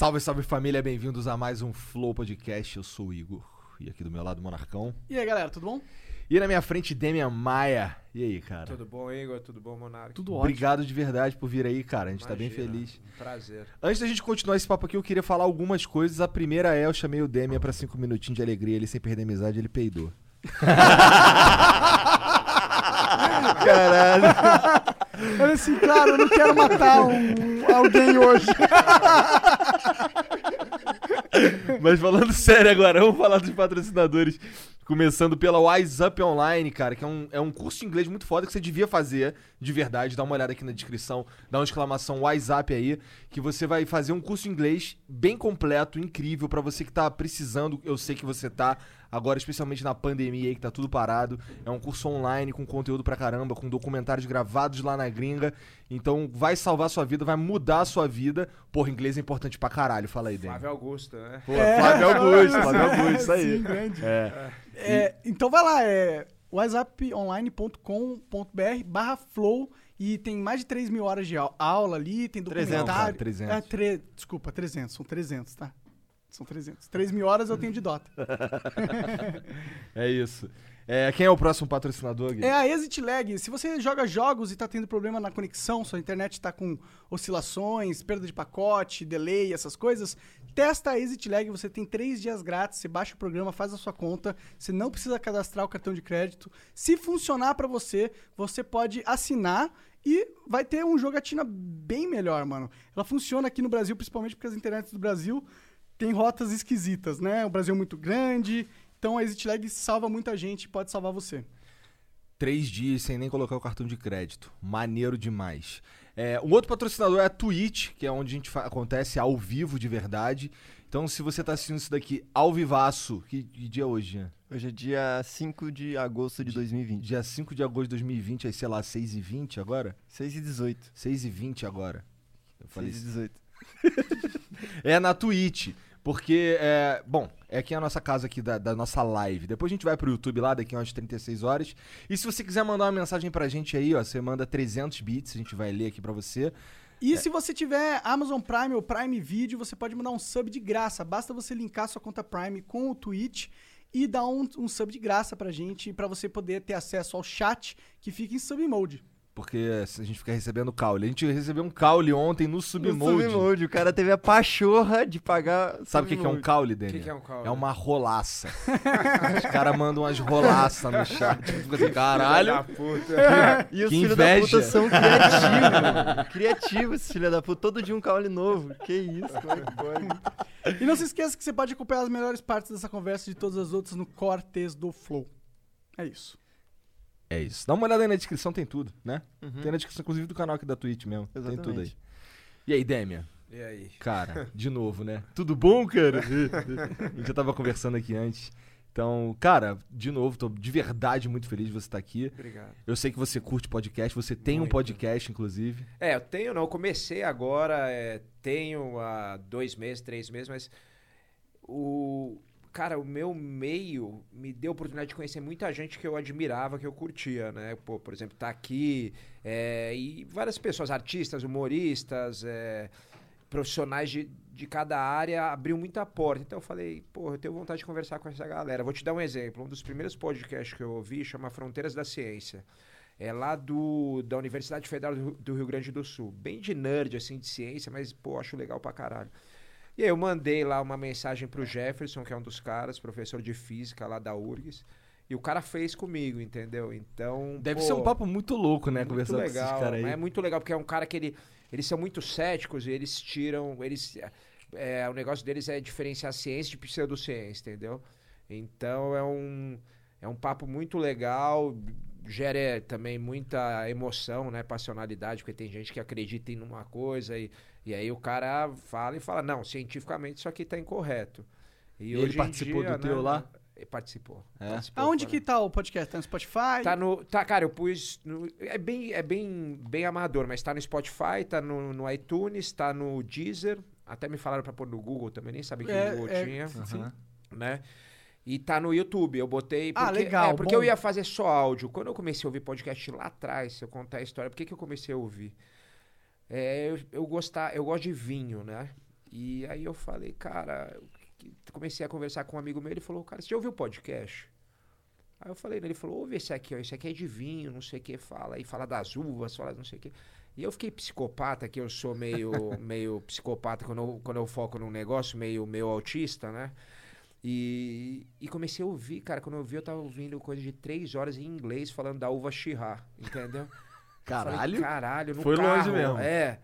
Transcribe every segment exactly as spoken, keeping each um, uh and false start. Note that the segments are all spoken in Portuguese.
Salve, salve família, bem-vindos a mais um Flow Podcast, eu sou o Igor, e aqui do meu lado o Monarcão. E aí galera, tudo bom? E na minha frente, Demian Maia. E aí, cara? Tudo bom, Igor? Tudo bom, Monarca? Tudo ótimo. Obrigado de verdade por vir aí, cara, a gente Imagina, tá bem feliz. Um prazer. Antes da gente continuar esse papo aqui, eu queria falar algumas coisas. A primeira é, eu chamei o Demian pra cinco minutinhos de alegria, ele sem perder a amizade, ele peidou. Caralho. Olha assim, claro, eu não quero matar um, alguém hoje. Mas falando sério agora, vamos falar dos patrocinadores. Começando pela Wise Up Online, cara, que é um, é um curso de inglês muito foda que você devia fazer, de verdade. Dá uma olhada aqui na descrição, dá uma exclamação Wise Up aí, que você vai fazer um curso de inglês bem completo, incrível, pra você que tá precisando. Eu sei que você tá agora, especialmente na pandemia aí, que tá tudo parado. É um curso online com conteúdo pra caramba, com documentários gravados lá na gringa. Então vai salvar a sua vida, vai mudar a sua vida. Porra, inglês é importante pra caralho, fala aí, Demi. Flávio Augusto, né? Pô, é, Flávio Augusto, é, Flávio Augusto, é, isso aí. Sim, grande. É. É, é, então vai lá, é wise up online ponto com ponto b r barra flow e tem mais de três mil horas de aula ali, tem documentário. trezentos, cara, trezentos. É, tre, desculpa, trezentos, são trezentos, tá? São trezentos. três mil horas eu tenho de Dota. É isso. É, quem é o próximo patrocinador, Gui? É a Exit Lag. Se você joga jogos e tá tendo problema na conexão, sua internet tá com oscilações, perda de pacote, delay, essas coisas, testa a Exit Lag. Você tem três dias grátis, você baixa o programa, faz a sua conta, você não precisa cadastrar o cartão de crédito. Se funcionar pra você, você pode assinar e vai ter um jogatina bem melhor, mano. Ela funciona aqui no Brasil, principalmente porque as internets do Brasil tem rotas esquisitas, né? O Brasil é muito grande, então a Exit Lag salva muita gente e pode salvar você. Três dias sem nem colocar o cartão de crédito. Maneiro demais. É, um outro patrocinador é a Twitch, que é onde a gente fa- acontece ao vivo de verdade. Então, se você tá assistindo isso daqui ao vivaço, que, que dia é hoje, né? Hoje é dia cinco de agosto de dois mil e vinte. Dia cinco de agosto de dois mil e vinte, aí sei lá, seis e vinte agora? seis e dezoito. seis e vinte agora. Eu falei seis e dezoito. É na Twitch. Porque, é, bom, é aqui a nossa casa aqui da, da nossa live. Depois a gente vai pro YouTube lá, daqui a umas trinta e seis horas. E se você quiser mandar uma mensagem pra gente aí, ó, você manda trezentos bits, a gente vai ler aqui pra você. E é. Se você tiver Amazon Prime ou Prime Video, você pode mandar um sub de graça. Basta você linkar sua conta Prime com o Twitch e dar um, um sub de graça pra gente, pra você poder ter acesso ao chat que fica em sub mode. Porque a gente fica recebendo caule. A gente recebeu um caule ontem no submode. No submode. O cara teve a pachorra de pagar... Sabe o que, que é um caule, Daniel? O que, que é um caule? É uma rolaça. Os caras mandam umas rolaças no chat. Fica assim, caralho. Da puta. É. E os filhos da puta são criativos. Criativos, esses filhos da puta. Todo dia um caule novo. Que isso, cara. E não se esqueça que você pode acompanhar as melhores partes dessa conversa e de todas as outras no Cortes do Flow. É isso. É isso. Dá uma olhada aí na descrição, tem tudo, né? Uhum. Tem na descrição, inclusive, do canal aqui da Twitch mesmo. Exatamente. Tem tudo aí. E aí, Demian? E aí? Cara, de novo, né? Tudo bom, cara? A gente já tava conversando aqui antes. Então, cara, de novo, tô de verdade muito feliz de você estar aqui. Obrigado. Eu sei que você curte podcast, você tem muito. Um podcast, inclusive. É, eu tenho, não. Eu comecei agora, é, tenho há dois meses, três meses, mas o... Cara, o meu meio me deu a oportunidade de conhecer muita gente que eu admirava, que eu curtia, né? Pô, por exemplo, tá aqui, é, e várias pessoas, artistas, humoristas, é, profissionais de, de cada área, abriu muita porta. Então eu falei, pô, eu tenho vontade de conversar com essa galera. Vou te dar um exemplo. Um dos primeiros podcasts que eu ouvi chama Fronteiras da Ciência. É lá do, da Universidade Federal do Rio Grande do Sul. Bem de nerd, assim, de ciência, mas, pô, acho legal pra caralho. E aí eu mandei lá uma mensagem pro Jefferson, que é um dos caras, professor de física lá da U F R G S, e o cara fez comigo, entendeu? Então, deve pô, ser um papo muito louco, né? Muito conversar legal, com esses caras aí. É muito legal, porque é um cara que ele, eles são muito céticos e eles tiram... Eles, é, o negócio deles é diferenciar ciência de pseudociência, entendeu? Então é um, é um papo muito legal, gera também muita emoção, né? Passionalidade, porque tem gente que acredita em uma coisa e... E aí o cara fala e fala, não, cientificamente isso aqui tá incorreto. E, e hoje ele participou dia, do né, teu lá? Ele participou. É. participou Aonde cara. Que tá o podcast? Tá no Spotify? Tá no... Tá, cara, eu pus... No, é bem, é bem, bem amador, mas tá no Spotify, tá no, no iTunes, tá no Deezer. Até me falaram pra pôr no Google também, nem sabia que é, o Google é, tinha. Sim. Né? E tá no YouTube, eu botei... Porque, ah, legal. É, porque bom. Eu ia fazer só áudio. Quando eu comecei a ouvir podcast lá atrás, se eu contar a história, por que que eu comecei a ouvir? É, eu, eu, gostar, eu gosto de vinho, né? E aí eu falei, cara, eu comecei a conversar com um amigo meu, ele falou, cara, você já ouviu o podcast? Aí eu falei, ele falou, ouve esse aqui, ó, esse aqui é de vinho, não sei o que, fala, aí fala das uvas, fala não sei o que. E eu fiquei psicopata, que eu sou meio, meio psicopata quando eu, quando eu foco num negócio, meio, meio autista, né? E, e comecei a ouvir, cara, quando eu ouvi, eu tava ouvindo coisa de três horas em inglês falando da uva Shirá, entendeu? Caralho! Falei, caralho, no foi carro, longe mesmo. É.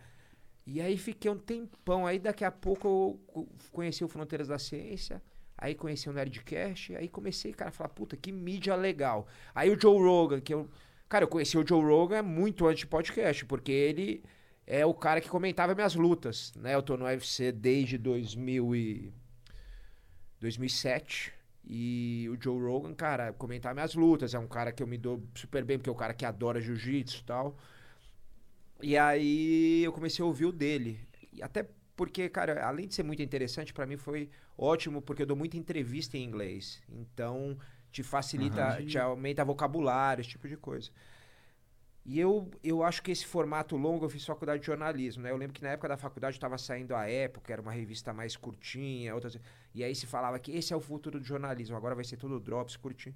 E aí fiquei um tempão, aí daqui a pouco eu conheci o Fronteiras da Ciência, aí conheci o Nerdcast, aí comecei, cara, a falar, puta, que mídia legal. Aí o Joe Rogan, que eu... Cara, eu conheci o Joe Rogan muito antes de podcast, porque ele é o cara que comentava minhas lutas, né? Eu tô no U F C desde dois mil e... dois mil e sete, e o Joe Rogan, cara, comentava minhas lutas, é um cara que eu me dou super bem, porque é um cara que adora jiu-jitsu e tal. E aí eu comecei a ouvir o dele, e até porque, cara, além de ser muito interessante, pra mim foi ótimo, porque eu dou muita entrevista em inglês, então... te facilita, uhum. te aumenta vocabulário, esse tipo de coisa. E eu, eu acho que esse formato longo, eu fiz faculdade de jornalismo, né? Eu lembro que na época da faculdade estava saindo a Época, era uma revista mais curtinha, outras... e aí se falava que esse é o futuro do jornalismo, agora vai ser tudo drops, curtinho.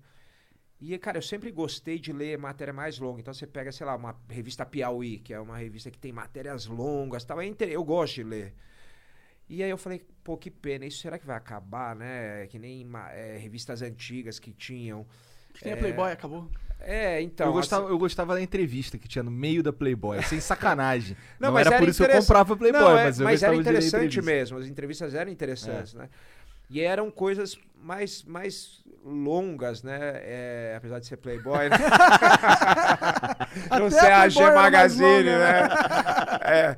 E, cara, eu sempre gostei de ler matéria mais longa, então você pega, sei lá, uma revista Piauí, que é uma revista que tem matérias longas, tal. Eu gosto de ler. E aí eu falei, pô, que pena, isso será que vai acabar, né? Que nem é, revistas antigas que tinham... Que nem é... a Playboy, acabou. É, então... Eu gostava, assim... eu gostava da entrevista que tinha no meio da Playboy, sem sacanagem. Não, não mas era, era por isso que eu comprava Playboy, não, é, mas eu mas gostava de ler. Mas era interessante mesmo, as entrevistas eram interessantes, é. né? E eram coisas mais, mais longas, né? É, apesar de ser Playboy, né? Não ser a G Magazine, né? É.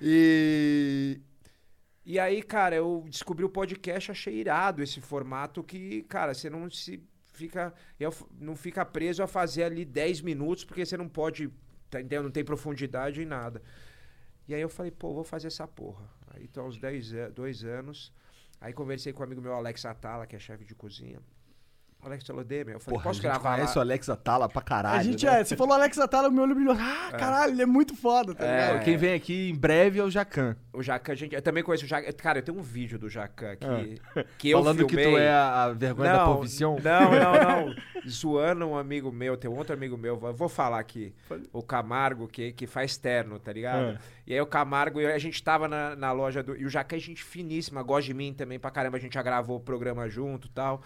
E... E aí, cara, eu descobri o podcast, achei irado esse formato que, cara, você não se fica, não fica preso a fazer ali dez minutos, porque você não pode, tá, não tem profundidade em nada. E aí eu falei, pô, vou fazer essa porra. Aí tô aos dois anos, aí conversei com um amigo meu, Alex Atala, que é chefe de cozinha. Alex falou, Demian, eu falei, porra, posso gravar lá? O Alex Atala pra caralho. A gente né? é, você falou Alex Atala, o meu olho brilhou. Ah, é. Caralho, ele é muito foda, tá ligado? É, quem vem aqui em breve é o Jacan. O Jacan, gente, eu também conheço o Jacan. Cara, eu tenho um vídeo do Jacan que, é. que eu Falando filmei. que tu é a vergonha não, da profissão. Não, não, não. Zoando um amigo meu, tem um outro amigo meu, eu vou falar aqui, o Camargo, que, que faz terno, tá ligado? É. E aí o Camargo, a gente tava na, na loja do... E o Jacan é gente finíssima, gosta de mim também pra caramba, a gente já gravou o programa junto e tal.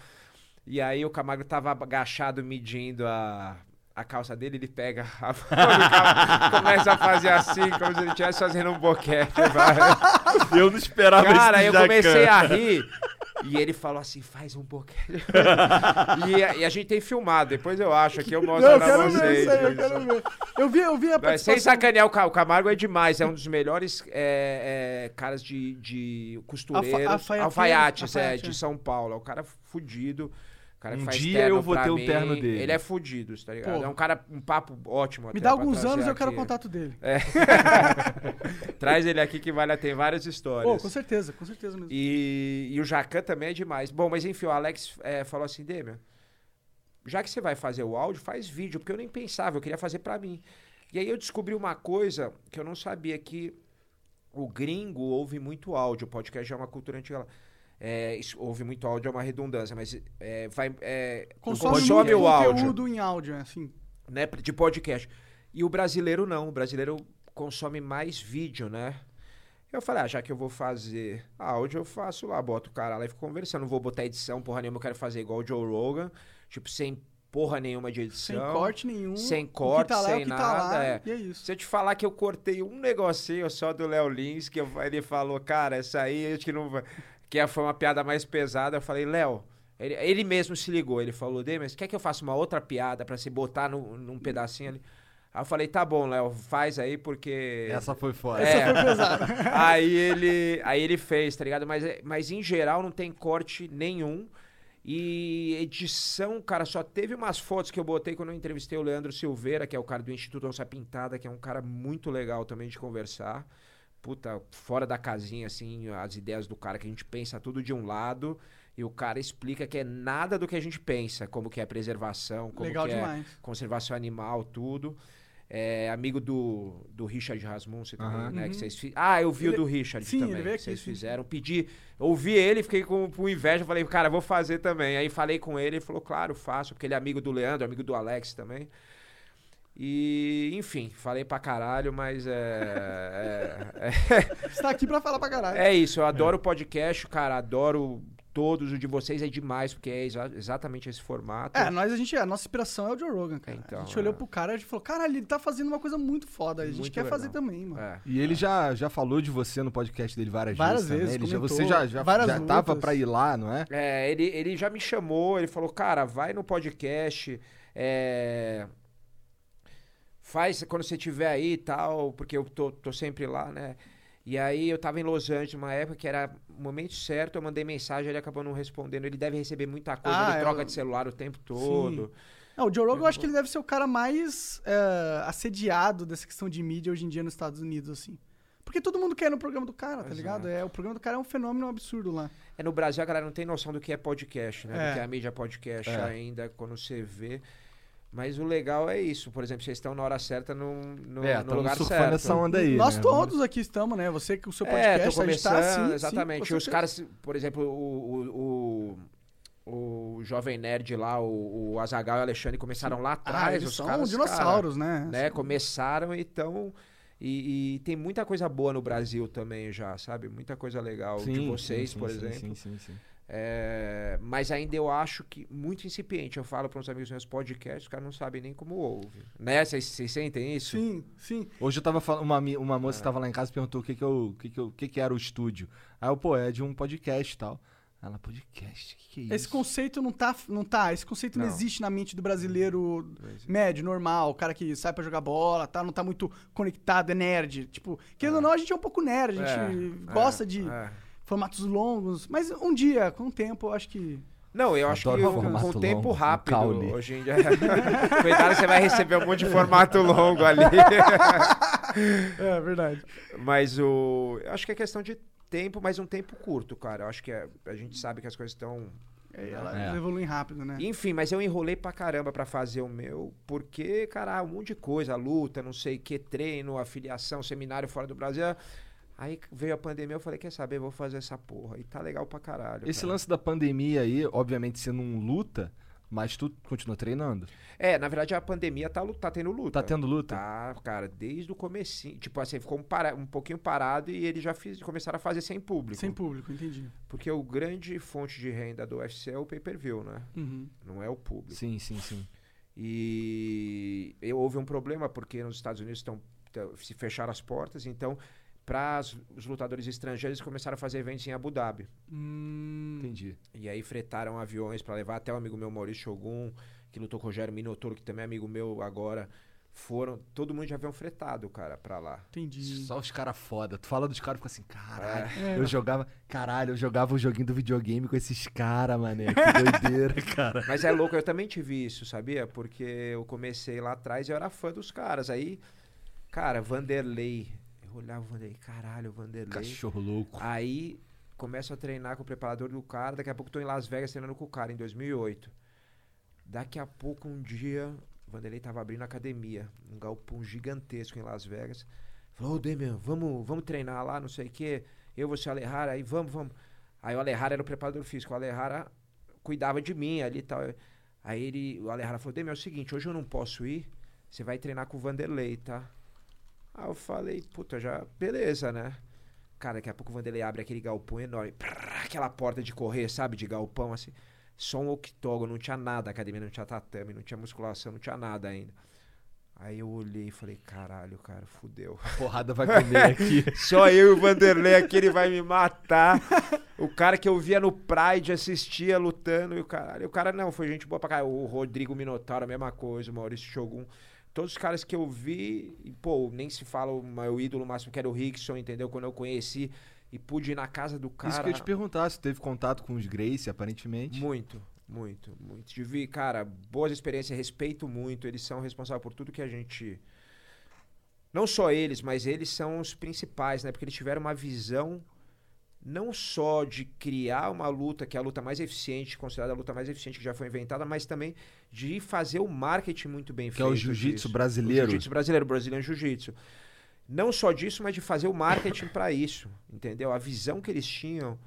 E aí o Camargo tava agachado medindo a, a calça dele, ele pega a mão, começa a fazer assim, como se ele estivesse fazendo um boquete. Eu não esperava isso. Cara, eu comecei a rir e ele falou assim, faz um boquete. e, e a gente tem filmado, depois eu acho que eu mostro não, pra eu vocês. Ver, eu, quero ver. eu vi, eu vi a participação. Sem sacanear, o Camargo é demais, é um dos melhores é, é, caras de, de costureiro, Alfa, alfaiates é, de São Paulo, é um cara fudido. Cara um faz dia eu vou ter o um terno dele. Ele é fudido, tá ligado? Porra. É um cara, um papo ótimo. Me dá alguns anos e eu quero o contato dele. É. Traz ele aqui que vale, tem várias histórias. Pô, com certeza, com certeza mesmo. E, e o Jacan também é demais. Bom, mas enfim, o Alex é, falou assim, Demian, já que você vai fazer o áudio, faz vídeo, porque eu nem pensava, eu queria fazer pra mim. E aí eu descobri uma coisa que eu não sabia, que o gringo ouve muito áudio, o podcast já é uma cultura antiga lá. É, isso, ouve muito áudio, é uma redundância, mas é, vai, é, consome, consome o áudio. Conteúdo em áudio, assim. Né, de podcast. E o brasileiro não, o brasileiro consome mais vídeo, né? Eu falei, ah, já que eu vou fazer áudio, eu faço lá, boto o cara lá e fico conversando. Não vou botar edição, porra nenhuma, eu quero fazer igual o Joe Rogan, tipo, sem porra nenhuma de edição. Sem corte nenhum. Sem corte, tá lá, sem nada. Tá lá, é. E é isso. Se eu te falar que eu cortei um negocinho só do Léo Lins, que eu, ele falou, cara, essa aí a gente não vai... Que foi uma piada mais pesada. Eu falei, Léo, ele, ele mesmo se ligou. Ele falou, Demian, quer que eu faça uma outra piada pra se botar no, num pedacinho ali? Aí eu falei, tá bom, Léo, faz aí porque... Essa foi foda. É. Essa foi pesada. aí, ele, aí ele fez, tá ligado? Mas, mas em geral não tem corte nenhum. E edição, cara, só teve umas fotos que eu botei quando eu entrevistei o Leandro Silveira, que é o cara do Instituto Onça Pintada, que é um cara muito legal também de conversar. Puta, fora da casinha, assim, as ideias do cara, que a gente pensa tudo de um lado e o cara explica que é nada do que a gente pensa, como que é preservação, como Legal que demais. é conservação animal, tudo. É, amigo do, do Richard Rasmussen também, uhum. né? Uhum. Que vocês fi... Ah, eu vi ele... o do Richard sim, também. Ele que vocês fizeram. Pedi, ouvi ele, fiquei com, com inveja. Falei, cara, vou fazer também. Aí falei com ele, ele falou, claro, faço. Porque ele é amigo do Leandro, amigo do Alex também. E, enfim, falei pra caralho, mas é... é... Você tá aqui pra falar pra caralho. É isso, eu adoro o é. podcast, cara, adoro... Todos, o de vocês é demais, porque é exa exatamente esse formato. É, nós, a, gente, a nossa inspiração é o Joe Rogan, cara. Então, a gente é. olhou pro cara e falou, caralho, ele tá fazendo uma coisa muito foda. A gente muito quer legal. fazer também, mano. É. E ele é. já, já falou de você no podcast dele várias, várias vezes, vezes né? Ele já, você já, já, já tava pra ir lá, não é? É, ele, ele já me chamou, ele falou, cara, vai no podcast, é... faz quando você tiver aí e tal, porque eu tô, tô sempre lá, né? E aí eu tava em Los Angeles numa época que era o momento certo, eu mandei mensagem, ele acabou não respondendo. Ele deve receber muita coisa, ah, ele é... troca de celular o tempo todo. Sim. Não, o Joe Rogan eu acho que ele deve ser o cara mais é, assediado dessa questão de mídia hoje em dia nos Estados Unidos, assim. Porque todo mundo quer no programa do cara, tá Exato. ligado? É, o programa do cara é um fenômeno absurdo lá. É, no Brasil a galera não tem noção do que é podcast, né? É. Do que é a mídia podcast é. ainda, quando você vê... Mas o legal é isso. Por exemplo, vocês estão na hora certa no, no, é, no lugar certo. Essa onda aí, Nós né? todos aqui estamos, né? Você que o seu podcast é, tô começando, a gente tá assim, exatamente. Sim, os fez. caras, por exemplo, o, o, o, o Jovem Nerd lá, o, o Azaghal e o Alexandre começaram sim. lá atrás. Ah, eles os são caras, dinossauros, cara, né? né? Começaram e estão... E, e tem muita coisa boa no Brasil também já, sabe? Muita coisa legal sim, de vocês, sim, por sim, exemplo. Sim, sim, sim. É, mas ainda eu acho que muito incipiente. Eu falo para uns amigos meus podcasts, os caras não sabem nem como ouve. Né? Vocês sentem isso? Sim, sim. Hoje eu tava falando, uma, uma moça estava é. lá em casa e perguntou o que que, eu, que, que, eu, que que era o estúdio. Aí eu, pô, é de um podcast e tal. Ela, podcast, o que, que é isso? Esse conceito não tá, não tá. Esse conceito não, não existe na mente do brasileiro médio, normal. O cara que sai pra jogar bola, tá, não tá muito conectado, é nerd. Tipo, querendo é. ou não, a gente é um pouco nerd, a gente é. gosta é. de. É. Formatos longos, mas um dia, com o tempo, eu acho que... Não, eu acho Adoro que eu, com o tempo longo, rápido, um hoje em dia... Cuidado, você vai receber um monte de formato longo ali. É, verdade. Mas o... eu acho que é questão de tempo, mas um tempo curto, cara. Eu acho que é... a gente sabe que as coisas estão... É, elas é. evoluem rápido, né? Enfim, mas eu enrolei pra caramba pra fazer o meu, porque, cara, um monte de coisa, luta, não sei o que, treino, afiliação, seminário fora do Brasil... Aí veio a pandemia, eu falei, quer saber, vou fazer essa porra. E tá legal pra caralho. Esse cara. lance da pandemia aí, obviamente você não luta, mas tu continua treinando. É, na verdade a pandemia tá, tá tendo luta. Tá tendo luta? Tá, cara, desde o comecinho. Tipo assim, ficou um, para, um pouquinho parado e eles já fiz, começaram a fazer sem público. Sem público, entendi. Porque o grande fonte de renda do U F C é o pay-per-view, né? Uhum. Não é o público. Sim, sim, sim. E eu, houve um problema porque nos Estados Unidos estão, se fecharam as portas, então... Para os lutadores estrangeiros começaram a fazer eventos em Abu Dhabi. Hum, entendi. E aí fretaram aviões para levar até o amigo meu Maurício Shogun, que lutou com o Rogério Minotauro, que também é amigo meu agora. Foram, todo mundo já avião fretado, cara, pra lá. Entendi. Só os caras foda. Tu fala dos caras e fica assim, caralho. É. Eu jogava, caralho, eu jogava o joguinho do videogame com esses caras, mané. Que doideira, cara. Mas é louco, eu também tive isso, sabia? Porque eu comecei lá atrás e eu era fã dos caras. Aí, cara, Vanderlei... olhava o Vanderlei, caralho, o Vanderlei. Cachorro louco. Aí, começo a treinar com o preparador do cara. Daqui a pouco tô em Las Vegas treinando com o cara, em dois mil e oito. Daqui a pouco, um dia, o Vanderlei tava abrindo academia. Um galpão gigantesco em Las Vegas. Falou, ô oh, Demian, vamos, vamos treinar lá, não sei o quê. Eu, você, Alejara, aí vamos, vamos. Aí o Alejara era o preparador físico. O Alejara cuidava de mim ali e tal. Aí ele, o Alejara falou, Demian, é o seguinte, hoje eu não posso ir. Você vai treinar com o Vanderlei, tá? Aí eu falei, puta, já... Beleza, né? Cara, daqui a pouco o Vanderlei abre aquele galpão enorme. Prrr, aquela porta de correr, sabe? De galpão, assim. Só um octógono, não tinha nada. A academia não tinha tatame, não tinha musculação, não tinha nada ainda. Aí eu olhei e falei, caralho, cara, fudeu. Porrada vai comer aqui. Só eu e o Vanderlei aqui, ele vai me matar. O cara que eu via no Pride, assistia lutando. E o caralho, o cara não, foi gente boa pra caralho. O Rodrigo Minotauro, a mesma coisa. O Maurício Shogun... Todos os caras que eu vi, e, pô, nem se fala o meu ídolo máximo que era o Rickson, entendeu? Quando eu conheci e pude ir na casa do cara... Isso que eu te perguntar, se teve contato com os Gracie, aparentemente? Muito, muito, muito. Tive, cara, boas experiências, respeito muito, eles são responsáveis por tudo que a gente... Não só eles, mas eles são os principais, né? Porque eles tiveram uma visão... não só de criar uma luta que é a luta mais eficiente, considerada a luta mais eficiente que já foi inventada, mas também de fazer o marketing muito bem que feito. Que é o jiu-jitsu brasileiro. O jiu-jitsu brasileiro, o brasileiro jiu-jitsu. Não só disso, mas de fazer o marketing para isso, entendeu? A visão que eles tinham...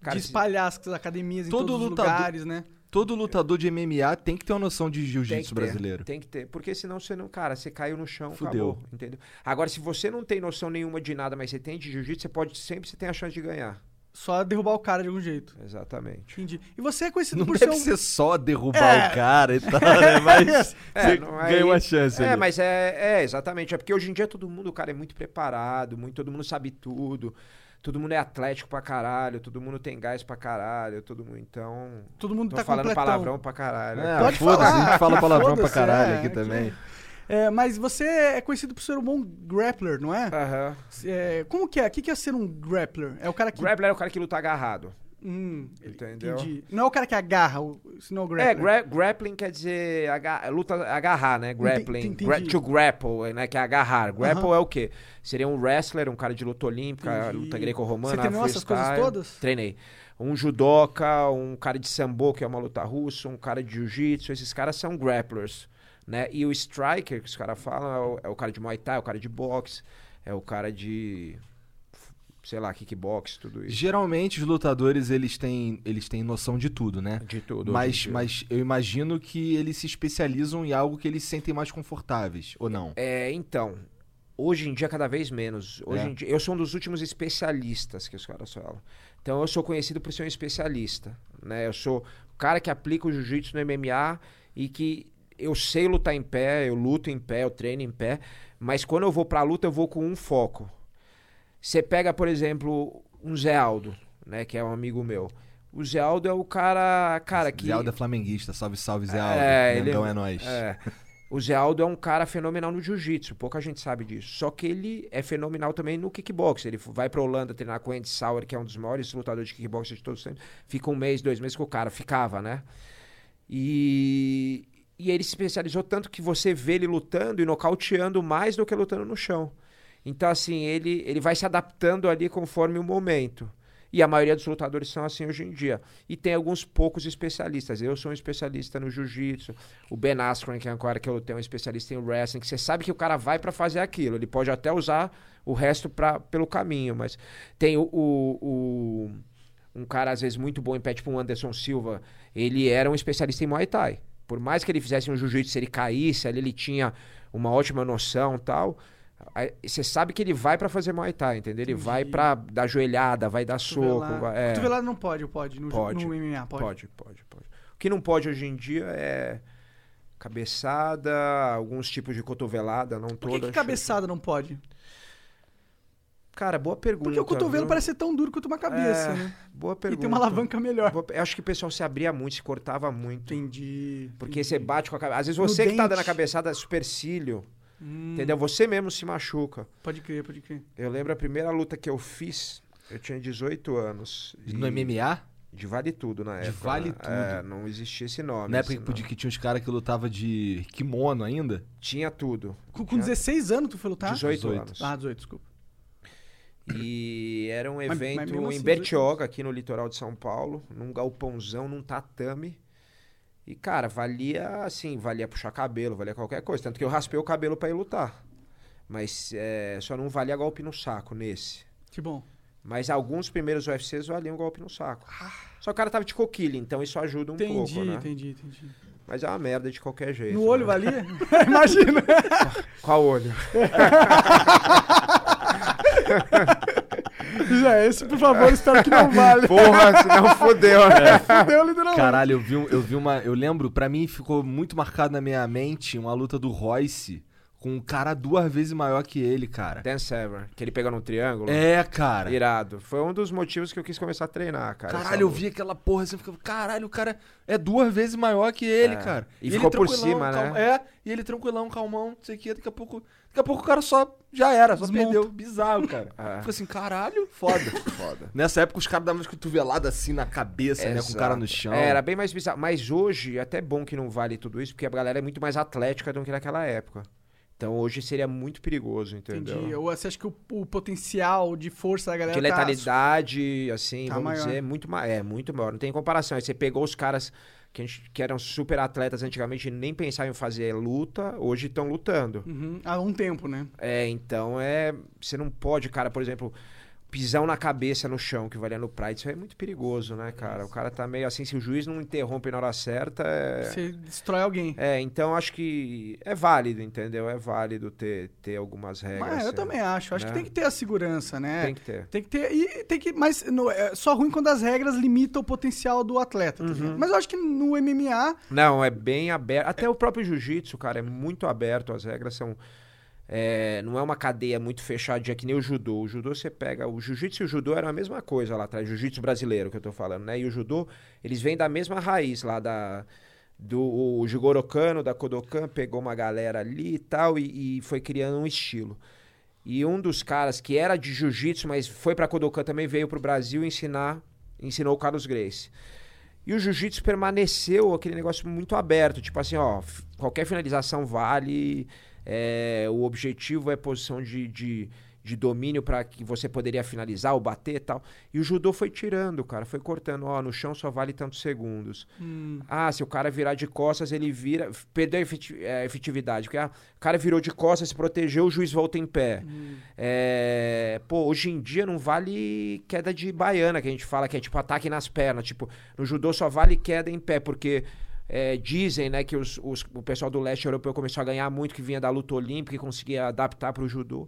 Cara, de espalhar as academias em todo todos lutador, os lugares, né? Todo lutador de M M A tem que ter uma noção de jiu-jitsu brasileiro. Tem que ter, porque senão você não... Cara, você caiu no chão, fudeu. Acabou, entendeu? Agora, se você não tem noção nenhuma de nada, mas você tem de jiu-jitsu, você pode sempre você tem a chance de ganhar. Só derrubar o cara de algum jeito. Exatamente. Entendi. E você é conhecido não por ser... Não deve ser um... só derrubar é. o cara e tal, né? Mas é, você é... ganha uma chance. É, ali. mas é, é, exatamente. É porque hoje em dia todo mundo, cara, é muito preparado, muito, todo mundo sabe tudo. Todo mundo é atlético pra caralho, todo mundo tem gás pra caralho, todo mundo, então... Todo mundo tá falando completão. palavrão pra caralho. É, Pode foda-se, falar. A gente fala palavrão pra caralho é, aqui também. Que... É, mas você é conhecido por ser um bom grappler, não é? Aham. Uhum. É, como que é? O que é ser um grappler? É o cara que... Grappler é o cara que luta agarrado. Hum, entendeu? Entendi. Não é o cara que agarra, senão o grappling. É, gra- grappling quer dizer agar- luta, agarrar, né? Grappling, gra- to grapple, né? Que é agarrar. Grapple uh-huh. é o quê? Seria um wrestler, um cara de luta olímpica, entendi. Luta greco-romana. Você treinou essas coisas todas? Treinei. Um judoca, um cara de sambo, que é uma luta russa, um cara de jiu-jitsu. Esses caras são grapplers, né? E o striker, que os caras falam, é o, é o cara de muay thai, é o cara de boxe, é o cara de... sei lá, kickbox, tudo isso. Geralmente os lutadores, eles têm, eles têm noção de tudo, né? De tudo. Mas, mas eu imagino que eles se especializam em algo que eles se sentem mais confortáveis, ou não? É, então, hoje em dia cada vez menos. Hoje é. em dia, eu sou um dos últimos especialistas que os caras falam. Então eu sou conhecido por ser um especialista, né? Eu sou o cara que aplica o jiu-jitsu no M M A e que eu sei lutar em pé, eu luto em pé, eu treino em pé, mas quando eu vou pra luta eu vou com um foco. Você pega, por exemplo, um Zé Aldo, né? Que é um amigo meu. O Zé Aldo é o cara, cara que... Zé Aldo é flamenguista, salve, salve, Zé Aldo. É, ele... é nóis. É. O Zé Aldo é um cara fenomenal no jiu-jitsu, pouca gente sabe disso. Só que ele é fenomenal também no kickbox. Ele vai pra Holanda treinar com o Andy Sauer, que é um dos maiores lutadores de kickbox de todos os tempos. Fica um mês, dois meses com o cara, ficava, né? E... e ele se especializou tanto que você vê ele lutando e nocauteando mais do que lutando no chão. Então, assim, ele, ele vai se adaptando ali conforme o momento. E a maioria dos lutadores são assim hoje em dia. E tem alguns poucos especialistas. Eu sou um especialista no jiu-jitsu. O Ben Askren, que é um cara que eu tenho, um especialista em wrestling. Que você sabe que o cara vai pra fazer aquilo. Ele pode até usar o resto pra, pelo caminho. Mas tem o, o, o... um cara, às vezes, muito bom em pé, tipo um Anderson Silva. Ele era um especialista em Muay Thai. Por mais que ele fizesse um jiu-jitsu, se ele caísse, ali ele tinha uma ótima noção e tal... Você sabe que ele vai pra fazer Muay Thai, entendeu? Ele Entendi. vai pra dar joelhada, vai dar Cotovelar. soco. Vai, é. Cotovelar não pode, pode. No, pode, no M M A, pode. Pode, pode, pode. O que não pode hoje em dia é cabeçada, alguns tipos de cotovelada, não todas. Por que, que cabeçada que... não pode? Cara, boa pergunta. Porque o cotovelo viu? parece ser tão duro quanto uma cabeça, é, né? Boa pergunta. E tem uma alavanca melhor. Boa, eu acho que o pessoal se abria muito, se cortava muito. Entendi. Porque entendi. você bate com a cabeça. Às vezes você no que dente. tá dando a cabeçada, supercílio. Hum. Entendeu? Você mesmo se machuca. Pode crer, pode crer. Eu lembro a primeira luta que eu fiz, eu tinha dezoito anos. E... No M M A? De vale tudo na época. De vale tudo. É, não existia esse nome. Na época assim, que tinha uns caras que lutavam de kimono ainda? Tinha tudo. Com, com tinha... dezesseis anos tu foi lutar? dezoito, dezoito anos. Ah, dezoito, desculpa. E era um evento mas, mas assim, em Bertioga, aqui no litoral de São Paulo, num galpãozão, num tatame. E, cara, valia, assim, valia puxar cabelo, valia qualquer coisa. Tanto que eu raspei o cabelo pra ir lutar. Mas é, só não valia golpe no saco nesse. Que bom. Mas alguns primeiros U F Cs valiam golpe no saco. Ah. Só que o cara tava de coquilha, então isso ajuda um entendi, pouco, né? Entendi, entendi, entendi. Mas é uma merda de qualquer jeito. No olho né? valia? Imagina. Qual olho? Já, esse, por favor, espero que não vale. Porra, senão fodeu, né? Fodeu, literalmente. Caralho, eu vi, eu vi uma... Eu lembro, pra mim, ficou muito marcado na minha mente uma luta do Royce com um cara duas vezes maior que ele, cara. Dan Severn, que ele pegou num triângulo. É, cara. Irado. Foi um dos motivos que eu quis começar a treinar, cara. Caralho, eu vi aquela porra assim, eu ficava... Caralho, o cara é duas vezes maior que ele, é. cara. E, e ficou por cima, né? Calma, é, e ele tranquilão, calmão, não sei o que, daqui a pouco... Daqui a pouco o cara só... Já era, só Desmonta. perdeu. Bizarro, cara. É. Ficou assim, caralho, foda. foda. Nessa época os caras davam umas cotoveladas assim na cabeça, Exato. né? Com o cara no chão. É, era bem mais bizarro. Mas hoje, até bom que não vale tudo isso, porque a galera é muito mais atlética do que naquela época. Então hoje seria muito perigoso, entendeu? Entendi. Ou você acha que o, o potencial de força da galera... De letalidade, tá, assim, tá vamos maior. dizer, muito ma- é muito maior. Não tem comparação. Aí você pegou os caras que, a gente, que eram super atletas antigamente e nem pensavam em fazer luta, hoje estão lutando. Uhum. Há um tempo, né? É, então é... Você não pode, cara, por exemplo... Pisão na cabeça no chão, que valia no Pride, isso é muito perigoso, né, cara? O cara tá meio assim, se o juiz não interrompe na hora certa... É... Você destrói alguém. É, então acho que é válido, entendeu? É válido ter, ter algumas regras. Mas eu assim, também acho. Acho né? que tem que ter a segurança, né? Tem que ter. Tem que ter. E tem que... Mas no, é só ruim quando as regras limitam o potencial do atleta. Uhum. Mas eu acho que no M M A... Não, é bem aberto. Até é... o próprio jiu-jitsu, cara, é muito aberto. As regras são... É, não é uma cadeia muito fechadinha que nem o judô. O judô você pega... O jiu-jitsu e o judô eram a mesma coisa lá atrás. Jiu-jitsu brasileiro que eu tô falando, né? E o judô, eles vêm da mesma raiz lá da... Do o Jigoro Kano, da Kodokan, pegou uma galera ali e tal e, e foi criando um estilo. E um dos caras que era de jiu-jitsu, mas foi pra Kodokan também, veio pro Brasil ensinar... Ensinou o Carlos Gracie. E o jiu-jitsu permaneceu aquele negócio muito aberto. Tipo assim, ó... Qualquer finalização vale... É, o objetivo é posição de, de, de domínio para que você poderia finalizar ou bater e tal. E o judô foi tirando, cara. Foi cortando. Ó, no chão só vale tantos segundos. Hum. Ah, se o cara virar de costas, ele vira... Perdeu a efetividade. Porque ah, o cara virou de costas, se protegeu, o juiz volta em pé. Hum. É, pô, hoje em dia não vale queda de baiana, que a gente fala que é tipo ataque nas pernas. Tipo, no judô só vale queda em pé, porque... É, dizem, né, que os, os, o pessoal do leste europeu começou a ganhar muito, que vinha da luta olímpica e conseguia adaptar para o judô.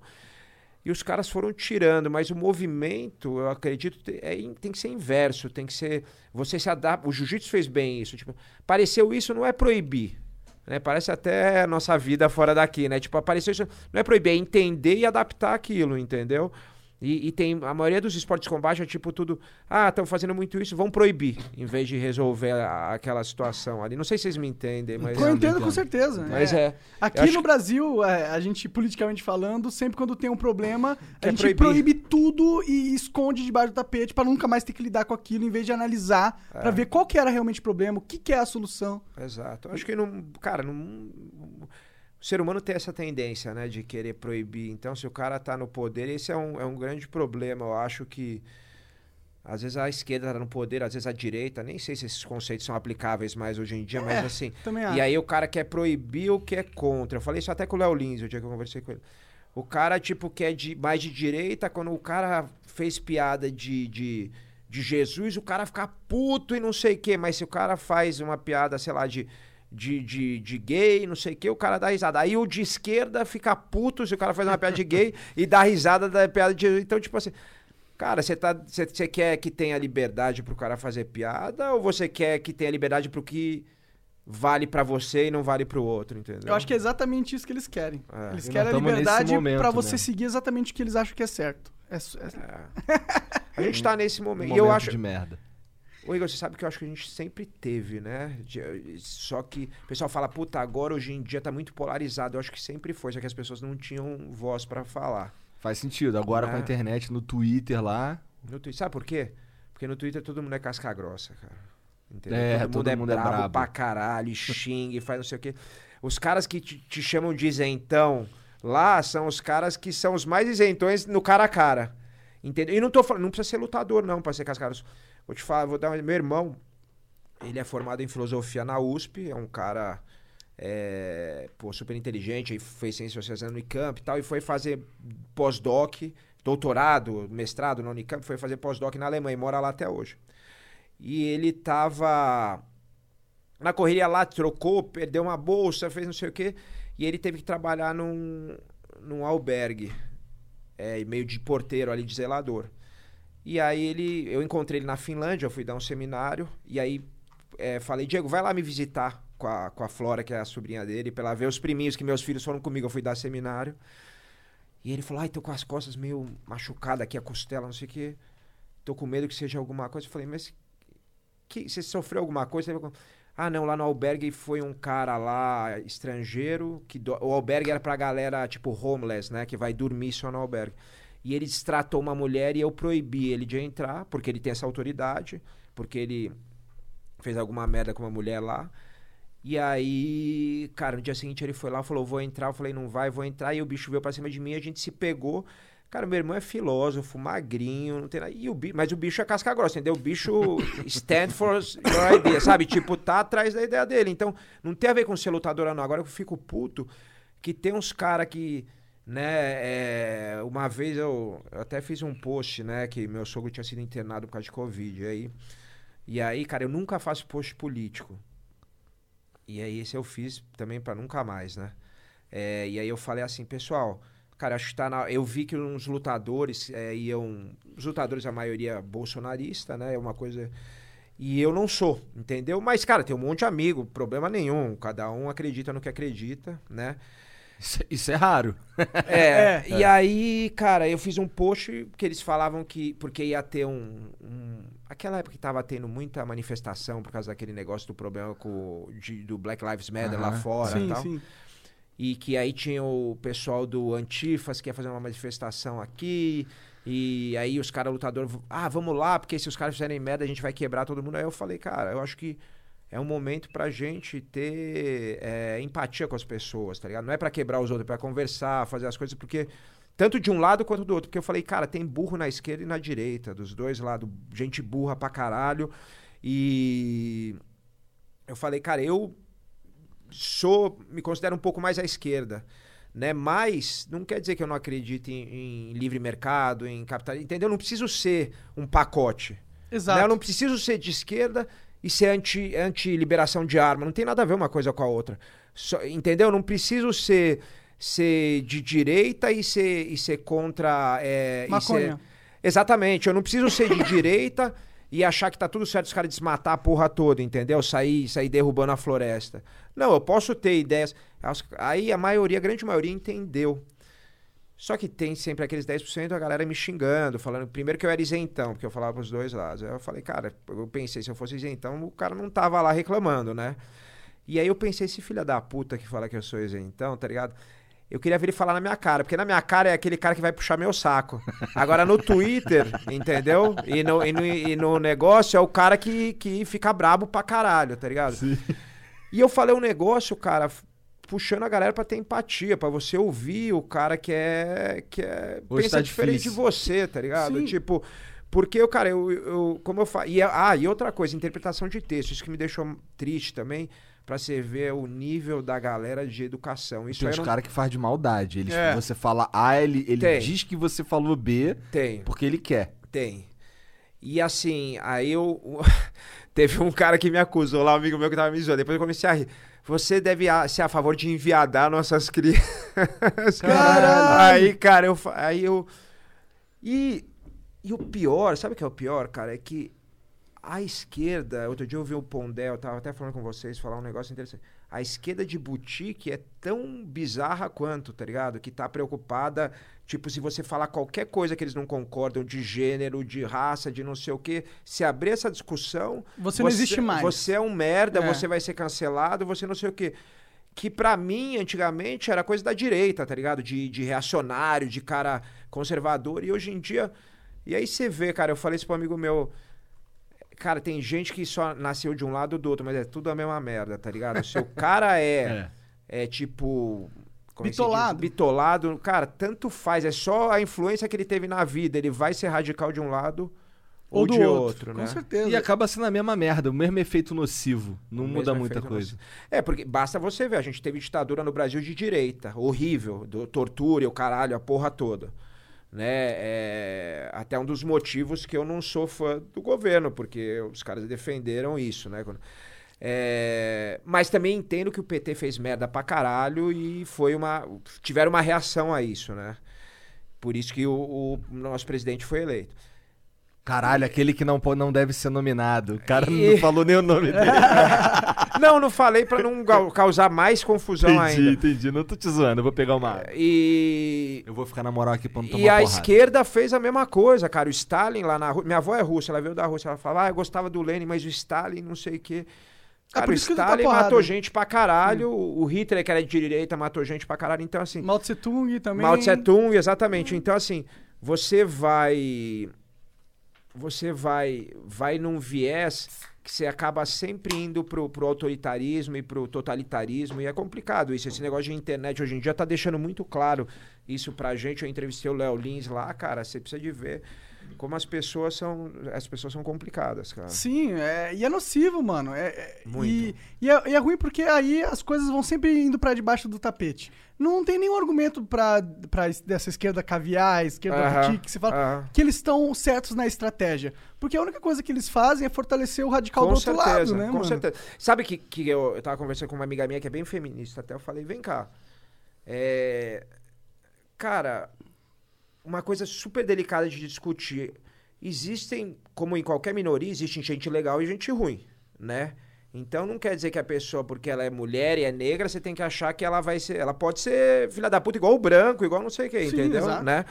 E os caras foram tirando, mas o movimento, eu acredito, é, tem que ser inverso, tem que ser... Você se adapta... O jiu-jitsu fez bem isso. Tipo, apareceu isso, não é proibir. Né? Parece até a nossa vida fora daqui, né? Tipo, apareceu isso, não é proibir, é entender e adaptar aquilo, entendeu? E, e tem a maioria dos esportes de combate é tipo tudo... Ah, estão fazendo muito isso, vão proibir. Em vez de resolver a, aquela situação ali. Não sei se vocês me entendem, mas... Eu entendo, com certeza. Mas é. é. Aqui no Brasil, é, a gente, politicamente falando, sempre quando tem um problema, a gente proibir. proíbe tudo e esconde debaixo do tapete para nunca mais ter que lidar com aquilo, em vez de analisar é. para ver qual que era realmente o problema, o que, que é a solução. Exato. Eu acho que não... Cara, não... O ser humano tem essa tendência, né, de querer proibir. Então, se o cara tá no poder, esse é um, é um grande problema. Eu acho que, às vezes, a esquerda tá no poder, às vezes a direita. Nem sei se esses conceitos são aplicáveis mais hoje em dia, é, mas assim... E aí o cara quer proibir o que é contra. Eu falei isso até com o Léo Lins, o dia que eu conversei com ele. O cara, tipo, quer de, mais de direita. Quando o cara fez piada de, de, de Jesus, o cara fica puto e não sei o quê. Mas se o cara faz uma piada, sei lá, de... De, de, de gay, não sei o que, o cara dá risada. Aí o de esquerda fica puto se o cara faz uma piada de gay e dá risada da piada de... Então, tipo assim... Cara, você tá, você, você quer que tenha liberdade pro cara fazer piada ou você quer que tenha liberdade pro que vale pra você e não vale pro outro, entendeu? Eu acho que é exatamente isso que eles querem. É. Eles querem a liberdade momento, pra você né? seguir exatamente o que eles acham que é certo. É, é... É. A gente tá nesse momento. Um momento eu acho... de merda. Ô Igor, você sabe que eu acho que a gente sempre teve, né? Só que o pessoal fala, puta, agora hoje em dia tá muito polarizado. Eu acho que sempre foi, só que as pessoas não tinham voz pra falar. Faz sentido. Agora é. com a internet, no Twitter lá... No Twitter. Sabe por quê? Porque no Twitter todo mundo é casca grossa, cara. Entendeu? É, todo, todo mundo, é, mundo brabo é brabo pra caralho, xingue, faz não sei o quê. Os caras que te, te chamam de isentão lá são os caras que são os mais isentões no cara a cara. Entendeu? E não tô falando... Não precisa ser lutador, não, pra ser casca grossa. Vou te falar, vou dar um... Meu irmão, ele é formado em filosofia na U S P, é um cara é, pô, super inteligente, fez ciências sociais na Unicamp e tal, e foi fazer pós-doc, doutorado, mestrado na Unicamp, foi fazer pós-doc na Alemanha, e mora lá até hoje. E ele tava na correria lá, trocou, perdeu uma bolsa, fez não sei o quê, e ele teve que trabalhar num, num albergue, é, meio de porteiro ali, de zelador. E aí ele, eu encontrei ele na Finlândia, eu fui dar um seminário, e aí é, falei, Diego, vai lá me visitar com a, com a Flora, que é a sobrinha dele, pra ela ver os priminhos, que meus filhos foram comigo, eu fui dar seminário. E ele falou, ai, tô com as costas meio machucada aqui, a costela, não sei o quê, tô com medo que seja alguma coisa. Eu falei, mas que, você sofreu alguma coisa? Ah, não, lá no albergue foi um cara lá, estrangeiro, que do, o albergue era pra galera, tipo, homeless, né, que vai dormir só no albergue. E ele destratou uma mulher e eu proibi ele de entrar, porque ele tem essa autoridade, porque ele fez alguma merda com uma mulher lá. E aí, cara, no dia seguinte ele foi lá, falou, vou entrar. Eu falei, não vai, vou entrar. E o bicho veio pra cima de mim, a gente se pegou. Cara, meu irmão é filósofo, magrinho, não tem nada. E o bicho, mas o bicho é casca grossa, entendeu? O bicho stand for your idea, sabe? Tipo, tá atrás da ideia dele. Então, não tem a ver com ser lutador, não. Agora eu fico puto que tem uns caras que, né, é, uma vez eu, eu até fiz um post, né, que meu sogro tinha sido internado por causa de Covid. Aí, e aí, cara, eu nunca faço post político. E aí esse eu fiz também pra nunca mais, né? É, e aí eu falei assim, pessoal, cara, acho que tá na... Eu vi que uns lutadores é, iam... Os lutadores, a maioria bolsonarista, né? É uma coisa... E eu não sou, entendeu? Mas, cara, tem um monte de amigo, problema nenhum. Cada um acredita no que acredita, né? Isso, isso é raro. É, é, e aí, cara, eu fiz um post que eles falavam que... Porque ia ter um... um... Aquela época que tava tendo muita manifestação por causa daquele negócio do problema com, de, do Black Lives Matter, uhum, lá fora, sim, e tal. Sim. E que aí tinha o pessoal do Antifas que ia fazer uma manifestação aqui. E aí os caras lutadores... Ah, vamos lá, porque se os caras fizerem merda a gente vai quebrar todo mundo. Aí eu falei, cara, eu acho que é um momento pra gente ter é, empatia com as pessoas, tá ligado? Não é pra quebrar os outros, é pra conversar, fazer as coisas, porque... Tanto de um lado quanto do outro. Porque eu falei, cara, tem burro na esquerda e na direita. Dos dois lados. Gente burra pra caralho. E... Eu falei, cara, eu sou... Me considero um pouco mais à esquerda. Né? Mas não quer dizer que eu não acredite em, em livre mercado, em capitalismo. Entendeu? Eu não preciso ser um pacote. Exato. Né? Eu não preciso ser de esquerda e ser anti, anti-liberação de arma. Não tem nada a ver uma coisa com a outra. Só, entendeu? Eu não preciso ser... ser de direita e ser, e ser contra... É, maconha. E ser... Exatamente. Eu não preciso ser de direita e achar que tá tudo certo os caras desmatar a porra toda, entendeu? Sair, sair derrubando a floresta. Não, eu posso ter ideias... Aí a maioria, a grande maioria entendeu. Só que tem sempre aqueles dez por cento da galera me xingando, falando... Primeiro que eu era isentão, porque eu falava pros dois lados. Aí eu falei, cara, eu pensei, se eu fosse isentão, o cara não tava lá reclamando, né? E aí eu pensei, esse filho da puta que fala que eu sou isentão, tá ligado? Eu queria ver ele falar na minha cara, porque na minha cara é aquele cara que vai puxar meu saco. Agora no Twitter, entendeu? E no, e, no, e no negócio é o cara que, que fica brabo pra caralho, tá ligado? Sim. E eu falei um negócio, cara, puxando a galera pra ter empatia, pra você ouvir o cara que é... que é, pensa diferente de você, tá ligado? Sim. Tipo, porque, cara, eu... eu como eu falo... E, ah, e outra coisa, interpretação de texto. Isso que me deixou triste também... Pra você ver o nível da galera de educação. Isso tem uns não... caras que faz de maldade. Ele, é. Você fala A, ele, ele diz que você falou B, tem. Porque ele quer. Tem. E assim, aí eu... Teve um cara que me acusou lá, um amigo meu que tava me zoando. Depois eu comecei a rir. Você deve ser a favor de enviadar nossas crianças. Caralho! Aí, cara, eu... Aí eu... E... e o pior, sabe o que é o pior, cara? É que... A esquerda, outro dia eu vi o Pondé, eu tava até falando com vocês, falar um negócio interessante. A esquerda de boutique é tão bizarra quanto, tá ligado? Que tá preocupada, tipo, se você falar qualquer coisa que eles não concordam, de gênero, de raça, de não sei o quê, se abrir essa discussão... Você, você não existe mais. Você é um merda, é. Você vai ser cancelado, você não sei o quê. Que pra mim, antigamente, era coisa da direita, tá ligado? De, de reacionário, de cara conservador. E hoje em dia... E aí você vê, cara, eu falei isso pra um amigo meu... Cara, tem gente que só nasceu de um lado ou do outro, mas é tudo a mesma merda, tá ligado? Se o cara é, é. é tipo... Como bitolado. É que bitolado. Cara, tanto faz. É só a influência que ele teve na vida. Ele vai ser radical de um lado ou, ou de outro, outro né? Com certeza. E acaba sendo a mesma merda, o mesmo efeito nocivo. Não o muda muita coisa. Nocivo. É, porque basta você ver. A gente teve ditadura no Brasil de direita. Horrível. Do, tortura, o caralho, a porra toda. Né? É até um dos motivos que eu não sou fã do governo, porque os caras defenderam isso, né? É, mas também entendo que o P T fez merda pra caralho e foi uma, tiveram uma reação a isso, né? Por isso que o, o nosso presidente foi eleito. Caralho, aquele que não, não deve ser nominado. O cara e... não falou nem o nome dele. Não, não falei pra não causar mais confusão entendi, ainda. Entendi, entendi. Não tô te zoando, eu vou pegar uma água. E... Eu vou ficar na moral aqui pra não tomar porrada. E a esquerda fez a mesma coisa, cara. O Stalin lá na Rússia... Minha avó é russa, ela veio da Rússia. Ela falava, ah, eu gostava do Lenin, mas o Stalin não sei o quê. Cara, ah, o Stalin tá matou gente pra caralho. Hum. O Hitler, que era de direita, matou gente pra caralho. Então, assim... Mao Tse-Tung também. Mao Tse-Tung, exatamente. Hum. Então, assim, você vai... você vai, vai num viés que você acaba sempre indo pro, pro autoritarismo e pro totalitarismo, e é complicado isso. Esse negócio de internet hoje em dia tá deixando muito claro isso pra gente. Eu entrevistei o Léo Lins lá, cara, você precisa de ver como as pessoas são, as pessoas são complicadas, cara. Sim, é, e é nocivo, mano. É, é, muito. E, e, é, e é ruim porque aí as coisas vão sempre indo pra debaixo do tapete. Não tem nenhum argumento pra, pra dessa esquerda caviar, esquerda uh-huh, que se fala uh-huh. que eles estão certos na estratégia. Porque a única coisa que eles fazem é fortalecer o radical com do outro certeza, lado, né, com mano? Com certeza. Sabe que, que eu, eu tava conversando com uma amiga minha que é bem feminista, até eu falei, vem cá. É... Cara... Uma coisa super delicada de discutir. Existem, como em qualquer minoria, existe gente legal e gente ruim, né? Então não quer dizer que a pessoa, porque ela é mulher e é negra, você tem que achar que ela vai ser... Ela pode ser filha da puta igual o branco, igual não sei o que, entendeu? Exato. Né?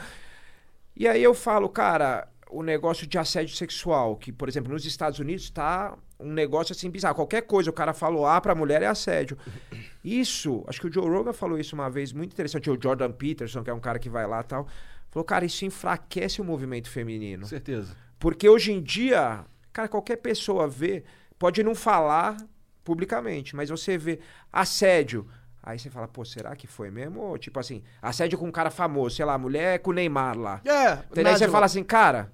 E aí eu falo, cara, o negócio de assédio sexual, que, por exemplo, nos Estados Unidos tá um negócio assim bizarro. Qualquer coisa, o cara falou A pra mulher é assédio. Isso, acho que o Joe Rogan falou isso uma vez, muito interessante. O Jordan Peterson, que é um cara que vai lá e tal... Falou, cara, isso enfraquece o movimento feminino. Com certeza. Porque hoje em dia, cara, qualquer pessoa vê, pode não falar publicamente, mas você vê assédio. Aí você fala, pô, será que foi mesmo? Ou, tipo assim, assédio com um cara famoso, sei lá, mulher com o Neymar lá. É. Então, aí você fala assim, cara,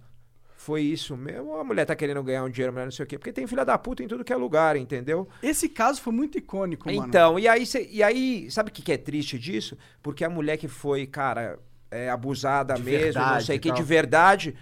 foi isso mesmo? Ou a mulher tá querendo ganhar um dinheiro, mulher não sei o quê? Porque tem filha da puta em tudo que é lugar, entendeu? Esse caso foi muito icônico, mano. Então, e aí, cê, e aí sabe o que, que é triste disso? Porque a mulher que foi, cara... É, abusada de mesmo, verdade, não sei o que, de verdade.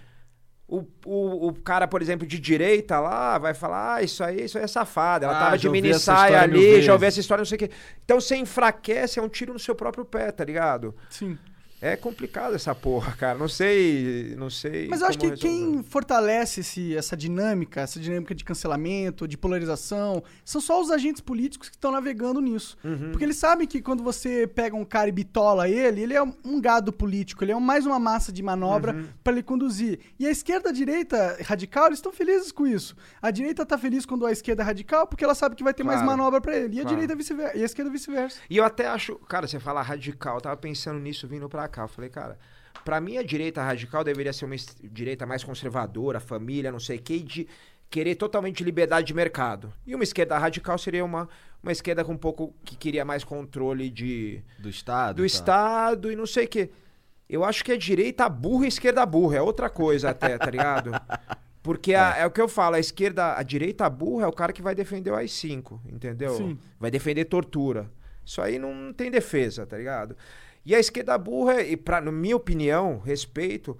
O, o, o cara, por exemplo, de direita lá, vai falar, ah, isso aí, isso aí é safado. Ela ah, tava de mini saia ali, já ouvi essa história, não sei o que. Então você enfraquece, é um tiro no seu próprio pé, tá ligado? Sim. É complicado essa porra, cara. Não sei, não sei. Mas eu acho que resolver. Quem fortalece esse, essa dinâmica, essa dinâmica de cancelamento, de polarização, são só os agentes políticos que estão navegando nisso. Uhum. Porque eles sabem que quando você pega um cara e bitola ele, ele é um gado político, ele é mais uma massa de manobra uhum. para ele conduzir. E a esquerda e a direita radical, eles estão felizes com isso. A direita tá feliz quando a esquerda é radical porque ela sabe que vai ter claro. mais manobra para ele. E a claro. direita vice-versa. E a esquerda vice-versa. E eu até acho... Cara, você fala radical, eu tava pensando nisso vindo pra cá. Eu falei, cara, pra mim a direita radical deveria ser uma direita mais conservadora, família, não sei o que, de querer totalmente liberdade de mercado. E uma esquerda radical seria uma, uma esquerda com um pouco que queria mais controle de... Do Estado. Do tá. Estado e não sei o que. Eu acho que a direita burra e a esquerda burra. É outra coisa até, tá ligado? Porque é. A, é o que eu falo, a esquerda, a direita burra é o cara que vai defender o A I cinco, entendeu? Sim. Vai defender tortura. Isso aí não tem defesa, tá ligado? E a esquerda burra, e pra, na minha opinião, respeito,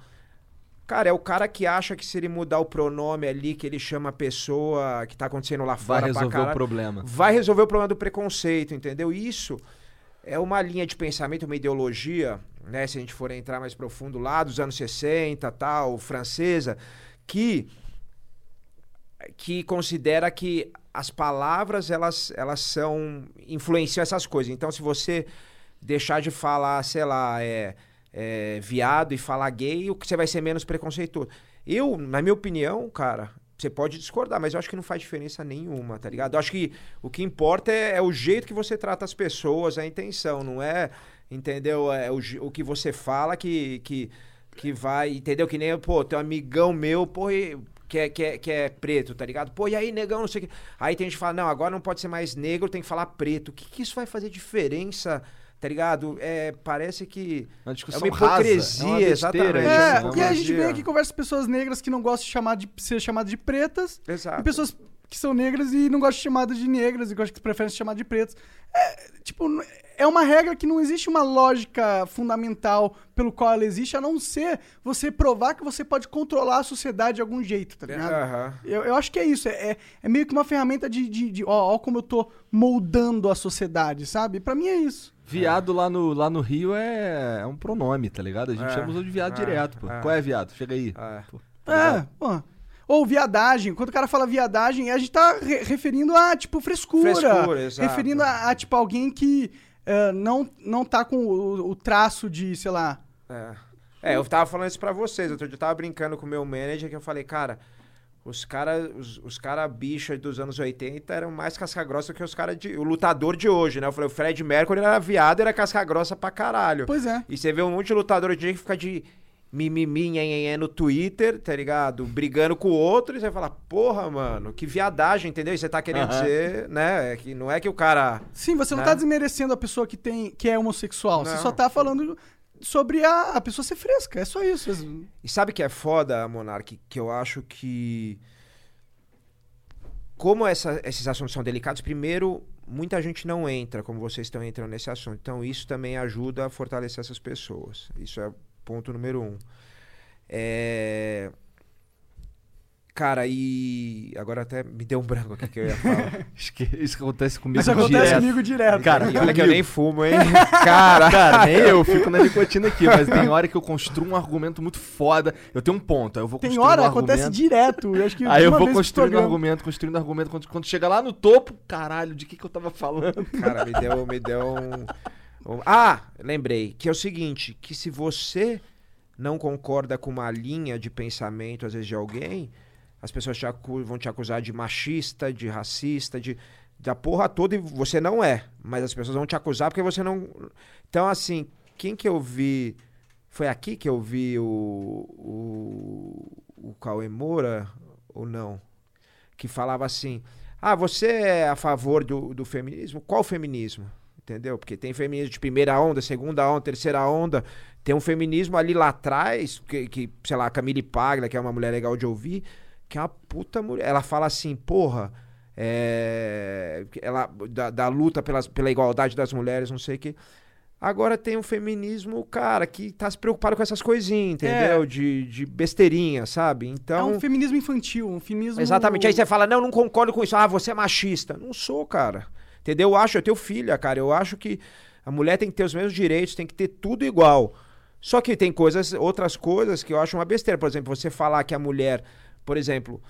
cara, é o cara que acha que se ele mudar o pronome ali, que ele chama a pessoa que tá acontecendo lá fora pra caralho... Vai resolver o problema. Vai resolver o problema do preconceito, entendeu? Isso é uma linha de pensamento, uma ideologia, né? Se a gente for entrar mais profundo lá dos anos sessenta, tal, francesa, que, que considera que as palavras, elas, elas são... influenciam essas coisas. Então, se você... deixar de falar, sei lá, é, é, viado e falar gay, o que você vai ser menos preconceituoso. Eu, na minha opinião, cara, você pode discordar, mas eu acho que não faz diferença nenhuma, tá ligado? Eu acho que o que importa é, é o jeito que você trata as pessoas, a intenção, não é, entendeu? É o, o que você fala que, que, que vai, entendeu? Que nem, pô, tem um amigão meu, pô, e... Que é, que, é, que é preto, tá ligado? Pô, e aí, negão, não sei o que. Aí tem gente que fala, não, agora não pode ser mais negro, tem que falar preto. O que, que isso vai fazer diferença, tá ligado? É, parece que... Uma discussão é uma hipocrisia, rasa, é uma exatamente. É, é uma e a gente vem aqui e conversa com pessoas negras que não gostam de, chamar de ser chamadas de pretas. Exato. E pessoas que são negras e não gostam de ser chamadas de negras e gostam que preferem ser chamadas de pretos. É, tipo, é uma regra que não existe uma lógica fundamental pelo qual ela existe, a não ser você provar que você pode controlar a sociedade de algum jeito, tá ligado? Uhum. Eu, eu acho que é isso, é, é meio que uma ferramenta de, de, de ó, ó como eu tô moldando a sociedade, sabe? Pra mim é isso. Viado é. Lá, no, lá no Rio é, é um pronome, tá ligado? A gente é. chama de viado é. direto, pô. É. Qual é viado? Chega aí. É, pô. Tá é pô. Ou viadagem, quando o cara fala viadagem, a gente tá re- referindo a, tipo, frescura. Frescura, exato. Referindo a, a tipo, alguém que... Uh, não, não tá com o, o traço de, sei lá... É. é, eu tava falando isso pra vocês. Outro dia eu tava brincando com o meu manager, que eu falei, cara, os caras os, os cara bichos dos anos oitenta eram mais casca-grossa que os caras de... O lutador de hoje, né? Eu falei, o Fred Mercury era viado, era casca-grossa pra caralho. Pois é. E você vê um monte de lutador de gente que fica de... mimimi nhenhenhen no Twitter, tá ligado? Brigando com o outro, e você fala, porra, mano, que viadagem, entendeu? E você tá querendo uhum. dizer, né? Que não é que o cara... Sim, você né? não tá desmerecendo a pessoa que, tem, que é homossexual. Não. Você só tá falando sobre a, a pessoa ser fresca. É só isso. E sabe que é foda, Monark? Que eu acho que... Como essa, esses assuntos são delicados, primeiro... Muita gente não entra, como vocês estão entrando nesse assunto. Então, isso também ajuda a fortalecer essas pessoas. Isso é ponto número um. É... Cara, e... Agora até me deu um branco aqui que eu ia falar. Isso acontece comigo direto. Isso acontece direto. comigo direto. Cara, e olha comigo. que eu nem fumo, hein? Cara, Cara, nem eu fico na nicotina aqui. Mas tem hora que eu construo um argumento muito foda. Eu tenho um ponto, aí eu vou construir um argumento. Tem hora, acontece direto. Eu acho que aí eu vou construindo um argumento, construindo um argumento. Quando, quando chega lá no topo, caralho, de que que eu tava falando? Cara, me deu, me deu um... um... Ah, lembrei. Que é o seguinte, que se você não concorda com uma linha de pensamento, às vezes, de alguém... As pessoas te acusam, vão te acusar de machista, de racista, de da porra toda, e você não é. Mas as pessoas vão te acusar porque você não... Então, assim, quem que eu vi... Foi aqui que eu vi o... O, o Cauê Moura, ou não? Que falava assim... Ah, você é a favor do, do feminismo? Qual feminismo? Entendeu? Porque tem feminismo de primeira onda, segunda onda, terceira onda. Tem um feminismo ali lá atrás, que, que sei lá, a Camille Paglia, que é uma mulher legal de ouvir... Que é uma puta mulher. Ela fala assim, porra, é... ela, da, da luta pelas, pela igualdade das mulheres, não sei o quê. Agora tem um feminismo, cara, que tá se preocupado com essas coisinhas, entendeu? É. De, de besteirinha, sabe? Então... É um feminismo infantil, um feminismo... Exatamente. Aí você fala, não, não concordo com isso. Ah, você é machista. Não sou, cara. Entendeu? Eu acho, eu tenho filha, cara. Eu acho que a mulher tem que ter os mesmos direitos, tem que ter tudo igual. Só que tem coisas, outras coisas que eu acho uma besteira. Por exemplo, você falar que a mulher... Por exemplo,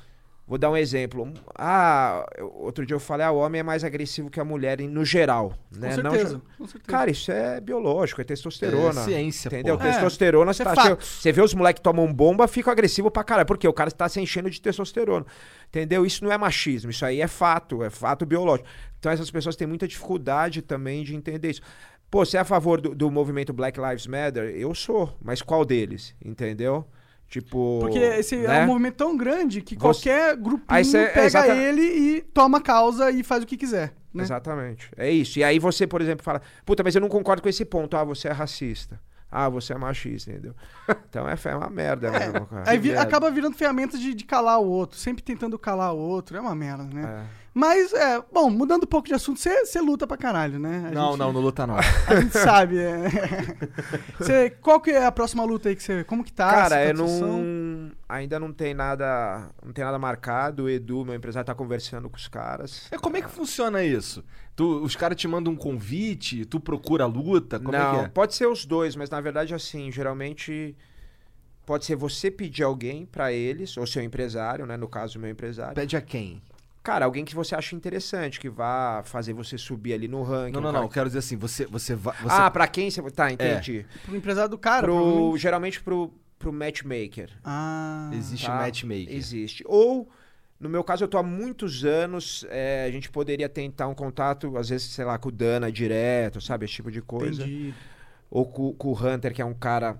vou dar um exemplo. Ah, outro dia eu falei, ah, o homem é mais agressivo que a mulher no geral, né? Com certeza, Não, com certeza. Cara, isso é biológico, é testosterona. É ciência, entendeu? Porra. Testosterona, é, você, tá, você, você vê os moleques que tomam bomba, ficam agressivos pra caralho. Por quê? O cara tá se enchendo de testosterona, entendeu? Isso não é machismo, isso aí é fato, é fato biológico. Então essas pessoas têm muita dificuldade também de entender isso. Pô, você é a favor do, do movimento Black Lives Matter? Eu sou, mas qual deles, entendeu? Tipo, porque esse né? é um movimento tão grande que você... qualquer grupinho cê, pega exata... ele e toma causa e faz o que quiser. Né? Exatamente. É isso. E aí você, por exemplo, fala... Puta, mas eu não concordo com esse ponto. Ah, você é racista. Ah, você é machista, entendeu? Então é, é uma merda é, mesmo, cara. Aí vi, merda. Acaba virando ferramenta de, de calar o outro. Sempre tentando calar o outro. É uma merda, né? É. Mas, é, bom, mudando um pouco de assunto, você luta pra caralho, né? A não, gente, não, não luta não. A gente sabe. É. Cê, qual que é a próxima luta aí que você... Como que tá? Cara, eu não... Ainda não tem nada não tem nada marcado. O Edu, meu empresário, tá conversando com os caras. É, como é que funciona isso? Tu, os caras te mandam um convite, tu procura a luta? Como não, é que é? Pode ser os dois, mas na verdade, assim, geralmente... Pode ser você pedir alguém pra eles, ou seu empresário, né? No caso, o meu empresário. Pede a quem? Cara, alguém que você acha interessante, que vá fazer você subir ali no ranking. Não, não, não. Que... Eu quero dizer assim, você... você, va... você... Ah, pra quem você... Tá, entendi. É. Pro empresário do cara. Pro, geralmente pro, pro matchmaker. Ah. Existe tá? matchmaker. Existe. Ou, no meu caso, eu tô há muitos anos, é, a gente poderia tentar um contato, às vezes, sei lá, com o Dana direto, sabe? Esse tipo de coisa. Entendi. Ou com, com o Hunter, que é um cara...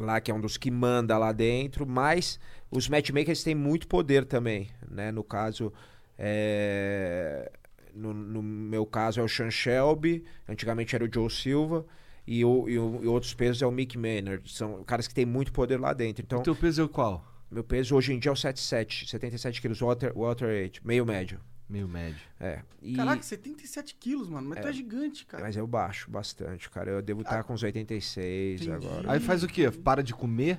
lá, que é um dos que manda lá dentro, mas os matchmakers têm muito poder também, né? No caso, é... no, no meu caso é o Sean Shelby, antigamente era o Joe Silva, e, o, e, o, e outros pesos é o Mick Maynard, são caras que têm muito poder lá dentro. Então, o teu peso é o qual? Meu peso hoje em dia é o setenta e sete quilos, water, water meio médio. Meio médio. É. E... Caraca, setenta e sete quilos, mano. Mas é. Tu é gigante, cara. Mas eu baixo bastante, cara. Eu devo estar ah. com uns oitenta e seis Entendi. Agora. Aí faz o quê? Para de comer?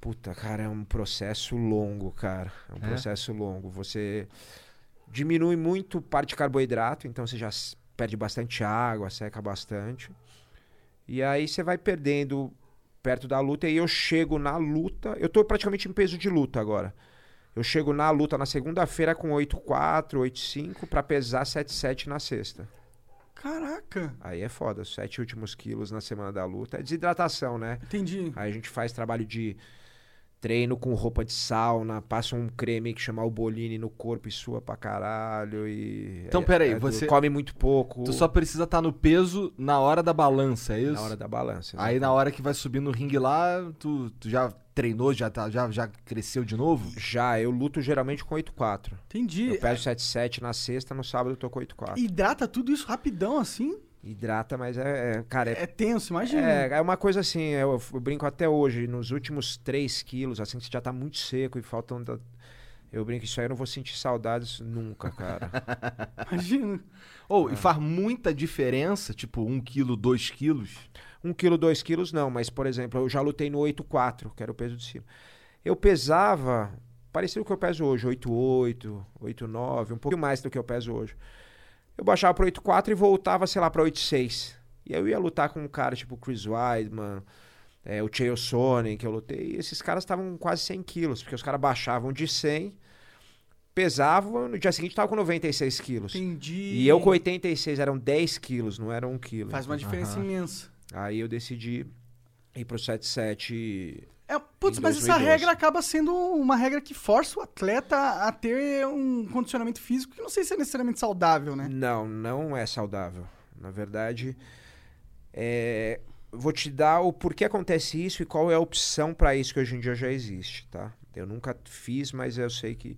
Puta, cara, é um processo longo, cara. É um é? processo longo. Você diminui muito parte de carboidrato, então você já perde bastante água, seca bastante. E aí você vai perdendo perto da luta. E aí eu chego na luta... Eu tô praticamente em peso de luta agora. Eu chego na luta na segunda-feira com oito vírgula quatro, oito vírgula cinco pra pesar sete vírgula sete na sexta. Caraca! Aí é foda, os sete últimos quilos na semana da luta. É desidratação, né? Entendi. Aí a gente faz trabalho de treino com roupa de sauna, passa um creme que chama Alboline no corpo e sua pra caralho. E então, é, peraí, é, você... come muito pouco. Tu só precisa estar no peso na hora da balança, é isso? Na hora da balança, exatamente. Aí na hora que vai subir no ringue lá, tu, tu já treinou, já, tá, já, já cresceu de novo? Já, eu luto geralmente com oito quatro. Entendi. Eu peso sete sete na sexta, no sábado eu tô com oito quatro. Hidrata tudo isso rapidão assim? Hidrata, mas é, é cara... É, é tenso, imagina. É, é uma coisa assim, eu, eu brinco até hoje, nos últimos três quilos, assim, que você já tá muito seco e faltam... Eu brinco, isso aí eu não vou sentir saudades nunca, cara. Imagina. Ou, oh, é. E faz muita diferença, tipo, um quilo, dois quilos? um quilo, dois quilos não, mas, por exemplo, eu já lutei no oito quatro, que era o peso de cima. Eu pesava, parecido com o que eu peso hoje, oito oito, oito nove, um pouco mais do que eu peso hoje. Eu baixava pra oito quatro e voltava, sei lá, pra oito seis. E aí eu ia lutar com um cara tipo o Chris Weidman, é, o Chael Sonnen, que eu lutei. E esses caras estavam quase cem quilos, porque os caras baixavam de cem, pesavam, no dia seguinte tava com noventa e seis quilos. Entendi. E eu com oitenta e seis, eram dez quilos, não era um quilo. Faz uma diferença uhum. imensa. Aí eu decidi ir pro sete sete... É, putz, mas essa regra acaba sendo uma regra que força o atleta a ter um condicionamento físico que não sei se é necessariamente saudável, né? Não, não é saudável. Na verdade, é... vou te dar o porquê acontece isso e qual é a opção para isso que hoje em dia já existe, tá? Eu nunca fiz, mas eu sei que...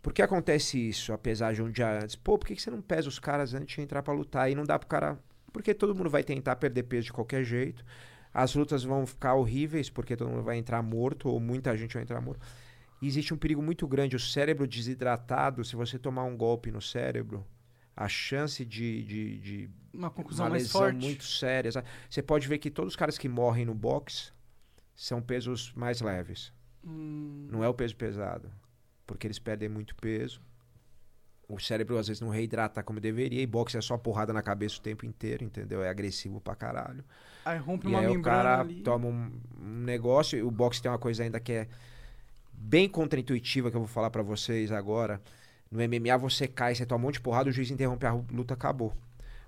Por que acontece isso, apesar de um dia antes? Pô, por que você não pesa os caras antes de entrar para lutar? E não dá pro cara... Porque todo mundo vai tentar perder peso de qualquer jeito. As lutas vão ficar horríveis porque todo mundo vai entrar morto ou muita gente vai entrar morto. E existe um perigo muito grande. O cérebro desidratado, se você tomar um golpe no cérebro, a chance de... de, de uma conclusão uma mais forte. Muito séria. Você pode ver que todos os caras que morrem no boxe são pesos mais leves. Hum. Não é o peso pesado. Porque eles perdem muito peso. O cérebro às vezes não reidrata como deveria, e boxe é só porrada na cabeça o tempo inteiro, entendeu? É agressivo pra caralho. Aí rompe uma membrana. E aí o cara ali toma um, um negócio, e o boxe tem uma coisa ainda que é bem contraintuitiva que eu vou falar pra vocês agora. No M M A você cai, você toma um monte de porrada, o juiz interrompe a luta, acabou.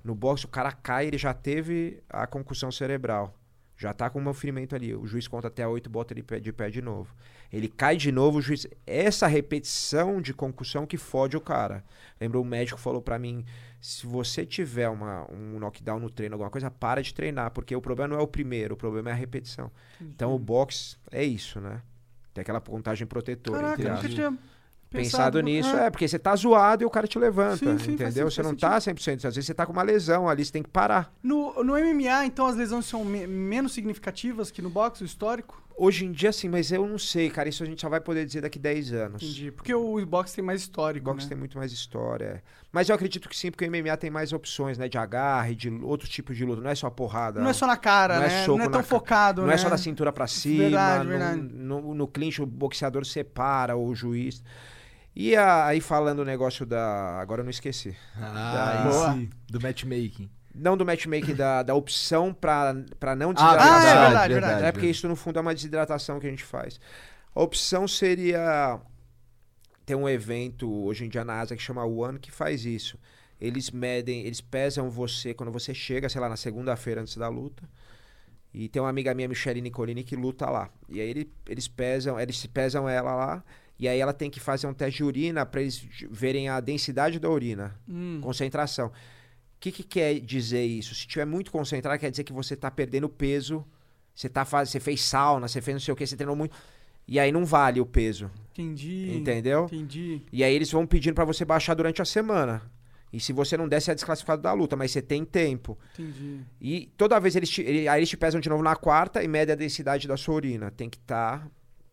No boxe o cara cai, ele já teve a concussão cerebral. Já tá com um ferimento ali. O juiz conta até oito, bota ele de pé de novo. Ele cai de novo, o juiz... Essa repetição de concussão que fode o cara. Lembra, o médico falou pra mim, se você tiver uma, um knockdown no treino, alguma coisa, para de treinar, porque o problema não é o primeiro, o problema é a repetição. Entendi. Então o boxe é isso, né? Tem aquela contagem protetora. Caraca, eu nunca tinha pensado, pensado nisso. É. é, porque você tá zoado e o cara te levanta, sim, sim, entendeu? Você não tá cem por cento. Às vezes você tá com uma lesão ali, você tem que parar. No, no M M A, então, as lesões são me- menos significativas que no boxe, o histórico? Hoje em dia, sim, mas eu não sei, cara. Isso a gente só vai poder dizer daqui dez anos. Entendi, porque o boxe tem mais histórico, o boxe, né? Tem muito mais história. Mas eu acredito que sim, porque o M M A tem mais opções, né? De agarre, de outros tipos de luta. Não é só porrada. Não é só na cara, não, né? É soco, não é tão na... focado, não, né? Não é só da cintura pra cima. Verdade, verdade. No, no, no clinch, o boxeador separa, ou o juiz... E a, aí falando o negócio da... Agora eu não esqueci. Ah, da, esse, do matchmaking. Não do matchmaking, da, da opção pra, pra não desidratar. Ah, é verdade, verdade, verdade. É porque isso, no fundo, é uma desidratação que a gente faz. A opção seria... Tem um evento, hoje em dia, na Ásia, que chama One, que faz isso. Eles medem, eles pesam você quando você chega, sei lá, na segunda-feira antes da luta. E tem uma amiga minha, Michele Nicolini, que luta lá. E aí ele, eles pesam, eles pesam ela lá. E aí ela tem que fazer um teste de urina para eles verem a densidade da urina, hum. concentração. O que, que quer dizer isso? Se tiver muito concentrado, quer dizer que você está perdendo peso, você, tá faz... você fez sauna, você fez não sei o que, você treinou muito, e aí não vale o peso. Entendi. Entendeu? Entendi. E aí eles vão pedindo para você baixar durante a semana. E se você não der, você é desclassificado da luta, mas você tem tempo. Entendi. E toda vez eles te, aí eles te pesam de novo na quarta e medem a densidade da sua urina. Tem que estar... Tá...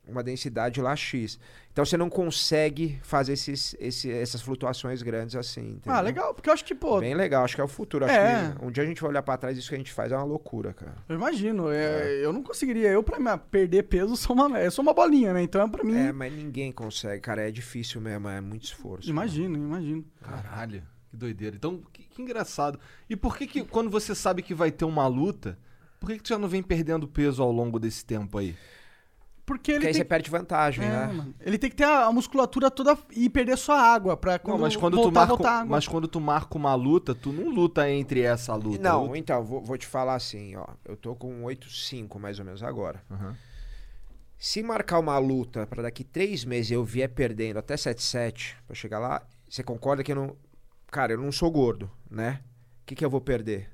uma densidade lá X. Então você não consegue fazer esses, esse, essas flutuações grandes assim, entendeu? Ah, legal, porque eu acho que, pô... Bem legal, acho que é o futuro. Acho é. que um dia a gente vai olhar pra trás e isso que a gente faz é uma loucura, cara. Eu imagino, é, é. eu não conseguiria. Eu, pra perder peso, sou uma, eu sou uma bolinha, né? Então é pra mim... É, mas ninguém consegue, cara. É difícil mesmo, é muito esforço. Imagino, cara. imagino. Caralho, que doideira. Então, que, que engraçado. E por que que, quando você sabe que vai ter uma luta, por que que tu já não vem perdendo peso ao longo desse tempo aí? Porque, ele Porque aí você que... perde vantagem, é, né? Mano. Ele tem que ter a, a musculatura toda e perder só a água pra quando, não, mas quando voltar, tu marca, voltar a água. Mas quando tu marca uma luta, tu não luta entre essa luta. Não, luta. Então, vou, vou te falar assim, ó. Eu tô com oito cinco mais ou menos agora. Uhum. Se marcar uma luta para daqui três meses eu vier perdendo até sete sete para chegar lá, você concorda que eu não... Cara, eu não sou gordo, né? O que, que eu vou perder?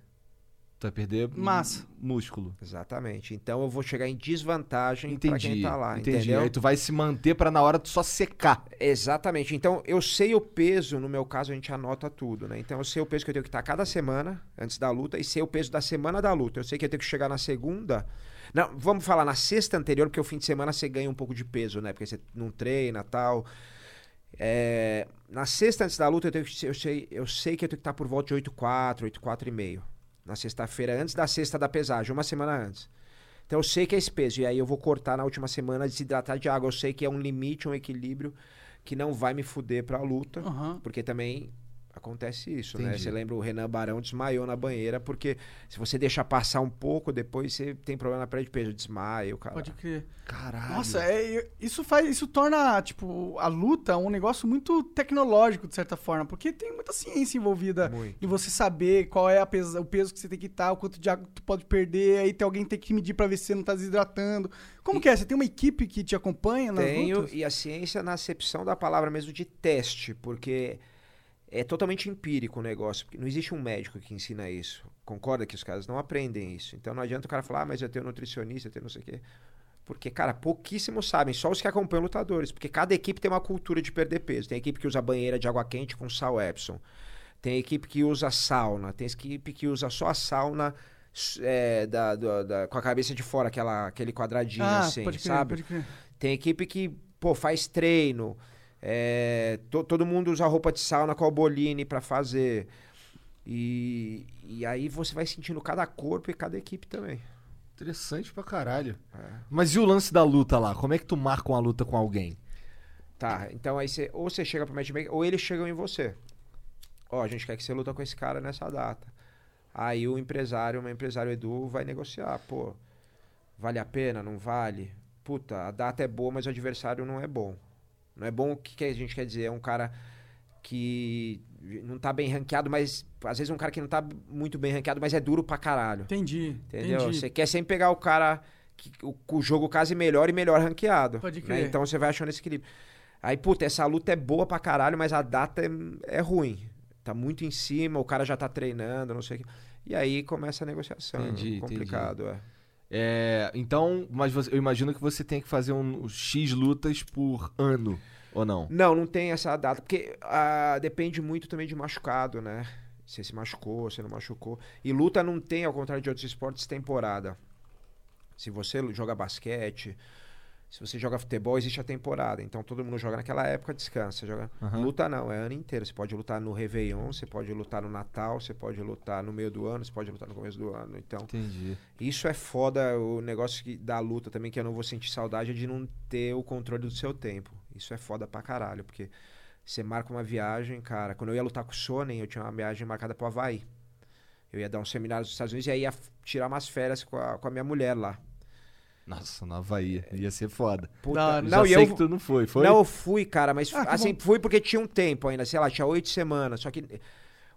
Tu vai perder massa, músculo. Exatamente. Então eu vou chegar em desvantagem. Entendi. Pra quem tá lá, entendi. Entendeu? Aí tu vai se manter pra na hora tu só secar. Exatamente. Então eu sei o peso, no meu caso a gente anota tudo, né? Então eu sei o peso que eu tenho que estar cada semana antes da luta e sei o peso da semana da luta. Eu sei que eu tenho que chegar na segunda... Não, vamos falar na sexta anterior, porque o fim de semana você ganha um pouco de peso, né? Porque você não treina e tal... É, na sexta antes da luta eu, tenho que, eu, sei, eu sei que eu tenho que estar por volta de oito e quatro, oito e quatro e meio na sexta-feira, antes da sexta da pesagem, uma semana antes. Então eu sei que é esse peso, e aí eu vou cortar na última semana, desidratar de água. Eu sei que é um limite, um equilíbrio que não vai me fuder pra luta, uhum. Porque também acontece isso, entendi, né? Você lembra o Renan Barão desmaiou na banheira, porque se você deixar passar um pouco, depois você tem problema na perda de peso, desmaio, cara. Pode crer. Caralho. Nossa, é, isso, faz, isso torna, tipo, a luta um negócio muito tecnológico, de certa forma, porque tem muita ciência envolvida muito. Em você saber qual é a pesa, o peso que você tem que estar, o quanto de água que tu pode perder, aí tem alguém que tem que medir pra ver se você não tá desidratando. Como e... que é? Você tem uma equipe que te acompanha nas Tenho, lutas? E a ciência na acepção da palavra mesmo de teste, porque... É totalmente empírico o negócio, porque não existe um médico que ensina isso. Concorda que os caras não aprendem isso. Então não adianta o cara falar, ah, mas eu tenho nutricionista, eu tenho não sei o quê. Porque, cara, pouquíssimos sabem, só os que acompanham lutadores. Porque cada equipe tem uma cultura de perder peso. Tem equipe que usa banheira de água quente com sal Epsom. Tem equipe que usa sauna. Tem equipe que usa só a sauna é, da, da, da, com a cabeça de fora, aquela, aquele quadradinho ah, assim, pode crer, sabe? Pode crer. Tem equipe que, pô, faz treino. É, to, todo mundo usa roupa de sauna com alboline pra fazer. E, e aí você vai sentindo cada corpo e cada equipe também. Interessante pra caralho. É. Mas e o lance da luta lá? Como é que tu marca uma luta com alguém? Tá, então aí você ou você chega pro matchmaker ou eles chegam em você. Ó, a gente quer que você luta com esse cara nessa data. Aí o empresário, o meu empresário Edu, vai negociar. Pô, vale a pena? Não vale? Puta, a data é boa, mas o adversário não é bom. Não é bom o que a gente quer dizer, é um cara que não tá bem ranqueado, mas às vezes é um cara que não tá muito bem ranqueado, mas é duro pra caralho. Entendi. Entendeu? Entendi. Você quer sempre pegar o cara que o, o jogo case melhor e melhor ranqueado. Pode crer. Né? Então você vai achando esse equilíbrio. Aí, puta, essa luta é boa pra caralho, mas a data é, é ruim. Tá muito em cima, o cara já tá treinando, não sei o que. E aí começa a negociação. Entendi, complicado, entendi. É. É, então, mas você, eu imagino que você tem que fazer um, um X lutas por ano, ou não? Não, não tem essa data, porque ah, depende muito também de machucado, né? Se se machucou, se não machucou. E luta não tem, ao contrário de outros esportes, temporada. Se você joga basquete, se você joga futebol, existe a temporada. Então todo mundo joga naquela época, descansa. Joga... Uhum. Luta não, é ano inteiro. Você pode lutar no Réveillon, você pode lutar no Natal, você pode lutar no meio do ano, você pode lutar no começo do ano. Então, entendi. Isso é foda, o negócio que, da luta também, que eu não vou sentir saudade, é de não ter o controle do seu tempo. Isso é foda pra caralho, porque você marca uma viagem, cara. Quando eu ia lutar com o Sonnen, eu tinha uma viagem marcada pro Havaí. Eu ia dar um seminário nos Estados Unidos e aí ia tirar umas férias com a, com a minha mulher lá. Nossa, na Havaí. Ia ser foda. Puta, não, já não, sei eu, que tu não foi, foi? Não, eu fui, cara, mas ah, assim, bom. Fui porque tinha um tempo ainda, sei lá, tinha oito semanas, só que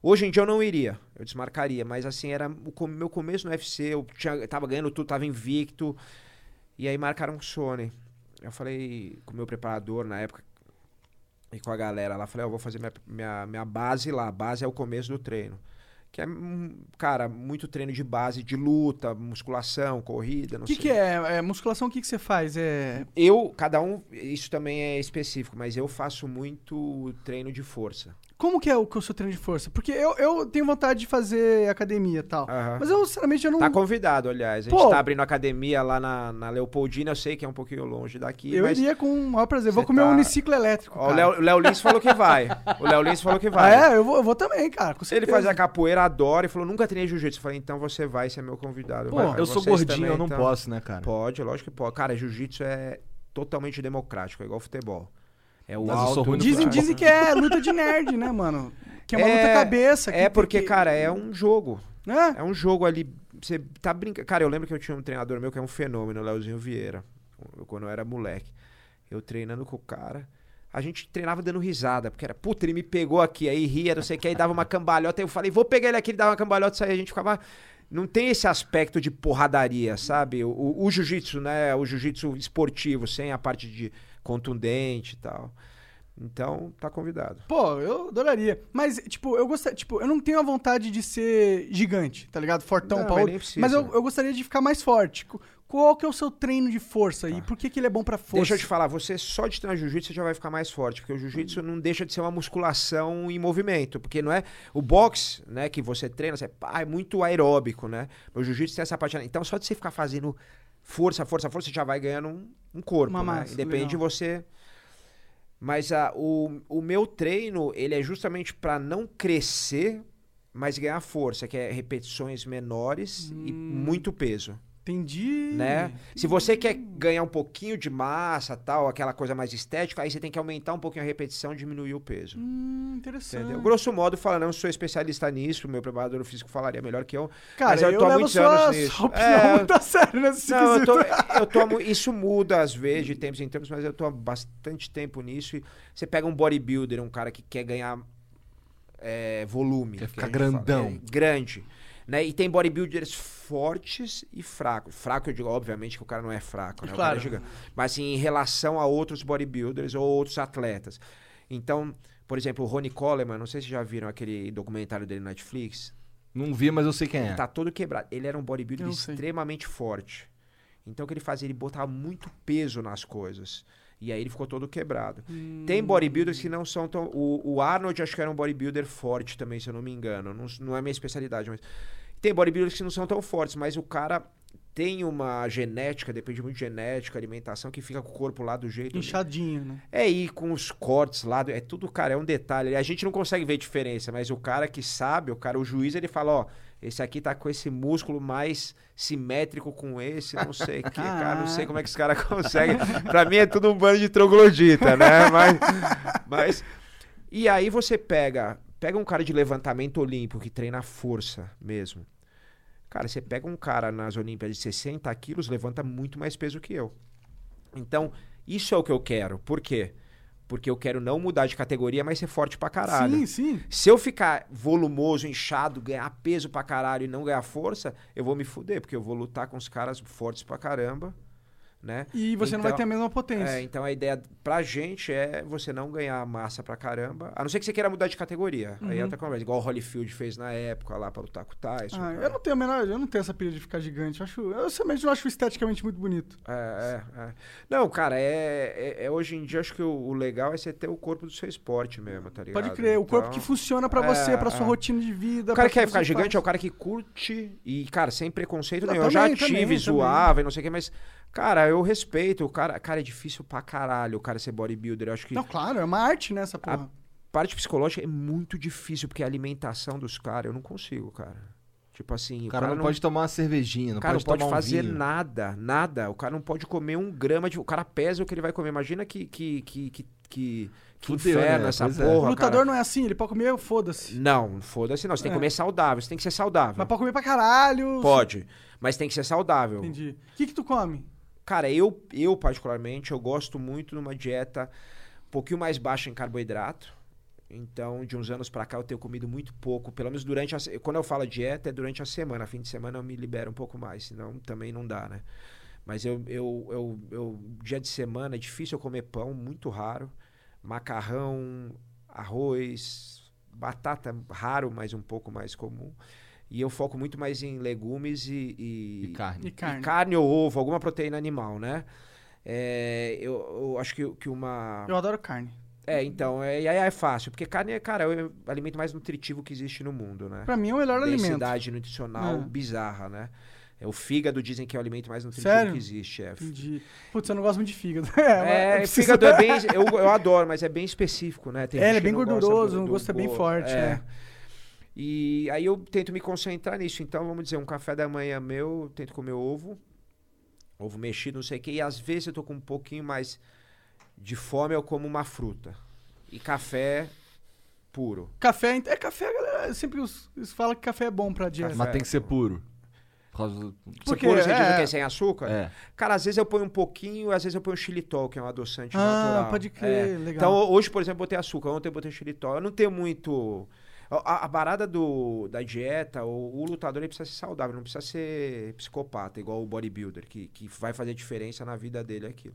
hoje em dia eu não iria, eu desmarcaria, mas assim, era o meu começo no U F C, eu, tinha, eu tava ganhando tudo, tava invicto, e aí marcaram o Sonnen. Eu falei com o meu preparador na época e com a galera lá, falei, ó, oh, eu vou fazer minha, minha, minha base lá, a base é o começo do treino. Que é, cara, muito treino de base, de luta, musculação, corrida, não sei. O que é? É? Musculação, o que, que você faz? É... Eu, cada um, isso também é específico, mas eu faço muito treino de força. Como que é o, que é o seu treino de força? Porque eu, eu tenho vontade de fazer academia e tal, uhum. Mas eu, sinceramente, eu não... Tá convidado, aliás. A gente Pô, tá abrindo academia lá na, na Leopoldina, eu sei que é um pouquinho longe daqui, eu mas... Eu iria com o maior prazer, vou comer tá... um uniciclo elétrico, ó, cara. O Léo Lins falou que vai. O Léo Lins falou que vai. Ah, é? Eu vou, eu vou também, cara, com certeza. Ele faz a capoeira, adora e falou, nunca treinei jiu-jitsu. Eu falei, então você vai, você é meu convidado. Pô, vai, vai. Eu sou gordinho, também, eu não então... posso, né, cara? Pode, lógico que pode. Cara, jiu-jitsu é totalmente democrático, é igual futebol. É o Mas alto. Dizem, dizem que é luta de nerd, né, mano? Que é uma é, luta cabeça. Que é porque, que... cara, é um jogo. É, é um jogo ali. Você tá brincando. Cara, eu lembro que eu tinha um treinador meu que é um fenômeno, o Leozinho Vieira. Eu, quando eu era moleque. Eu treinando com o cara. A gente treinava dando risada, porque era, puta, ele me pegou aqui, aí ria, não sei o que, aí dava uma cambalhota, aí eu falei, vou pegar ele aqui, ele dava uma cambalhota, aí a gente ficava não tem esse aspecto de porradaria, sabe? O, o, o jiu-jitsu, né? O jiu-jitsu esportivo, sem a parte de contundente e tal. Então, tá convidado. Pô, eu adoraria. Mas, tipo, eu gostaria, tipo, eu não tenho a vontade de ser gigante, tá ligado? Fortão, pau. Mas, mas eu, eu gostaria de ficar mais forte. Qual que é o seu treino de força? Tá. E por que que ele é bom pra força? Deixa eu te falar, você só de treinar jiu-jitsu, você já vai ficar mais forte. Porque o jiu-jitsu não deixa de ser uma musculação em movimento. Porque não é... O boxe, né, que você treina, você, pá, é muito aeróbico, né? O jiu-jitsu tem essa parte... Então, só de você ficar fazendo força, força, força, você já vai ganhando um, um corpo, uma massa, né? Independente legal. De você... Mas a, o, o meu treino, ele é justamente para não crescer, mas ganhar força, que é repetições menores hum. e muito peso. Entendi. Né? Se você quer ganhar um pouquinho de massa, tal, aquela coisa mais estética, aí você tem que aumentar um pouquinho a repetição e diminuir o peso. Hum, interessante. Entendeu? Grosso modo, falando, eu sou especialista nisso, meu preparador físico falaria melhor que eu. Cara, mas eu, eu tô há muitos só, anos nisso. Só é... Não, tá sério nesse não, eu tô, eu tô, isso muda às vezes, de tempos em tempos, mas eu tô há bastante tempo nisso. E você pega um bodybuilder, um cara que quer ganhar é, volume. Quer ficar grandão. É, grande. Né? E tem bodybuilders fortes e fracos. Fraco, eu digo, obviamente, que o cara não é fraco, né? Claro. O cara é mas assim, em relação a outros bodybuilders ou outros atletas. Então, por exemplo, o Ronnie Coleman, não sei se já viram aquele documentário dele na Netflix. Não vi, mas eu sei quem é. Ele tá todo quebrado. Ele era um bodybuilder eu extremamente sei. forte. Então, o que ele fazia? Ele botava muito peso nas coisas. E aí ele ficou todo quebrado. Hum. Tem bodybuilders que não são tão... O, o Arnold, acho que era um bodybuilder forte também, se eu não me engano. Não, não é minha especialidade, mas... Tem bodybuilders que não são tão fortes, mas o cara tem uma genética, depende muito de genética, alimentação, que fica com o corpo lá do jeito... Inchadinho, né? É, e com os cortes lá, é tudo, cara, é um detalhe. A gente não consegue ver diferença, mas o cara que sabe, o cara, o juiz, ele fala, ó... Esse aqui tá com esse músculo mais simétrico com esse, não sei o que, cara, não sei como é que esse cara consegue. Pra mim é tudo um bando de troglodita, né? Mas, mas... E aí você pega, pega um cara de levantamento olímpico que treina força mesmo. Cara, você pega um cara nas Olimpíadas de sessenta quilos, levanta muito mais peso que eu. Então, isso é o que eu quero. Por quê? Porque eu quero não mudar de categoria, mas ser forte pra caralho. Sim, sim. Se eu ficar volumoso, inchado, ganhar peso pra caralho e não ganhar força, eu vou me fuder, porque eu vou lutar com os caras fortes pra caramba, né? E você então, não vai ter a mesma potência. É, então a ideia pra gente é você não ganhar massa pra caramba, a não ser que você queira mudar de categoria. Uhum. Aí é outra conversa, igual o Holyfield fez na época lá pra lutar com o Tyson. Ah, eu não tenho a menor, eu não tenho essa pilha de ficar gigante. Eu, acho, eu somente não acho esteticamente muito bonito. É, é, é. Não, cara, é, é, é, hoje em dia acho que o, o legal é você ter o corpo do seu esporte mesmo, tá ligado? Pode crer, então, o corpo que funciona pra você, é, pra sua é. rotina de vida. O cara que quer ficar gigante faz. É o cara que curte e, cara, sem preconceito não, nenhum. Eu também, já tive, também, zoava também. E não sei o que, mas... Cara, eu respeito. O cara, cara, é difícil pra caralho o cara ser bodybuilder. Eu acho que... Não, claro, é uma arte, né, essa porra. A parte psicológica é muito difícil, porque a alimentação dos caras, eu não consigo, cara. Tipo assim... O cara, o cara não, não pode tomar uma cervejinha, não, cara, pode, não pode tomar um vinho. O cara não pode fazer nada, nada. O cara não pode comer um grama de... O cara pesa o que ele vai comer. Imagina que... que, que, que... Que, que inferno, né? Essa pois porra, é. O lutador cara. Não é assim, ele pode comer, foda-se. Não, foda-se não, você é. tem que comer saudável, você tem que ser saudável. Mas pode comer pra caralho. Pode, mas tem que ser saudável. Entendi. O que que tu come? Cara, eu, eu particularmente, eu gosto muito de uma dieta um pouquinho mais baixa em carboidrato. Então, de uns anos pra cá, eu tenho comido muito pouco. Pelo menos durante a... Quando eu falo dieta, é durante a semana. Fim de semana eu me libero um pouco mais, senão também não dá, né? Mas eu, eu, eu, eu, dia de semana é difícil eu comer pão, muito raro. Macarrão, arroz, batata raro, mas um pouco mais comum. E eu foco muito mais em legumes e, e, e, carne. e, carne. e carne ou ovo, alguma proteína animal, né? É, eu, eu acho que, que uma... Eu adoro carne. É, então, é, e aí é fácil, porque carne é, cara, é o alimento mais nutritivo que existe no mundo, né? Pra mim é o melhor alimento. Densidade nutricional é. bizarra, né? É, o fígado dizem que é o alimento mais nutritivo Sério? que existe. É. Entendi. Putz, eu não gosto muito de fígado. É, é preciso... fígado é bem... Eu, eu adoro, mas é bem específico, né? Tem é, ele é bem gorduroso, o gosto é bem forte. É. Né? E aí eu tento me concentrar nisso. Então, vamos dizer, um café da manhã meu, eu tento comer ovo, ovo mexido, não sei o quê. E às vezes eu tô com um pouquinho mais de fome, eu como uma fruta. E café... puro. Café... É café, galera. Sempre fala que café é bom pra dieta. Mas tem que ser puro. Do... Porque puro, você é... diz que é sem açúcar? É. Cara, às vezes eu ponho um pouquinho, às vezes eu ponho xilitol, que é um adoçante ah, natural. Ah, pode crer, é. legal. Então, hoje, por exemplo, eu botei açúcar, ontem eu botei xilitol. Eu não tenho muito... A, a barada do, da dieta, o, o lutador ele precisa ser saudável, não precisa ser psicopata, igual o bodybuilder, que, que vai fazer diferença na vida dele aquilo.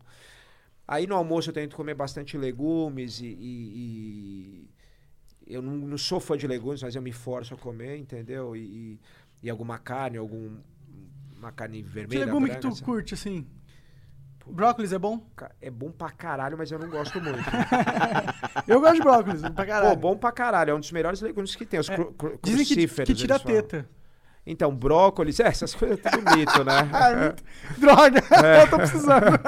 Aí no almoço eu tento comer bastante legumes e... e, e... eu não, não sou fã de legumes, mas eu me forço a comer, entendeu? E, e, e alguma carne, algum, uma carne vermelha. Que legume branca, que tu sabe? Curte, assim? Brócolis é bom? É bom pra caralho, mas eu não gosto muito. Eu gosto de brócolis, pra caralho. Pô, bom pra caralho, é um dos melhores legumes que tem. Os é, cru, cru, dizem que, que tira a teta. Então, brócolis, é, essas coisas é tudo mito, né? É, droga, é. Eu tô precisando.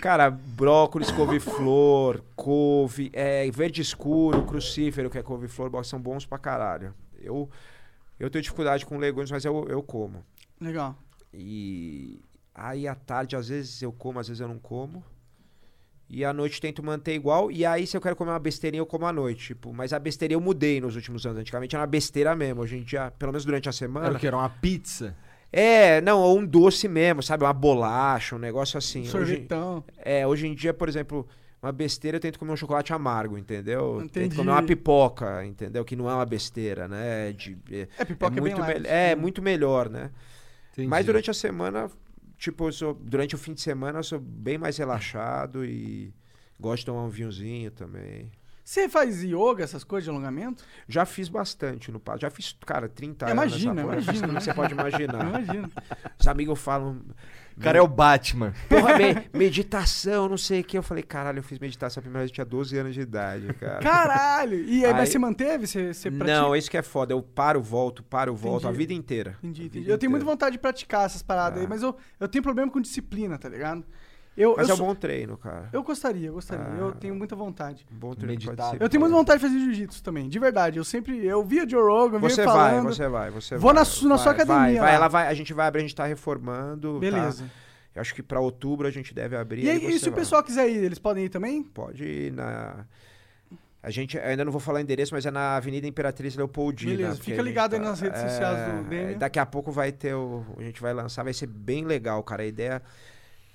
Cara, brócolis, couve-flor, couve, é, verde escuro, crucífero, que é couve-flor, são bons pra caralho. Eu, eu tenho dificuldade com legumes, mas eu, eu como. Legal. E aí à tarde, às vezes eu como, às vezes eu não como. E à noite tento manter igual. E aí se eu quero comer uma besteirinha, eu como à noite. Tipo, mas a besteira eu mudei nos últimos anos. Antigamente era uma besteira mesmo. Hoje em dia, pelo menos durante a semana... Era o que? Era uma pizza? É, não, ou um doce mesmo, sabe? Uma bolacha, um negócio assim. Sorvetão. Hoje, é, hoje em dia, por exemplo, uma besteira eu tento comer um chocolate amargo, entendeu? Entendi. Tento comer uma pipoca, entendeu? Que não é uma besteira, né? De, é, pipoca é, é muito bem light, é, né? Muito melhor, né? Entendi. Mas durante a semana, tipo, eu sou, durante o fim de semana eu sou bem mais relaxado e gosto de tomar um vinhozinho também. Você faz yoga, essas coisas de alongamento? Já fiz bastante no passado. Já fiz, cara, trinta imagina, anos. Imagina, imagina. Né? Você pode imaginar. Imagina. Os amigos falam... O cara é o Batman. Porra, me, meditação, não sei o que. Eu falei, caralho, eu fiz meditação a primeira vez, eu tinha doze anos de idade, cara. Caralho! E aí, aí... mas você manteve? Você, você pratica? Não, isso que é foda. Eu paro, volto, paro, volto. Entendi. A vida inteira. Entendi, entendi. Eu inteira. tenho muita vontade de praticar essas paradas ah. aí, mas eu, eu tenho problema com disciplina, tá ligado? Eu, Mas eu é um sou... bom treino, cara. Eu gostaria, eu gostaria. Ah, eu tenho muita vontade. Um bom treino. Eu tenho muita vontade de fazer jiu-jitsu também, de verdade. Eu sempre... Eu via Joe Rogan, vinha falando... Você vai, você vai, você Vou vai. Vou na, su, na vai, sua academia. Vai, vai, ela vai, a gente vai abrir, a gente tá reformando. Beleza. Tá? Eu acho que pra outubro a gente deve abrir. E, aí, e se vai. o pessoal quiser ir, eles podem ir também? Pode ir na... A gente, eu ainda não vou falar o endereço, mas é na Avenida Imperatriz Leopoldina. Beleza, fica ligado tá, aí nas redes é, sociais do Demian. Daqui a pouco vai ter o... A gente vai lançar, vai ser bem legal, cara. A ideia...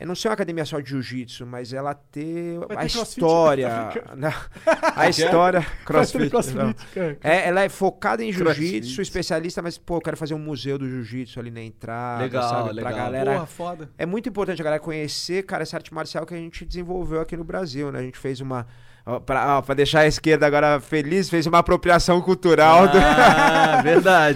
Eu não sei uma academia só de jiu-jitsu, mas ela ter, ter a história... Não, a história... Crossfit. crossfit é, ela é focada em jiu-jitsu, especialista, mas, pô, eu quero fazer um museu do jiu-jitsu ali na entrada, legal, sabe? Legal. Pra galera... Porra, foda. É muito importante a galera conhecer, cara, essa arte marcial que a gente desenvolveu aqui no Brasil, né? A gente fez uma... Pra, ó, pra deixar a esquerda agora feliz, fez uma apropriação cultural. Ah, do... verdade,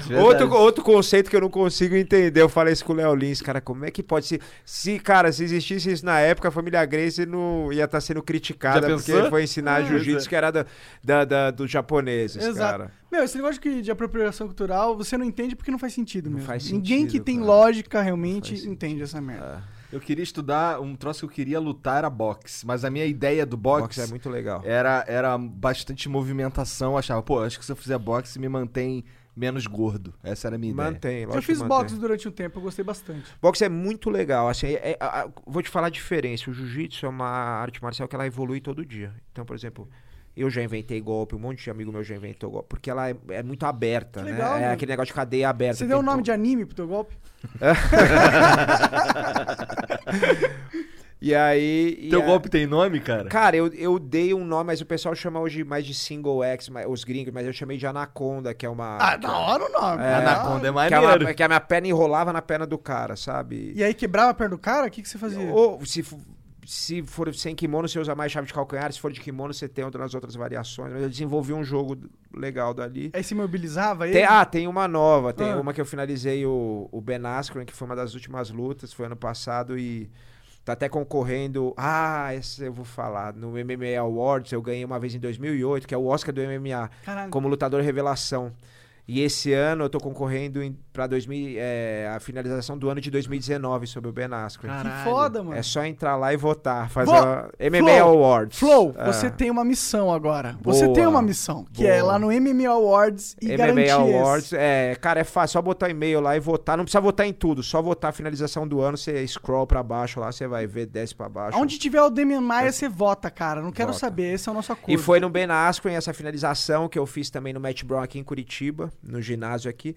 verdade. Outro, outro conceito que eu não consigo entender. Eu falei isso com o Léo Lins, cara, como é que pode ser... Se, cara, se existisse isso na época, a família Gracie não ia estar tá sendo criticada porque foi ensinar é, jiu-jitsu é. que era da, da, da, dos japoneses, Exato. cara. Meu, esse negócio de, de apropriação cultural, você não entende porque não faz sentido mesmo. Não faz sentido, Ninguém que cara. tem lógica realmente entende essa merda. Ah. Eu queria estudar, um troço que eu queria lutar era boxe, mas a minha ideia do boxe... Boxe é muito legal. Era, era bastante movimentação, eu achava, pô, acho que se eu fizer boxe me mantém menos gordo. Essa era a minha mantém, ideia. Lógico eu fiz mantém. boxe durante um tempo, eu gostei bastante. Boxe é muito legal, assim, é, é, é, vou te falar a diferença, o jiu-jitsu é uma arte marcial que ela evolui todo dia. Então, por exemplo... Eu já inventei golpe, um monte de amigo meu já inventou golpe, porque ela é, é muito aberta, que né? Legal, é mano. aquele negócio de cadeia aberta. Você deu o um nome todo. de anime pro teu golpe? E aí... E teu a... golpe tem nome, cara? Cara, eu, eu dei um nome, mas o pessoal chama hoje mais de single X, os gringos, mas eu chamei de anaconda, que é uma... Ah, da hora o nome. É, anaconda é maneiro. Que, é uma, que a minha perna enrolava na perna do cara, sabe? E aí quebrava a perna do cara? O que, que você fazia? Ou se... Se for sem kimono, você usa mais chave de calcanhar. Se for de kimono, você tem outras outras variações. Mas eu desenvolvi um jogo legal dali. Aí se mobilizava ele? Tem, ah, tem uma nova. Tem ah. uma que eu finalizei o, o Ben Askren, que foi uma das últimas lutas. Foi ano passado e tá até concorrendo. Ah, essa eu vou falar. No M M A Awards, eu ganhei uma vez em dois mil e oito, que é o Oscar do M M A. Caralho. Como lutador revelação. E esse ano eu tô concorrendo para é, a finalização do ano de dois mil e dezenove sobre o Ben Askren. Que foda, mano. É só entrar lá e votar. Fazer Vo a M M A Flow. Awards. Flow, ah. você tem uma missão agora. Boa. Você tem uma missão, que Boa. é lá no M M A Awards e M M A garantir Awards, esse. É, cara, é fácil. Só botar e-mail lá e votar. Não precisa votar em tudo. Só votar a finalização do ano. Você scroll pra baixo lá, você vai ver, desce pra baixo. Onde tiver o Demian Maia, você é. vota, cara. Não quero vota. saber. Esse é o nosso acordo. E foi no Ben Askren essa finalização que eu fiz também no Matt Brown aqui em Curitiba. No ginásio aqui,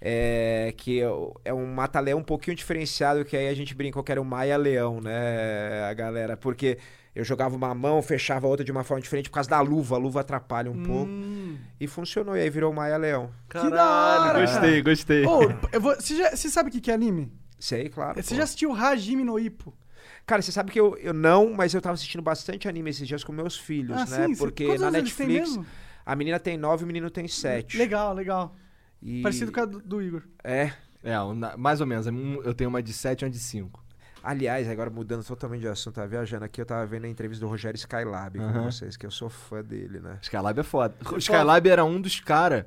é, que é um mata-leão um pouquinho diferenciado, que aí a gente brincou que era o Maia Leão, né, a galera, porque Eu jogava uma mão, fechava a outra de uma forma diferente por causa da luva. A luva atrapalha um hum. pouco. E funcionou. E aí virou Maia Leão. Caralho, que da hora. Gostei, gostei. Oh, eu vou, você, já, você sabe o que, que é anime? Sei, claro. Você pô. já assistiu Hajime no Ippo? Cara, você sabe que eu, eu não, mas eu tava assistindo bastante anime esses dias com meus filhos, ah, né? Sim, porque na Netflix, a menina tem nove e o menino tem sete. Legal, legal. E... Parecido com a do, do Igor. É. É, mais ou menos. Eu tenho uma de sete e uma de cinco. Aliás, agora mudando totalmente de assunto, tava viajando aqui, eu tava vendo a entrevista do Rogério Skylab uhum. com vocês, que eu sou fã dele, né? Skylab é foda. O Skylab era um dos caras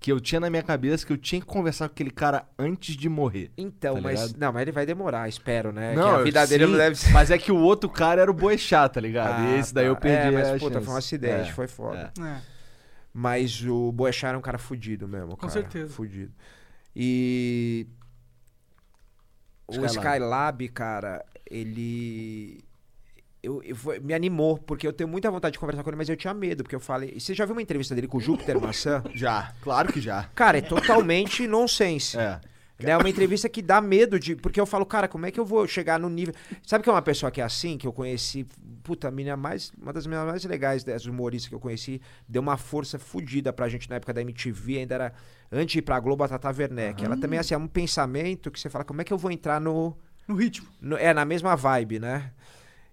que eu tinha na minha cabeça que eu tinha que conversar com aquele cara antes de morrer. Então, tá mas... Ligado? Não, mas ele vai demorar, espero, né? Não, que a vida eu, dele sim, não deve ser... Mas é que o outro cara era o Boechat, tá ligado? Ah, e esse daí eu perdi é, mas, a puta, chance. Foi um acidente, é, foi foda. É. É. Mas o Boechat era um cara fudido mesmo, cara. Com certeza. Fudido. E... O Skylab. Skylab, cara, ele eu, eu foi... me animou, porque eu tenho muita vontade de conversar com ele, mas eu tinha medo, porque eu falei... Você já viu uma entrevista dele com o Júpiter Maçã? Já, claro que já. Cara, é totalmente nonsense. É. É uma entrevista que dá medo de... Porque eu falo, cara, como é que eu vou chegar no nível... Sabe que é uma pessoa que é assim, que eu conheci... Puta, a menina mais... Uma das meninas mais legais das humoristas que eu conheci. Deu uma força fodida pra gente na época da M T V. Ainda era antes de ir pra Globo, a Tata Werneck. Uhum. Ela também, assim, é um pensamento que você fala, como é que eu vou entrar no... No ritmo. No, é, na mesma vibe, né?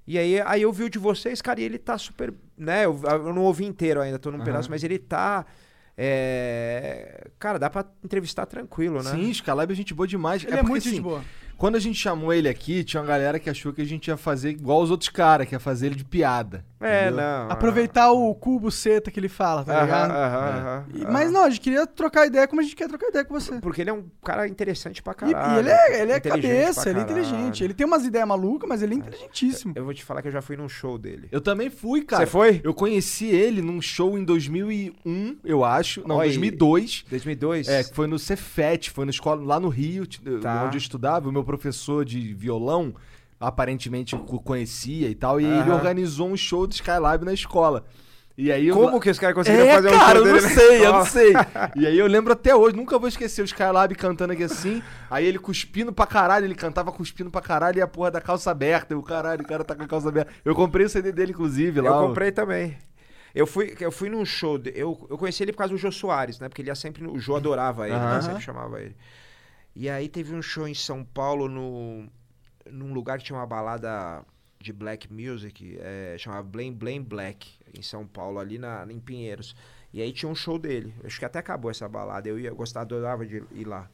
E aí, aí eu vi o de vocês, cara, e ele tá super... Né? Eu, eu não ouvi inteiro ainda, tô num uhum. pedaço, mas ele tá... É... Cara, dá pra entrevistar tranquilo, né? Sim, Skylab é gente boa demais. Ele é, é porque, muito assim, gente boa. Quando a gente chamou ele aqui, tinha uma galera que achou que a gente ia fazer igual os outros caras, que ia fazer ele de piada. É, entendeu? Não. Aproveitar uh... o cubo seta que ele fala, tá uh-huh, ligado? Uh-huh, uh-huh, uh-huh. Mas não, a gente queria trocar ideia como a gente quer trocar ideia com você. Porque ele é um cara interessante pra caralho. E, e ele é, ele é cabeça, ele é inteligente. Ele tem umas ideias malucas, mas ele é inteligentíssimo. Eu vou te falar que eu já fui num show dele. Eu também fui, cara. Você foi? Eu conheci ele num show em dois mil e um, eu acho. Não, Oi, dois mil e dois. dois mil e dois? É, foi no Cefet, foi na escola lá no Rio, tá. onde eu estudava. O meu professor de violão aparentemente conhecia e tal, e uhum. ele organizou um show do Skylab na escola. E aí eu... Como que os caras conseguiram é, fazer um cara, show dele? Cara, eu não sei, eu não sei. E aí eu lembro até hoje, nunca vou esquecer o Skylab cantando aqui assim, aí ele cuspindo pra caralho, ele cantava cuspindo pra caralho e a porra da calça aberta, o caralho, o cara tá com a calça aberta. Eu comprei o C D dele, inclusive, lá. Eu comprei ó. também. Eu fui, eu fui num show, de, eu, eu conheci ele por causa do Jô Soares, né, porque ele ia sempre, o Jô adorava ele, uhum. né, sempre chamava ele. E aí teve um show em São Paulo, no, num lugar que tinha uma balada de black music, é, chamava Blame Blame Black, em São Paulo, ali na, em Pinheiros. E aí tinha um show dele, acho que até acabou essa balada, eu ia gostar, adorava de ir lá.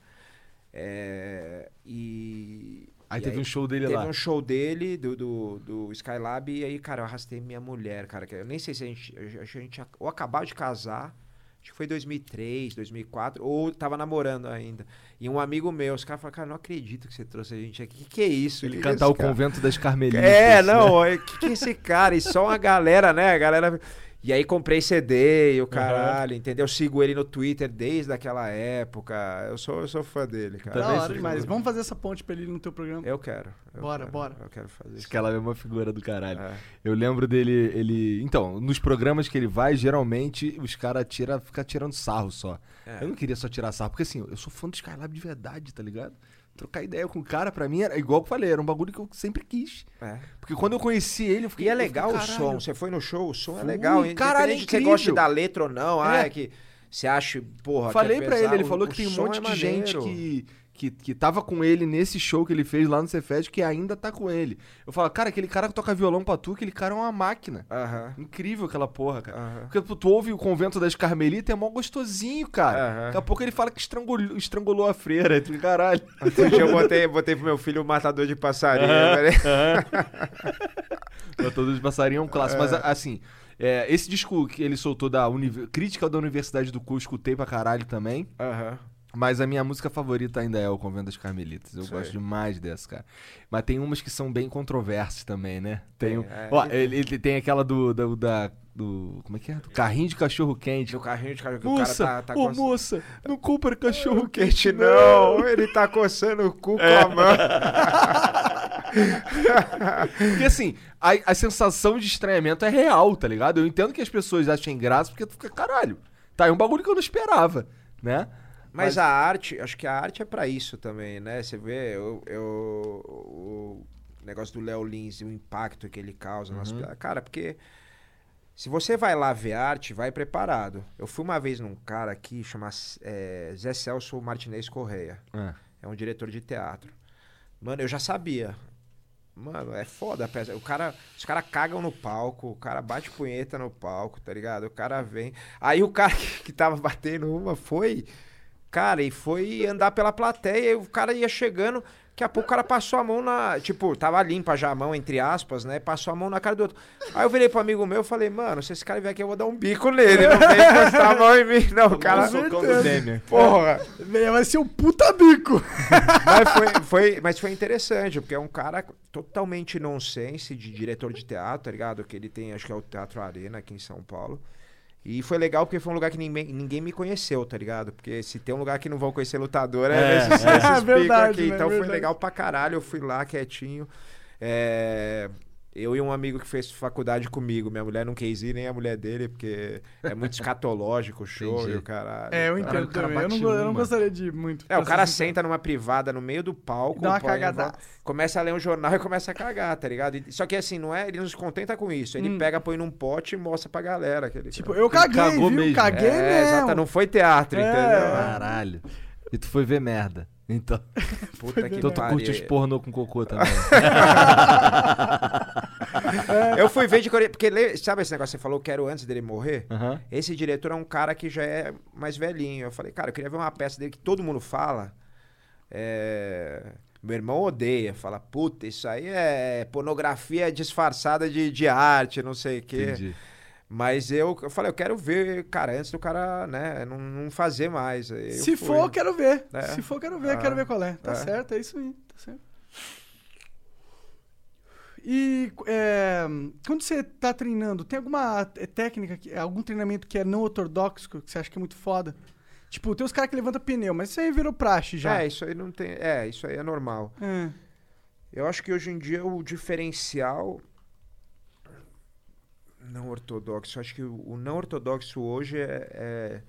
É, e, aí e teve aí, um show dele teve lá. Teve um show dele, do, do, do Skylab, e aí, cara, eu arrastei minha mulher, cara, que eu nem sei se a gente, a gente ou acabava de casar, acho que foi dois mil e três, dois mil e quatro, ou tava namorando ainda. E um amigo meu, os caras falaram, cara, não acredito que você trouxe a gente aqui. O que, que é isso? Ele que cantar é o cara? Convento das Carmelitas. É, não, o que, que é esse cara? E só uma galera, né? A galera... E aí comprei C D e o caralho, uhum. entendeu? Eu sigo ele no Twitter desde aquela época. Eu sou, eu sou fã dele, cara. Da hora demais. Vamos fazer essa ponte pra ele no teu programa? Eu quero. Eu bora, quero, bora. Eu quero fazer isso. Skylab é uma figura do caralho. É. Eu lembro dele... ele Então, nos programas que ele vai, geralmente os caras tira, ficam tirando sarro só. É. Eu não queria só tirar sarro, porque assim, eu sou fã do Skylab de verdade, tá ligado? Trocar ideia com o cara, pra mim, era igual que eu falei, era um bagulho que eu sempre quis. É. Porque quando eu conheci ele, eu fiquei... E é legal fiquei, o som, você foi no show, o som Fui, é legal. Caralho, é incrível. Você gosta da letra ou não, é, ah, é que você acha, porra... Falei que é pra pesado, ele, ele falou que tem um monte é de gente que, que, que tava com ele nesse show que ele fez lá no Cefet, que ainda tá com ele. Eu falo, cara, aquele cara que toca violão pra tu, aquele cara é uma máquina. Uh-huh. Incrível aquela porra, cara. Uh-huh. Porque tu, tu ouve o Convento das Carmelitas, é mó gostosinho, cara. Uh-huh. Daqui a pouco ele fala que estrangulou, estrangulou a freira, caralho. Eu botei, botei pro meu filho o Matador de Passarinho. Uh-huh. Matador de Passarinho é um clássico, uh-huh. mas assim... É, esse disco que ele soltou da uni... Crítica da Universidade do Cu, eu escutei pra caralho também. Uhum. Mas a minha música favorita ainda é o Convento das Carmelitas. Eu Sei. gosto demais dessa, cara. Mas tem umas que são bem controversas também, né? Tem, tem, é, ó, ele, ele tem aquela do... do da... Do, como é que é? Do carrinho de cachorro quente. Do carrinho de cachorro quente. Moça, o cara tá, tá ô coçando... moça, não compra cachorro quente não. não. Ele tá coçando o cu é. com a mão. Porque assim, a, a sensação de estranhamento é real, tá ligado? Eu entendo que as pessoas achem graça porque tu fica, caralho, tá aí um bagulho que eu não esperava, né? Mas, Mas a arte, acho que a arte é pra isso também, né? Você vê, eu... eu, eu... negócio do Léo Lins e o impacto que ele causa. Uhum. Nas... Cara, porque se você vai lá ver arte, vai preparado. Eu fui uma vez num cara aqui, chama é, Zé Celso Martinez Correia. É. É um diretor de teatro. Mano, eu já sabia. Mano, é foda. O cara, os caras cagam no palco, o cara bate punheta no palco, tá ligado? O cara vem... Aí o cara que, que tava batendo uma foi... Cara, e foi andar pela plateia, e o cara ia chegando, daqui a pouco o cara passou a mão na... Tipo, tava limpa já a mão, entre aspas, né? Passou a mão na cara do outro. Aí eu virei pro amigo meu e falei, mano, se esse cara vier aqui, eu vou dar um bico nele. Não vem encostar a mão em mim, não. O cara... Socão do Demian. Porra. Vai ser um puta bico. Mas foi, foi, mas foi interessante, porque é um cara totalmente nonsense, de diretor de teatro, tá ligado? Que ele tem, acho que é o Teatro Arena aqui em São Paulo. E foi legal porque foi um lugar que ninguém, ninguém me conheceu, tá ligado? Porque se tem um lugar que não vão conhecer lutador, é, é esses, é, esses é, verdade, aqui. Né, então é foi legal pra caralho, eu fui lá quietinho. É... Eu e um amigo que fez faculdade comigo. Minha mulher não quis ir, nem a mulher dele, porque é muito escatológico o show e o caralho. É, eu entendo também. Eu não, eu não gostaria de ir muito. É, o cara senta numa privada no meio do palco. Dá uma cagada. Começa a ler um jornal e começa a cagar, tá ligado? E, só que assim, não é, ele não se contenta com isso. Ele hum. pega, põe num pote e mostra pra galera. Aquele, tipo, eu caguei, viu? Mesmo. Caguei é, mesmo. Exato, não foi teatro, é. Entendeu? Caralho. E tu foi ver merda. Então, puta que então tu curte os pornô com cocô também. Eu fui ver de... Porque sabe esse negócio que você falou que era antes dele morrer? Uhum. Esse diretor é um cara que já é mais velhinho. Eu falei, cara, eu queria ver uma peça dele que todo mundo fala. É... Meu irmão odeia. Fala, puta, isso aí é pornografia disfarçada de, de arte, não sei o quê. Entendi. Mas eu, eu falei, eu quero ver, cara, antes do cara, né, não, não fazer mais. Eu Se fui. for, quero ver. É. Se for, quero ver, ah, quero ver qual é. Tá é. certo, é isso aí. Tá certo. E é, quando você tá treinando, tem alguma técnica, algum treinamento que é não ortodoxo, que você acha que é muito foda? Tipo, tem os caras que levantam pneu, mas isso aí virou praxe já. É, isso aí não tem... É, isso aí é normal. É. Eu acho que hoje em dia o diferencial... Não ortodoxo. Acho que o não ortodoxo hoje é, é,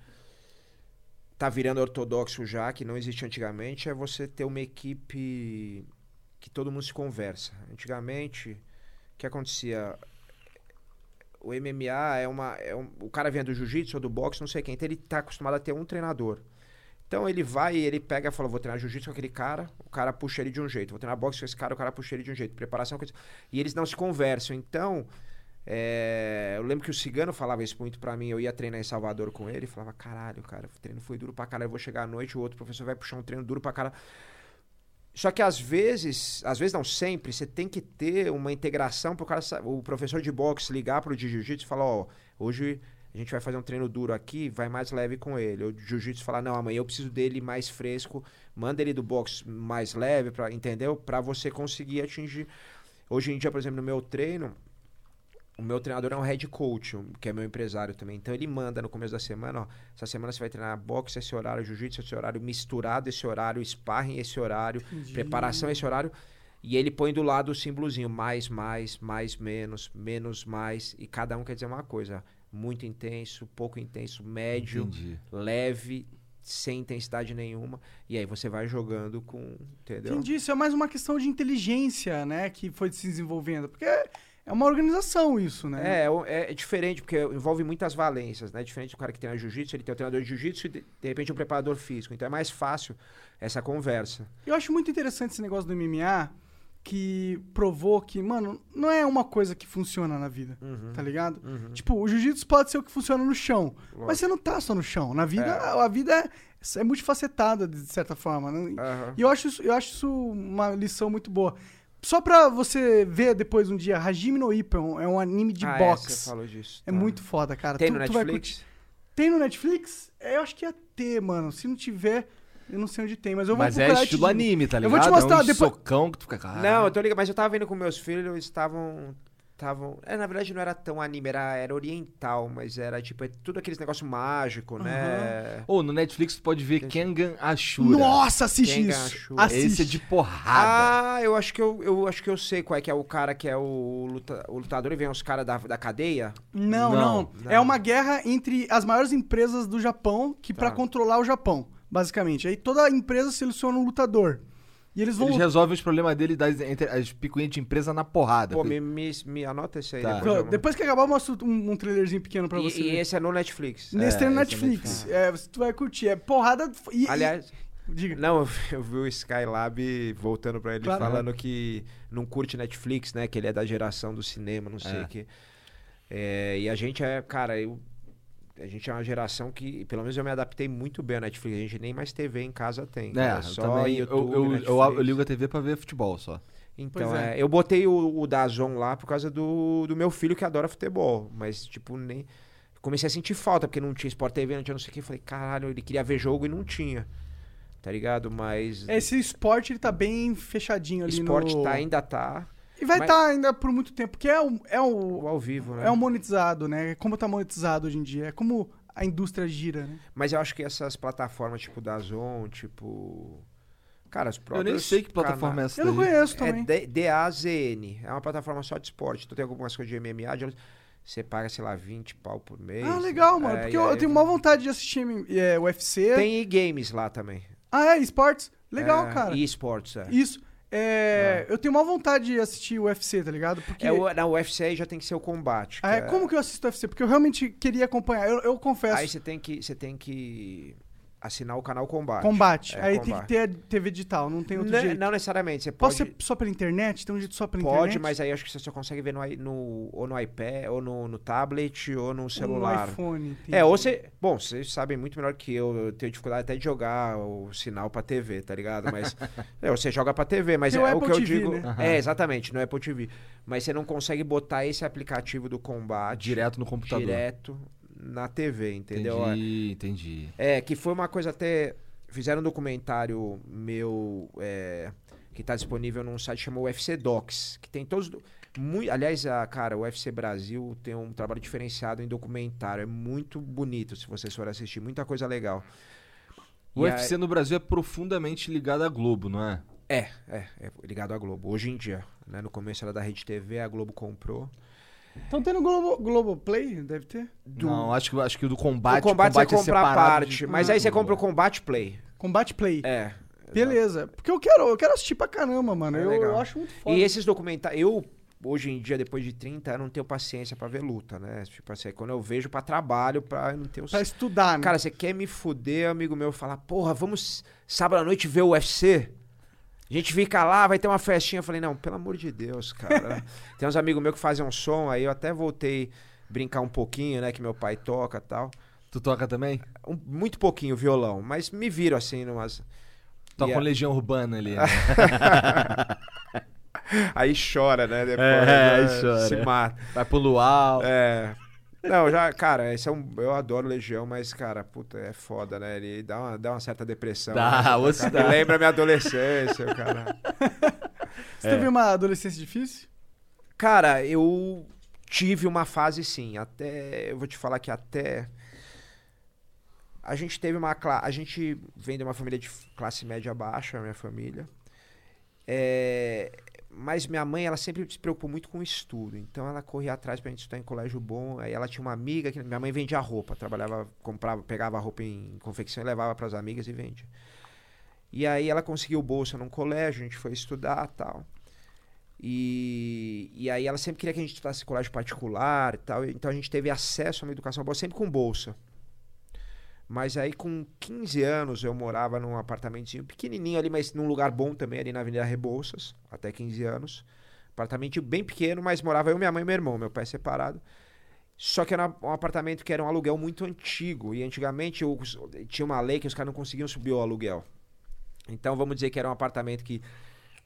tá virando ortodoxo já, que não existia antigamente, é você ter uma equipe que todo mundo se conversa. Antigamente, o que acontecia? O M M A é uma... É um, o cara vinha do jiu-jitsu ou do boxe, não sei quem, então ele tá acostumado a ter um treinador. Então ele vai e ele pega e fala, vou treinar jiu-jitsu com aquele cara, o cara puxa ele de um jeito. Vou treinar boxe com esse cara, o cara puxa ele de um jeito. Preparação com esse... E eles não se conversam. Então... É, eu lembro que o Cigano falava isso muito pra mim. Eu ia treinar em Salvador com ele e falava, caralho, cara, o treino foi duro pra caralho. Eu vou chegar à noite, o outro professor vai puxar um treino duro pra caralho. Só que às vezes, às vezes não sempre, você tem que ter uma integração pro cara, o professor de boxe ligar pro de jiu-jitsu e falar, ó, oh, hoje a gente vai fazer um treino duro aqui, vai mais leve com ele. O jiu-jitsu falar, não, amanhã eu preciso dele mais fresco, manda ele do boxe mais leve, pra, entendeu? Pra você conseguir atingir. Hoje em dia, por exemplo, no meu treino, o meu treinador é um head coach, que é meu empresário também. Então ele manda no começo da semana, ó, essa semana você vai treinar boxe, esse horário, jiu-jitsu, esse horário, misturado, esse horário, sparring, esse horário, Entendi. preparação, esse horário. E ele põe do lado o símbolozinho, mais, mais, mais, menos, menos, mais. E cada um quer dizer uma coisa, muito intenso, pouco intenso, médio, Entendi. leve, sem intensidade nenhuma. E aí você vai jogando com, entendeu? Entendi, isso é mais uma questão de inteligência, né, que foi se desenvolvendo, porque... É uma organização isso, né? É, é, é diferente, porque envolve muitas valências, né? Diferente do cara que treina jiu-jitsu, ele tem um treinador de jiu-jitsu e, de, de repente, um preparador físico. Então, é mais fácil essa conversa. Eu acho muito interessante esse negócio do M M A, que provou que, mano, não é uma coisa que funciona na vida, uhum, tá ligado? Uhum. Tipo, o jiu-jitsu pode ser o que funciona no chão, Lógico. mas você não tá só no chão. Na vida, é. a vida é, é multifacetada, de certa forma, né? Uhum. E eu acho, isso, eu acho isso uma lição muito boa. Só pra você ver depois um dia, Hajime no Ippon é um anime de ah, boxe. É, você falou disso. É tá. muito foda, cara. Tem tu, no tu Netflix? Vai... Tem no Netflix? Eu acho que ia ter, mano. Se não tiver, eu não sei onde tem, mas eu vou mas procurar. Mas é estilo te... anime, tá ligado? Eu vou te mostrar é um depois. Socão que tu fica, cara. Não, eu tô ligado, mas eu tava vendo com meus filhos, eles estavam... Tavam... É, na verdade, não era tão anime, era, era oriental, mas era tipo, é tudo aqueles negócios mágicos, uhum. né? Ou oh, no Netflix tu pode ver Tem... Kengan Ashura. Nossa, assiste Kengan isso! Ashura. Assiste. Esse é de porrada. Ah, eu acho que eu, eu, acho que eu sei qual é que é o cara que é o, luta, o lutador e vem os caras da, da cadeia. Não, não, não. É uma guerra entre as maiores empresas do Japão que tá. pra controlar o Japão, basicamente. Aí toda empresa seleciona um lutador. E eles vão... Eles resolvem os problemas deles das, das picuinhas de empresa na porrada. Pô, me, me, me anota isso aí. Tá. Depois, eu... depois que acabar, eu mostro um, um trailerzinho pequeno pra você. E, e esse é no Netflix. Nesse é, tem no Netflix. É, Netflix. É, tu vai curtir. É porrada... E, aliás... E... Diga. Não, eu vi o Skylab voltando pra ele, claro, falando é. que não curte Netflix, né? Que ele é da geração do cinema, não sei o é. que. É, e a gente é, cara, eu... A gente é uma geração que, pelo menos eu me adaptei muito bem à Netflix. A gente nem mais T V em casa tem. É, é só também, YouTube, eu, eu, eu, eu ligo a T V pra ver futebol só. Então, é. É, eu botei o, o D A Z N lá por causa do, do meu filho que adora futebol. Mas, tipo, nem... Comecei a sentir falta, porque não tinha Sport T V, não tinha não sei o que. Falei, caralho, ele queria ver jogo e não tinha. Tá ligado? Mas... Esse esporte, ele tá bem fechadinho ali esporte no... Esporte tá, ainda tá... E vai estar mas... tá ainda por muito tempo, porque é o... É o, o ao vivo, né? É o monetizado, né? Como tá monetizado hoje em dia. É como a indústria gira, né? Mas eu acho que essas plataformas, tipo, D A Z N, tipo... Cara, as próprias... Eu nem sei que plataforma cana... é essa daí. Eu não conheço também. É D A Z N. É uma plataforma só de esporte. Então tem algumas coisas de M M A, de... Você paga, sei lá, vinte pau por mês. Ah, legal, né? Mano. É, porque eu, eu tenho maior vontade de assistir é, U F C. Tem e-games lá também. Ah, é? Esportes? Legal, é, cara. E esportes, é. Isso. É, eu tenho uma vontade de assistir o U F C, tá ligado? Porque... É, o, na U F C já tem que ser o combate. Ah, é, como que eu assisto o U F C? Porque eu realmente queria acompanhar, eu, eu confesso. Aí você tem que, você tem que assinar o canal Combate. Combate. É, aí combate. Tem que ter a T V digital, não tem outro não, jeito. Não necessariamente. Você pode... Posso ser só pela internet? Tem um jeito só pela pode, internet? Pode, mas aí acho que você só consegue ver no, no, ou no iPad, ou no, no tablet, ou no celular. Ou no iPhone. Tem é, ou você... Bom, vocês sabem muito melhor que eu. Eu tenho dificuldade até de jogar o sinal pra T V, tá ligado? Mas é, você joga pra T V, mas tem é o Apple que eu T V, digo... Né? Uhum. É, exatamente, no Apple T V. Mas você não consegue botar esse aplicativo do Combate... Direto no computador. Direto... na T V, entendeu? Entendi, entendi. É, que foi uma coisa até... Fizeram um documentário meu é, que tá disponível num site que chama U F C Docs, que tem todos... Muito, aliás, a, cara, o U F C Brasil tem um trabalho diferenciado em documentário. É muito bonito, se vocês forem assistir. Muita coisa legal. O e U F C a... no Brasil é profundamente ligado à Globo, não é? É, é, é ligado à Globo. Hoje em dia, né? No começo era da Rede T V, a Globo comprou... Então tem no Globo, Globoplay, deve ter? Do... Não, acho que, acho que o do Combate... O Combate, combate você é compra a parte, de... mas ah, aí você compra o Combate Play. Combate Play. É. Beleza. Exato. Porque eu quero, eu quero assistir pra caramba, mano. É eu, eu acho muito foda. E esses documentários... Eu, hoje em dia, depois de trinta anos, não tenho paciência pra ver luta, né? Tipo assim, quando eu vejo pra trabalho, pra... Não tenho... Pra estudar, né? Cara, você quer me fuder, amigo meu, falar... Porra, vamos sábado à noite ver o U F C? A gente fica lá, vai ter uma festinha. Eu falei, não, pelo amor de Deus, cara. Tem uns amigos meus que fazem um som, aí eu até voltei brincar um pouquinho, né? Que meu pai toca e tal. Tu toca também? Um, muito pouquinho violão, mas me viro assim, numas... Toca com a... Legião Urbana ali. Né? Aí chora, né? Depois é, aí se chora. Se mata. Vai pro luau. É... Não, já, cara, esse é um, eu adoro Legião, mas, cara, puta, é foda, né? Ele dá uma, dá uma certa depressão. Dá, né? Cara, dá. Lembra minha adolescência, cara. Você é. teve uma adolescência difícil? Cara, eu tive uma fase, sim. Até, eu vou te falar que até... A gente teve uma... A gente vem de uma família de classe média baixa, a minha família. É... Mas minha mãe, ela sempre se preocupou muito com o estudo. Então, ela corria atrás pra gente estudar em colégio bom. Aí ela tinha uma amiga que... Minha mãe vendia roupa. Trabalhava, comprava, pegava roupa em confecção e levava pras amigas e vendia. E aí ela conseguiu bolsa num colégio. A gente foi estudar tal. e tal. E aí ela sempre queria que a gente estudasse em colégio particular e tal. Então, a gente teve acesso a uma educação boa, sempre com bolsa. Mas aí, com quinze anos, eu morava num apartamentinho pequenininho ali, mas num lugar bom também, ali na Avenida Rebouças, até quinze anos. Apartamentinho bem pequeno, mas morava eu, minha mãe e meu irmão, meu pai separado. Só que era um apartamento que era um aluguel muito antigo. E antigamente eu, tinha uma lei que os caras não conseguiam subir o aluguel. Então, vamos dizer que era um apartamento que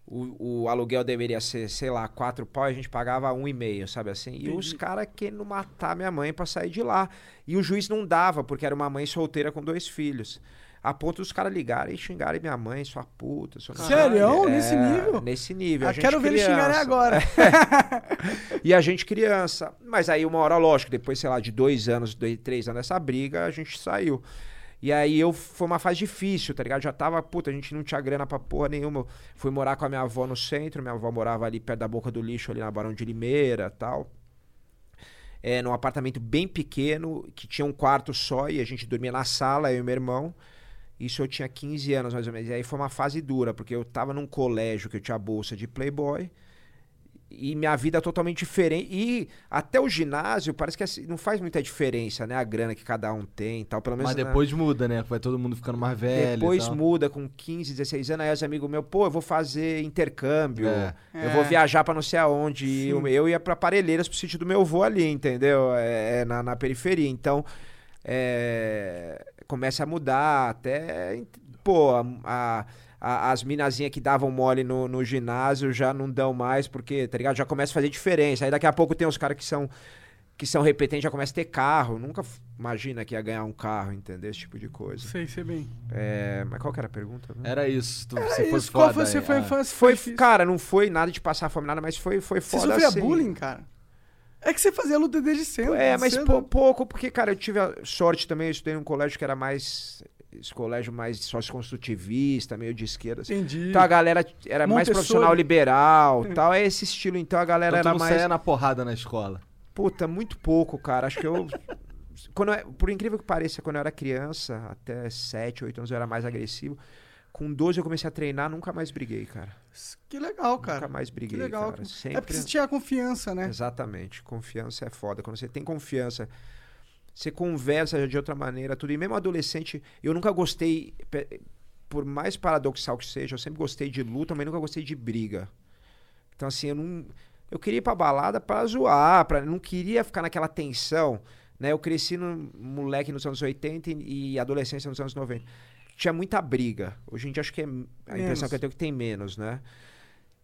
o, o aluguel deveria ser, sei lá, quatro pau, e a gente pagava um e meio, sabe assim? E os caras querendo matar minha mãe pra sair de lá. E o juiz não dava, porque era uma mãe solteira com dois filhos. A ponto dos caras ligarem e xingarem minha mãe, sua puta, sua... Sério? É, nesse nível? Nesse nível. Eu quero ver criança. Ele xingarem agora. É. E a gente criança. Mas aí uma hora, lógico, depois, sei lá, de dois anos, dois, três anos dessa briga, a gente saiu. E aí eu, foi uma fase difícil, tá ligado? Já tava, puta, a gente não tinha grana pra porra nenhuma. Eu fui morar com a minha avó no centro, minha avó morava ali perto da Boca do Lixo, ali na Barão de Limeira e tal. É, num apartamento bem pequeno, que tinha um quarto só, e a gente dormia na sala, eu e meu irmão. Isso eu tinha quinze anos mais ou menos. E aí foi uma fase dura, porque eu tava num colégio que eu tinha bolsa de playboy e minha vida é totalmente diferente. E até o ginásio parece que assim, não faz muita diferença, né? A grana que cada um tem e tal. Pelo menos, mas depois na... muda, né? Vai todo mundo ficando mais velho. Depois e tal. Muda com quinze, dezesseis anos. Aí os amigos meus, pô, eu vou fazer intercâmbio. É. Eu é. vou viajar pra não sei aonde. E eu, eu ia pra Parelheiras, pro sítio do meu avô ali, entendeu? É, na, na periferia. Então, é, começa a mudar até... Pô, a... a as minazinhas que davam mole no, no ginásio já não dão mais, porque, tá ligado? Já começa a fazer diferença. Aí daqui a pouco tem os caras que são, que são repetentes, já começa a ter carro. Nunca imagina que ia ganhar um carro, entendeu? Esse tipo de coisa. Sei, sei bem. É, mas qual que era a pergunta? Né? Era isso. Tu, era se isso. Qual foda, você aí, foi, ah. foi, foi, foi Cara, não foi nada de passar fome, nada, mas foi, foi foda assim. Você sofria bullying, cara? É que você fazia luta desde cedo. É, mas cedo. pouco, porque, cara, eu tive a sorte também, eu estudei num colégio que era mais... Esse colégio mais sócio-construtivista, meio de esquerda. Assim. Entendi. Então a galera era Monte mais profissional Soli. liberal, tal. É esse estilo. Então a galera então, era mais... Então saia na porrada na escola? Puta, muito pouco, cara. Acho que eu... quando eu... Por incrível que pareça, quando eu era criança, até sete, oito anos, eu era mais agressivo. Com doze eu comecei a treinar, nunca mais briguei, cara. Que legal, cara. Nunca mais briguei, que legal. cara. Sempre... É porque você tinha confiança, né? Exatamente. Confiança é foda. Quando você tem confiança... Você conversa de outra maneira, tudo. E mesmo adolescente, eu nunca gostei, por mais paradoxal que seja, eu sempre gostei de luta, mas nunca gostei de briga. Então, assim, eu não... Eu queria ir pra balada pra zoar, pra, não queria ficar naquela tensão, né? Eu cresci no moleque nos anos oitenta e, e adolescência nos anos noventa. Tinha muita briga. Hoje em dia, acho que é... A impressão que eu tenho é que tem menos, né?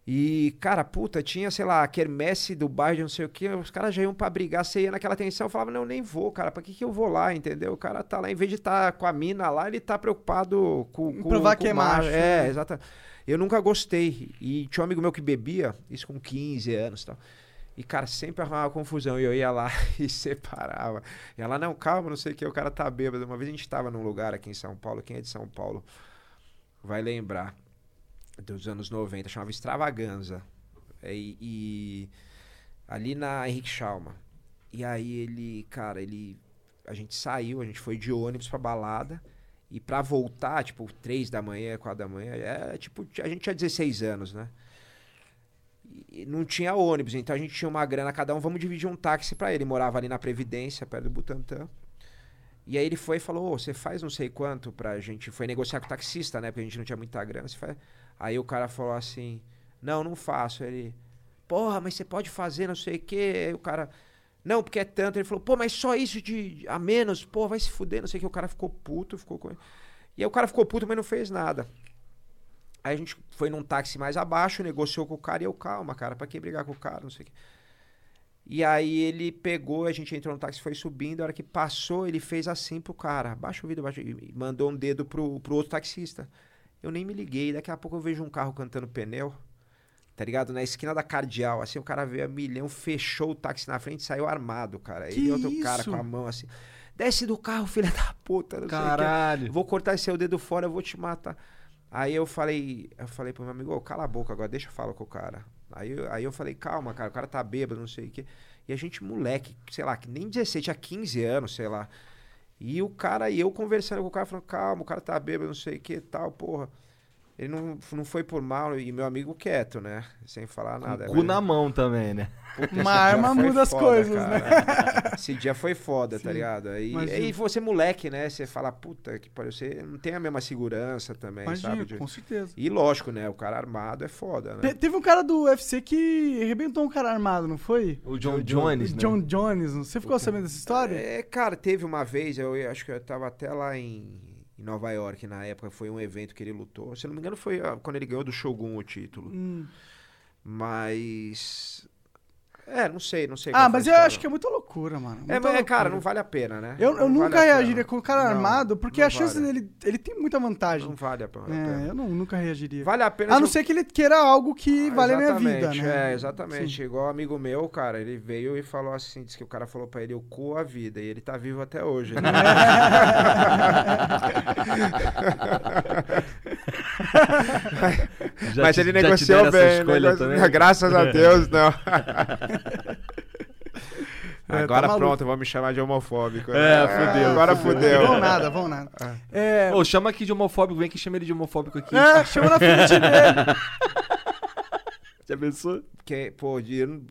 E, cara, puta, tinha, sei lá, a quermesse do bairro de não sei o que, os caras já iam pra brigar, você ia naquela tensão, eu falava, não, nem vou, cara, pra que que eu vou lá, entendeu? O cara tá lá, em vez de estar tá com a mina lá, ele tá preocupado com... com provar com que é macho. É, exatamente. Eu nunca gostei, e tinha um amigo meu que bebia, isso com quinze anos e tal, e, cara, sempre arrumava confusão, e eu ia lá e separava. E ela, não, calma, não sei o que, o cara tá bêbado. Uma vez a gente tava num lugar aqui em São Paulo, quem é de São Paulo vai lembrar, dos anos noventa, chamava Extravaganza. E, e ali na Henrique Schalma. E aí ele, cara, ele... A gente saiu, a gente foi de ônibus pra balada. E pra voltar, tipo, três da manhã, quatro da manhã, é, tipo, a gente tinha dezesseis anos, né? E não tinha ônibus, então a gente tinha uma grana cada um, vamos dividir um táxi pra ele. Ele morava ali na Previdência, perto do Butantã. E aí ele foi e falou, oh, você faz não sei quanto pra gente... Foi negociar com o taxista, né? Porque a gente não tinha muita grana, você faz... Aí o cara falou assim, não, não faço. Ele, porra, mas você pode fazer não sei o quê. Aí o cara, não, porque é tanto. Ele falou, pô, mas só isso de a menos, pô, vai se fuder, não sei o quê. O cara ficou puto, ficou com... E aí o cara ficou puto, mas não fez nada. Aí a gente foi num táxi mais abaixo, negociou com o cara e eu, calma, cara, pra que brigar com o cara, não sei o quê. E aí ele pegou, a gente entrou no táxi, foi subindo, a hora que passou, ele fez assim pro cara, baixa o vidro, baixa, e mandou um dedo pro, pro outro taxista. Eu nem me liguei, daqui a pouco eu vejo um carro cantando pneu, tá ligado? Na esquina da Cardeal, assim, o cara veio a milhão, fechou o táxi na frente e saiu armado, cara. Que ele e outro isso? cara com a mão assim, desce do carro, filha da puta, não Caralho. sei o que. Vou cortar esse seu dedo fora, eu vou te matar. Aí eu falei, eu falei pro meu amigo, oh, cala a boca agora, deixa eu falar com o cara. Aí, aí eu falei, calma, cara, o cara tá bêbado, não sei o que. E a gente, moleque, sei lá, que nem dezesseis, tinha quinze anos, sei lá. E o cara, e eu conversando com o cara, falando, calma, o cara tá bêbado, não sei o que e tal, porra. Ele não, não foi por mal, e meu amigo quieto, né? Sem falar nada. Com o cu na mão também, né? Uma arma muda as coisas, né? Esse dia foi foda, tá ligado? E, e você moleque, né? Você fala, puta, que pode ser, não tem a mesma segurança também, imagina, sabe? De... com certeza. E lógico, né? O cara armado é foda, né? Te, teve um cara do U F C que arrebentou um cara armado, não foi? O John o Jones, né? John Jones. Você ficou sabendo dessa história? É, cara, teve uma vez, eu acho que eu tava até lá em... em Nova York, na época, foi um evento que ele lutou. Se não me engano, foi quando ele ganhou do Shogun o título. Hum. Mas... É, não sei, não sei. Ah, mas eu acho que é muita loucura, mano. É, mas, cara, não vale a pena, né? Eu, eu nunca reagiria com o cara armado, porque a chance dele... Ele tem muita vantagem. Não vale a pena. É, eu não, nunca reagiria. Vale a pena... A não ser que ele queira algo que vale a minha vida, né? É, exatamente. Igual um amigo meu, cara, ele veio e falou assim, disse que o cara falou pra ele, eu corro a vida, e ele tá vivo até hoje, né? Mas ele negociou bem. Graças a Deus, não. Agora tá pronto, vão me chamar de homofóbico. Né? É, fodeu. Agora fodeu. Vão nada, vão nada. É... Ô, chama aqui de homofóbico, vem que chama ele de homofóbico aqui. É, chama na frente dele. Já pensou? Que, pô, dinheiro...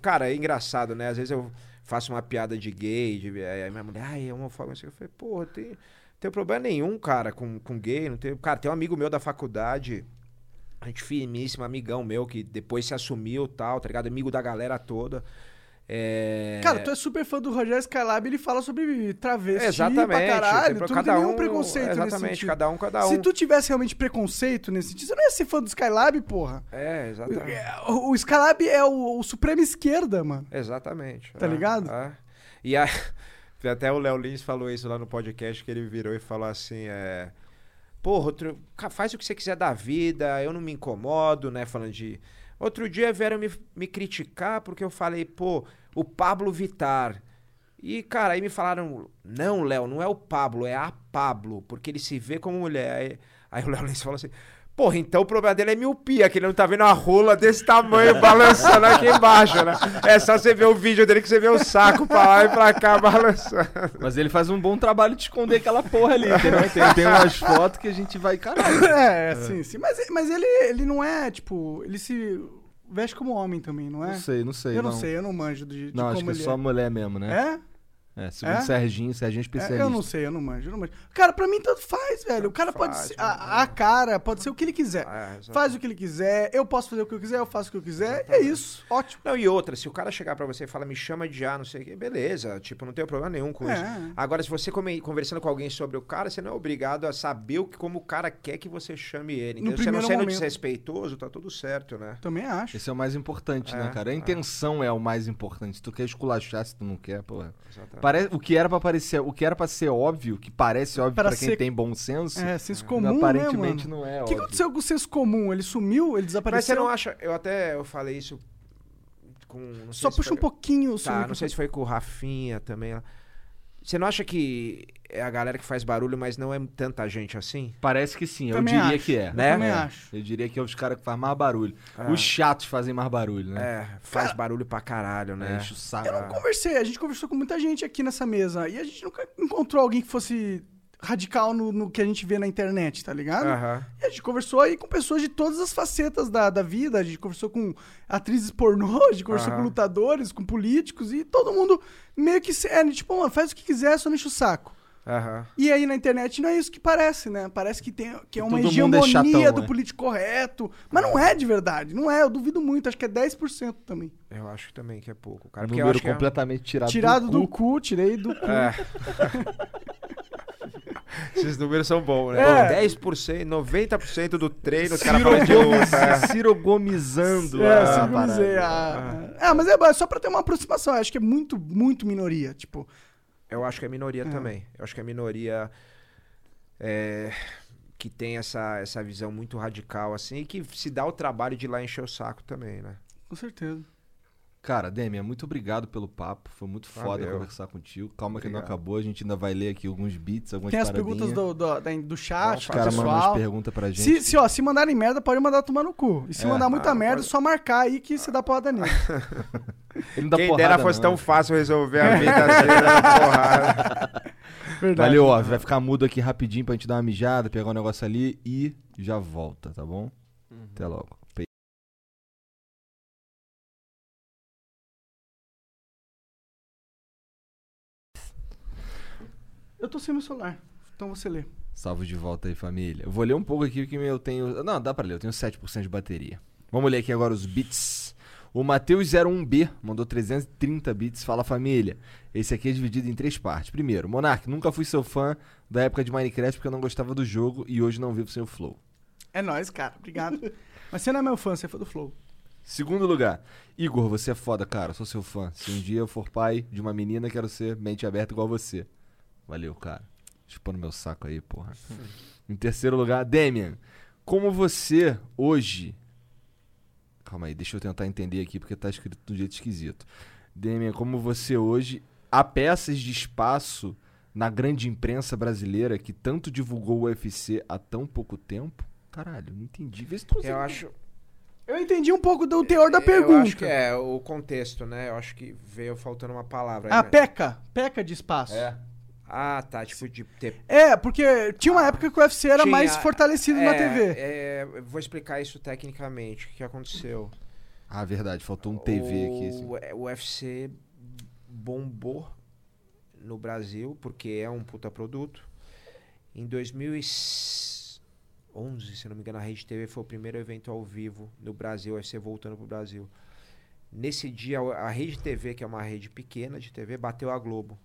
Cara, é engraçado, né? Às vezes eu faço uma piada de gay, de... aí minha mulher, ai, é homofóbico. Eu falei, porra, tem... não tem problema nenhum, cara, com, com gay. Não tem... Cara, tem um amigo meu da faculdade, gente finíssimo, amigão meu, que depois se assumiu e tal, tá ligado? Amigo da galera toda. É... Cara, tu é super fã do Rogério Skylab, ele fala sobre travesti exatamente, pra caralho, tu não tem nenhum um, preconceito exatamente, nesse sentido. Cada um, cada um. Se tu tivesse realmente preconceito nesse sentido, você não ia ser fã do Skylab, porra. É, exatamente. O, o Skylab é o, o supremo esquerda, mano. Exatamente. Tá é, ligado? É. E a... até o Léo Lins falou isso lá no podcast, que ele virou e falou assim, é... porra, outro... faz o que você quiser da vida, eu não me incomodo, né, falando de... Outro dia vieram me, me criticar porque eu falei, pô, o Pablo Vittar. E, cara, aí me falaram, não, Léo, não é o Pablo, é a Pablo, porque ele se vê como mulher. Aí, aí o Léo Lins falou assim, porra, então o problema dele é miopia, que ele não tá vendo a rola desse tamanho balançando aqui embaixo, né? É só você ver o vídeo dele que você vê o saco pra lá e pra cá balançando. Mas ele faz um bom trabalho de esconder aquela porra ali, entendeu? Tem, tem umas fotos que a gente vai, caralho. É, é. sim, sim. Mas, mas ele, ele não é, tipo, ele se veste como homem também, não é? Não sei, não sei. Eu não, não sei, eu não manjo de, de não, como ele é. Não, acho que é só mulher mesmo, né? É? É, segundo é? Serginho, Serginho especialista. É, eu não sei, eu não manjo, eu não manjo. Cara, pra mim tanto faz, velho. O cara faz, pode ser, a, a cara pode ser o que ele quiser. É, faz o que ele quiser, eu posso fazer o que eu quiser, eu faço o que eu quiser, exatamente. É isso, ótimo. Não, e outra, se o cara chegar pra você e falar, me chama de A, não sei o que, beleza, tipo, não tem problema nenhum com é. isso. Agora, se você come, conversando com alguém sobre o cara, você não é obrigado a saber o que, como o cara quer que você chame ele. Então, você não sendo desrespeitoso, tá tudo certo, né? Também acho. Esse é o mais importante, é, né, cara? A intenção é. é o mais importante. Se tu quer esculachar, se tu não quer, pô... Exatamente. Parece, o que era pra parecer, o que era pra ser óbvio, que parece óbvio para pra quem ser... tem bom senso. É, senso comum, aparentemente, né, mano? Não é óbvio. O que aconteceu com o senso comum? Ele sumiu? Ele desapareceu? Mas você não acha... Eu até eu falei isso com... Não sei Só se puxa foi... um pouquinho. Tá, não que... sei se foi com o Rafinha também. Você não acha que é a galera que faz barulho, mas não é tanta gente assim? Parece que sim, eu também diria acho. que é. Né? Eu também é. acho. Eu diria que é os caras que fazem mais barulho. Ah. Os chatos fazem mais barulho, né? É, faz cara, barulho pra caralho, né? Enche o saco. Eu não conversei, a gente conversou com muita gente aqui nessa mesa e a gente nunca encontrou alguém que fosse radical no, no que a gente vê na internet, tá ligado? Uh-huh. E a gente conversou aí com pessoas de todas as facetas da, da vida, a gente conversou com atrizes pornô, a gente conversou uh-huh. com lutadores, com políticos e todo mundo meio que é, tipo, mano, faz o que quiser, só não enche o saco. Uhum. E aí na internet não é isso que parece, né? Parece que, tem, que é uma todo hegemonia é chatão, do né? político correto. Mas não é de verdade, não é. Eu duvido muito, acho que é dez por cento também. Eu acho também que é pouco. Cara, número eu acho completamente é... tirado, tirado do, do cu. cu. Tirei do cu. É. Esses números são bons, né? É. dez por cento, noventa por cento do treino, os caras falam de luta. Cirogomizando. É, ah, cirogomizei. Ah, ah. ah, mas é só pra ter uma aproximação. Eu acho que é muito, muito minoria, tipo... Eu acho que é minoria é. também. Eu acho que é minoria é, que tem essa, essa visão muito radical, assim, e que se dá o trabalho de ir lá encher o saco também, né? Com certeza. Cara, Demian, muito obrigado pelo papo. Foi muito foda Valeu. conversar contigo. Calma obrigado. que não acabou. A gente ainda vai ler aqui alguns beats, algumas paradinhas. Tem as paradinhas. perguntas do, do, do chat, os caras mandam umas perguntas pra gente. Se, se, ó, se mandarem merda, pode mandar tomar no cu. E se é, mandar muita ah, merda, pode... só marcar aí que você dá porrada nele. Ele não dá Quem porrada, dera fosse não, tão fácil resolver a vida dele, porrada. Verdade. Valeu, ó. Vai ficar mudo aqui rapidinho pra gente dar uma mijada, pegar um negócio ali e já volta, tá bom? Uhum. Até logo. Eu tô sem meu celular, então você lê. Salve de volta aí, família. Eu vou ler um pouco aqui o que eu tenho... Não, dá pra ler, eu tenho sete por cento de bateria. Vamos ler aqui agora os bits. O Matheus zero um B mandou trezentos e trinta bits, fala família. Esse aqui é dividido em três partes. Primeiro, Monark, nunca fui seu fã da época de Minecraft porque eu não gostava do jogo e hoje não vivo sem o Flow. É nóis, cara, obrigado. Mas você não é meu fã, você é fã do Flow. Segundo lugar, Igor, você é foda, cara, eu sou seu fã. Se um dia eu for pai de uma menina, quero ser mente aberta igual você. Valeu, cara. Chupando meu saco aí, porra. Em terceiro lugar, Demian. Como você hoje... Calma aí, deixa eu tentar entender aqui, porque tá escrito de um jeito esquisito. Demian, como você hoje... Há peças de espaço na grande imprensa brasileira que tanto divulgou o U F C há tão pouco tempo? Caralho, não entendi. Vê se tu consegue... Eu acho... Eu entendi um pouco do teor da pergunta. Eu acho que é o contexto, né? Eu acho que veio faltando uma palavra. Ah, aí, né? peca. Peca de espaço. É. Ah, tá. Tipo de ter... É, porque tinha uma ah, época que o U F C era tinha... mais fortalecido é, na T V. É, vou explicar isso tecnicamente. O que aconteceu? Ah, verdade. Faltou um T V o... aqui. Assim. O U F C bombou no Brasil, porque é um puta produto. Em dois mil e onze, se não me engano, a Rede T V foi o primeiro evento ao vivo no Brasil, o U F C voltando pro Brasil. Nesse dia, a Rede T V, que é uma rede pequena de T V, bateu a Globo.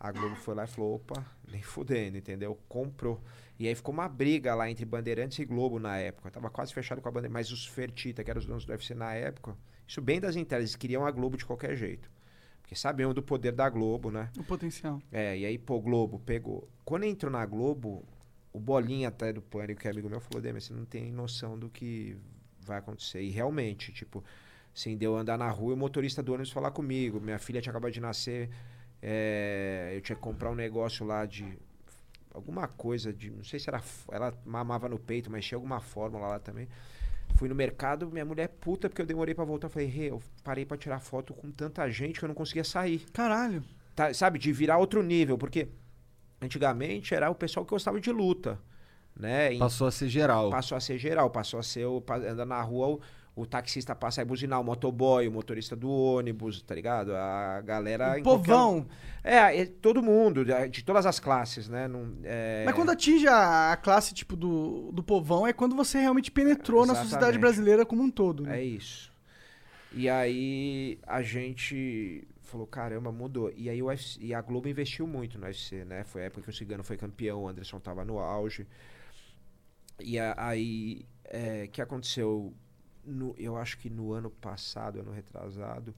A Globo foi lá e falou, opa, nem fudendo, entendeu? Comprou. E aí ficou uma briga lá entre Bandeirantes e Globo na época. Eu tava quase fechado com a Bandeirantes, mas os Fertitta, que eram os donos do U F C na época, isso bem das internas, eles queriam a Globo de qualquer jeito. Porque sabiam do poder da Globo, né? O potencial. É, e aí, pô, Globo pegou. Quando entrou na Globo, o Bolinha até do Pânico, que é amigo meu, falou, Demian, você não tem noção do que vai acontecer. E realmente, tipo, assim, deu andar na rua e o motorista do ônibus falar comigo. Minha filha tinha acabado de nascer, é, eu tinha que comprar um negócio lá de... Alguma coisa de... Não sei se era... Ela mamava no peito, mas tinha alguma fórmula lá também. Fui no mercado, minha mulher é puta, porque eu demorei pra voltar. Eu falei, hey, eu parei pra tirar foto com tanta gente que eu não conseguia sair. Caralho. Tá, sabe, de virar outro nível, porque... Antigamente era o pessoal que gostava de luta, né? Passou a ser geral. Passou a ser geral, passou a ser... O, andar na rua, o, o taxista passa a buzinar, o motoboy, o motorista do ônibus, tá ligado? A galera... O povão! Qualquer... É, é, todo mundo, de todas as classes, né? Não, é... Mas quando atinge a, a classe, tipo, do, do povão, é quando você realmente penetrou é, na sociedade brasileira como um todo, né? É isso. E aí a gente... Falou, caramba, mudou. E aí o U F C, e a Globo investiu muito no U F C, né? Foi a época que o Cigano foi campeão, o Anderson tava no auge. E a, aí, é, que aconteceu? No, eu acho que no ano passado, ano retrasado,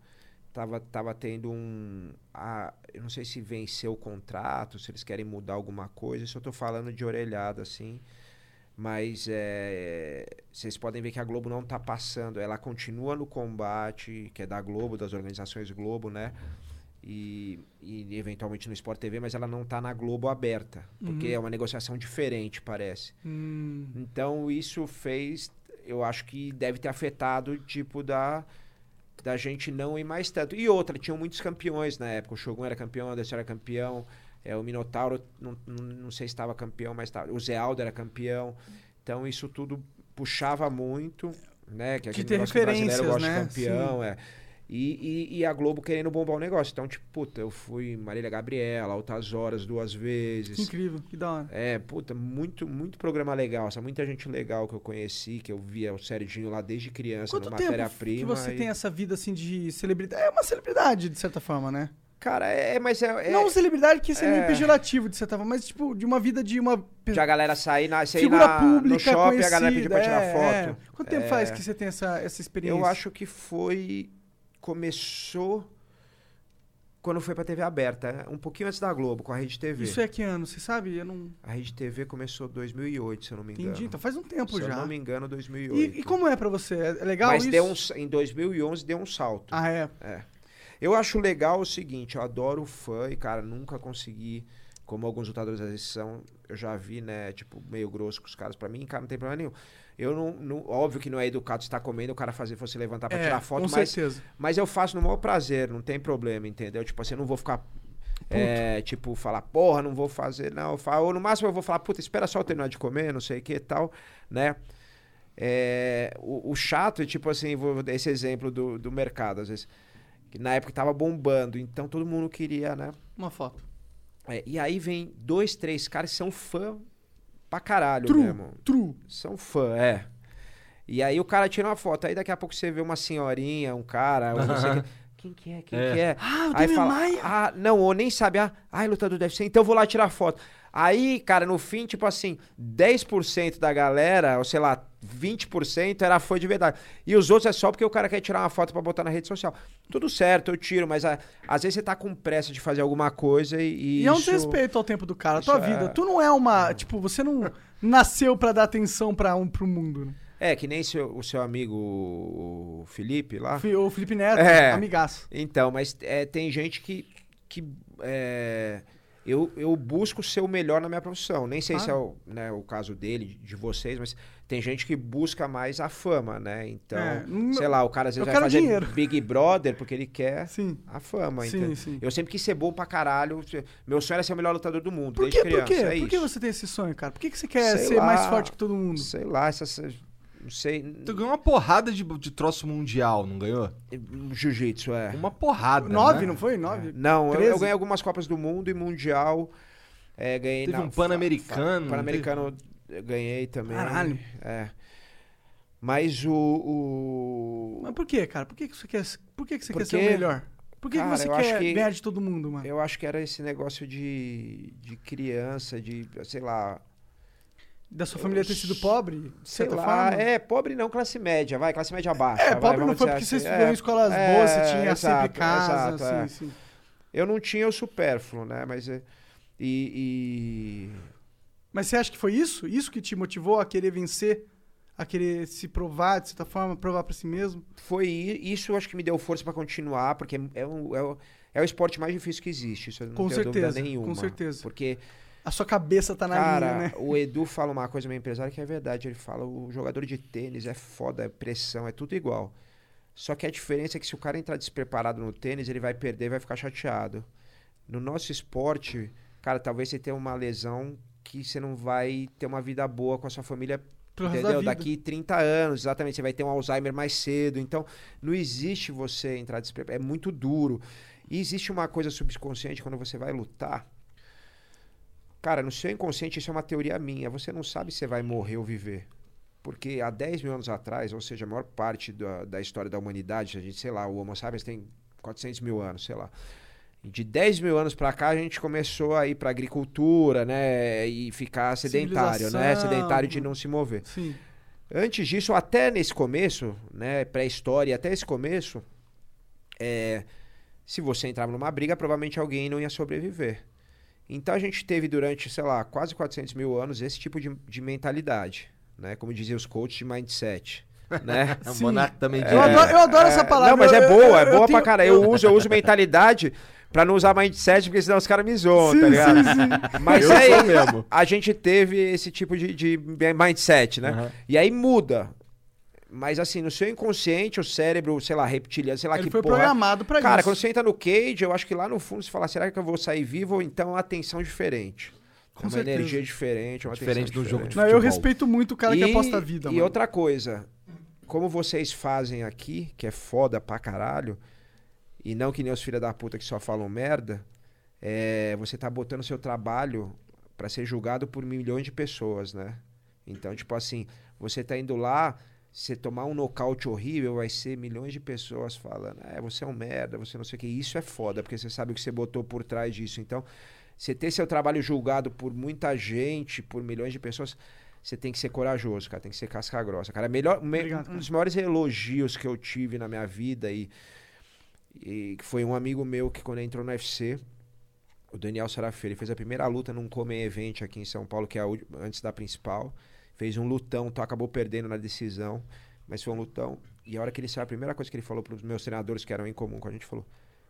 tava, tava tendo um... A, eu não sei se venceu o contrato, se eles querem mudar alguma coisa. Isso eu tô falando de orelhada, assim. Mas é, vocês podem ver que a Globo não tá passando. Ela continua no Combate, que é da Globo, das organizações Globo, né? E, e eventualmente no Sport T V, mas ela não tá na Globo aberta. Porque uhum. é uma negociação diferente, parece. Uhum. Então isso fez... Eu acho que deve ter afetado o tipo da, da gente não ir mais tanto. E outra, tinham muitos campeões na época. O Shogun era campeão, o Anderson era campeão... É, o Minotauro, não, não sei se estava campeão, mas tava, o Zé Aldo era campeão. Então, isso tudo puxava muito, né? Que aquele negócio que o brasileiro gosta de campeão. É. E, e, e a Globo querendo bombar o negócio. Então, tipo, puta, eu fui Marília Gabriela, Altas Horas duas vezes. Incrível, que da hora. É, puta, muito, muito programa legal. Sabe? Muita gente legal que eu conheci, que eu via o Serginho lá desde criança. Quanto no Matéria-Prima. Que você e... tem essa vida, assim, de celebridade? É uma celebridade, de certa forma, né? Cara, é, mas é... é não celebridade, que isso é meio pejorativo, de certa forma, mas, tipo, de uma vida de uma... De a galera sair na, sair na pública, no shopping, a galera pedir pra é, tirar foto. É. Quanto tempo é. faz que você tem essa, essa experiência? Eu acho que foi... Começou quando foi pra T V aberta, né? Um pouquinho antes da Globo, com a Rede T V. Isso é que ano? Você sabe? Eu não... A Rede T V começou em dois mil e oito, se eu não me engano. Entendi, então faz um tempo se já. Se eu não me engano, dois mil e oito. E, e como é pra você? É legal mas isso? Mas um, em dois mil e onze deu um salto. Ah, é? É. Eu acho legal o seguinte, eu adoro o fã e, cara, nunca consegui, como alguns lutadores da sessão, eu já vi, né, tipo, meio grosso com os caras pra mim, cara, não tem problema nenhum. Eu não, não óbvio que não é educado você tá comendo, o cara fazer você levantar pra é, tirar foto, com mas, certeza. Mas eu faço no maior prazer, não tem problema, entendeu? Tipo assim, eu não vou ficar, é, tipo, falar, porra, não vou fazer, não. Eu falo, ou no máximo eu vou falar, puta, espera só eu terminar de comer, não sei o que e tal, né? É, o, o chato é, tipo assim, vou dar esse exemplo do, do mercado, às vezes... Na época tava bombando, então todo mundo queria, né? Uma foto. É, e aí vem dois, três caras que são fã pra caralho true, mesmo. True. São fã, é. E aí o cara tira uma foto, aí daqui a pouco você vê uma senhorinha, um cara, ou não sei quem. Quem que é? Quem é. que é? Ah, o Demian Maia. Ah, não, ou nem sabe. Ah, ah lutador do U F C, então eu vou lá tirar foto. Aí, cara, no fim, tipo assim, dez por cento da galera, ou sei lá, vinte por cento era fã de verdade. E os outros é só porque o cara quer tirar uma foto pra botar na rede social. Tudo certo, eu tiro, mas a, às vezes você tá com pressa de fazer alguma coisa e, e, e é um isso... desrespeito ao tempo do cara, a tua é... vida. Tu não é uma... É. Tipo, você não nasceu pra dar atenção pra um, pro mundo, né? É, que nem seu, o seu amigo o Felipe lá. O Felipe Neto, é, amigaço. Então, mas é, tem gente que, que é, eu, eu busco ser o melhor na minha profissão. Nem sei ah. se é o, né, o caso dele, de vocês, mas tem gente que busca mais a fama, né? Então, é, sei lá, o cara às vezes vai fazer dinheiro. Big Brother porque ele quer sim. a fama. Sim, então. sim. Eu sempre quis ser bom pra caralho. Meu sonho era ser o melhor lutador do mundo, por desde quê? criança. Por quê? É por que você tem esse sonho, cara? Por que, que você quer sei ser lá, mais forte que todo mundo? Sei lá, essas... Não sei. Tu ganhou uma porrada de, de troço mundial, não ganhou? Jiu-jitsu, é. Uma porrada. Nove, né? não foi? Nove? É. Não, eu, eu ganhei algumas Copas do Mundo e Mundial. É, ganhei Teve na, um Pan-Americano. Pan-Americano eu ganhei também. Caralho. É. Mas o, o. Mas por que, cara? Por que, que você quer, por que que você Porque... quer ser o melhor? Por que, cara, que você quer que, ganhar de todo mundo, mano? Eu acho que era esse negócio de, de criança, de. sei lá. Da sua família eu, ter sido pobre? Sei lá, forma? é, pobre não, classe média, vai, classe média baixa. É, vai, pobre não foi porque assim, você estudou é, em escolas é, boas, você tinha exato, sempre casa, exato, assim, é. sim. Eu não tinha o supérfluo, né, mas... E, e... Mas você acha que foi isso? Isso que te motivou a querer vencer? A querer se provar, de certa forma, provar pra si mesmo? Foi isso, eu acho que me deu força pra continuar, porque é, um, é, o, é o esporte mais difícil que existe, isso eu não com tenho certeza, dúvida nenhuma. Com certeza, porque... A sua cabeça tá na Cara, linha, né? O Edu fala uma coisa, meu empresário, que é verdade. Ele fala, o jogador de tênis é foda, é pressão, é tudo igual. Só que a diferença é que se o cara entrar despreparado no tênis, ele vai perder e vai ficar chateado. No nosso esporte, cara, talvez você tenha uma lesão que você não vai ter uma vida boa com a sua família, Pro entendeu? Daqui trinta anos, exatamente. Você vai ter um Alzheimer mais cedo. Então, não existe você entrar despreparado. É muito duro. E existe uma coisa subconsciente quando você vai lutar. Cara, no seu inconsciente, isso é uma teoria minha. Você não sabe se vai morrer ou viver. Porque há dez mil anos atrás, ou seja, a maior parte da, da história da humanidade, a gente, sei lá, o Homo sapiens tem quatrocentos mil anos, sei lá. De dez mil anos pra cá, a gente começou a ir pra agricultura, né? E ficar sedentário, né? Sedentário de não se mover. Sim. Antes disso, até nesse começo, né? Pré-história, até esse começo, é, se você entrava numa briga, provavelmente alguém não ia sobreviver. Então a gente teve durante, sei lá, quase quatrocentos mil anos esse tipo de, de mentalidade, né? Como diziam os coaches, de mindset, né? O Monarca também diz. Eu adoro, eu adoro é, essa palavra. Não, mas é boa, eu, é boa pra tenho... cara. Eu uso, eu uso mentalidade pra não usar mindset, porque senão os caras me zoam, sim, tá ligado? Sim, sim. Mas aí é mesmo. A gente teve esse tipo de, de mindset, né? Uhum. E aí muda. Mas assim, no seu inconsciente, o cérebro, sei lá, reptiliano, sei lá Ele que porra... Ele foi programado pra isso. Cara, quando você entra no cage, eu acho que lá no fundo você fala, será que eu vou sair vivo? Ou então a atenção diferente. Com uma certeza. energia diferente, uma diferente atenção do diferente. Jogo de futebol. Não, eu respeito muito o cara e, que aposta a vida, mano. E outra coisa, como vocês fazem aqui, que é foda pra caralho, e não que nem os filha da puta que só falam merda, é, você tá botando o seu trabalho pra ser julgado por milhões de pessoas, né? Então, tipo assim, você tá indo lá... Você tomar um nocaute horrível, vai ser milhões de pessoas falando, é, você é um merda, você não sei o que. Isso é foda, porque você sabe o que você botou por trás disso. Então, você ter seu trabalho julgado por muita gente, por milhões de pessoas, você tem que ser corajoso, cara, tem que ser casca grossa. Cara, melhor, me, Obrigado, cara. Um dos maiores elogios que eu tive na minha vida e, e foi um amigo meu que quando entrou no U F C, o Daniel Sarafê, ele fez a primeira luta num Come Event aqui em São Paulo, que é a, antes da principal. Fez um lutão, então acabou perdendo na decisão, mas foi um lutão. E a hora que ele saiu, a primeira coisa que ele falou para os meus treinadores, que eram em comum com a gente, falou,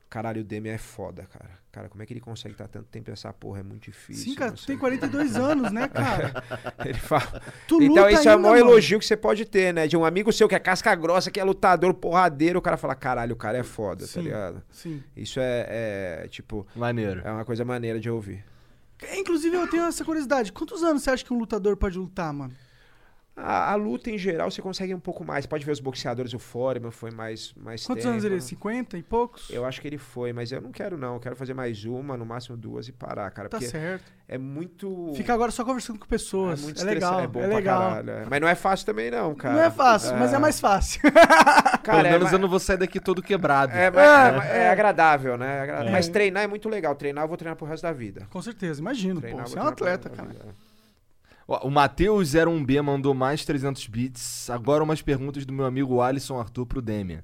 caralho, o Demian é foda, cara. Cara, como é que ele consegue estar tanto tempo nessa porra? É muito difícil. Sim, cara, tu tem quarenta e dois anos, né, cara? Ele fala... Tu então isso ainda, é o maior mano. elogio que você pode ter, né? De um amigo seu que é casca grossa, que é lutador, porradeiro, o cara fala, caralho, o cara é foda, sim, tá ligado? Sim, isso é, é, tipo... Maneiro. É uma coisa maneira de ouvir. Inclusive, eu tenho essa curiosidade. Quantos anos você acha que um lutador pode lutar, mano? A, a luta, em geral, você consegue um pouco mais. Pode ver os boxeadores, o Foreman foi mais, mais Quantos tempo. anos ele é? cinquenta e poucos? Eu acho que ele foi, mas eu não quero, não. Eu quero fazer mais uma, no máximo duas e parar, cara. Tá certo. É muito... Fica agora só conversando com pessoas. É muito é legal, é bom é legal. pra caralho. É. Mas não é fácil também, não, cara. Não é fácil, é. mas é mais fácil. Cara, Pelo é, menos mas... eu não vou sair daqui todo quebrado. É, mas, é. é agradável, né? É agradável. É. Mas treinar é muito legal. Treinar eu vou treinar pro resto da vida. Com certeza, imagino. Treinar, pô, você é um atleta, cara. O Matheus zero um B mandou mais trezentos bits. Agora umas perguntas do meu amigo Alisson Arthur pro Demian.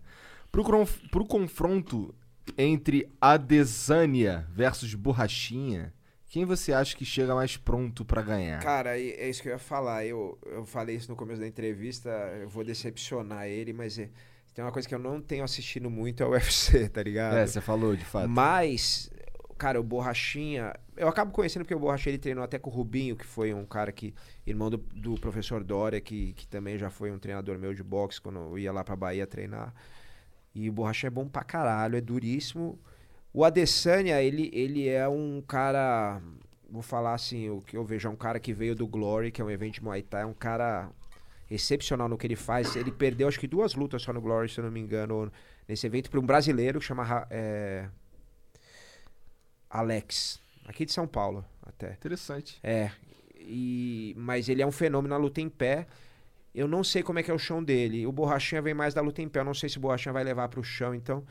Pro, conf... pro confronto entre Adesanya versus Borrachinha, quem você acha que chega mais pronto pra ganhar? Cara, é isso que eu ia falar. Eu, eu falei isso no começo da entrevista, eu vou decepcionar ele, mas é... tem uma coisa que eu não tenho assistido muito, é o U F C, tá ligado? É, você falou, de fato. Mas... cara, o Borrachinha... Eu acabo conhecendo porque o Borrachinha ele treinou até com o Rubinho, que foi um cara que... Irmão do, do professor Dória, que, que também já foi um treinador meu de boxe, quando eu ia lá pra Bahia treinar. E o Borrachinha é bom pra caralho, é duríssimo. O Adesanya, ele, ele é um cara... Vou falar assim, o que eu vejo é um cara que veio do Glory, que é um evento de Muay Thai, é um cara... excepcional no que ele faz. Ele perdeu acho que duas lutas só no Glory, se eu não me engano, nesse evento, para um brasileiro que chama é... Alex, aqui de São Paulo até. Interessante. É, e... mas ele é um fenômeno na luta em pé. Eu não sei como é que é o chão dele. O Borrachinha vem mais da luta em pé. Eu não sei se o Borrachinha vai levar para o chão, então...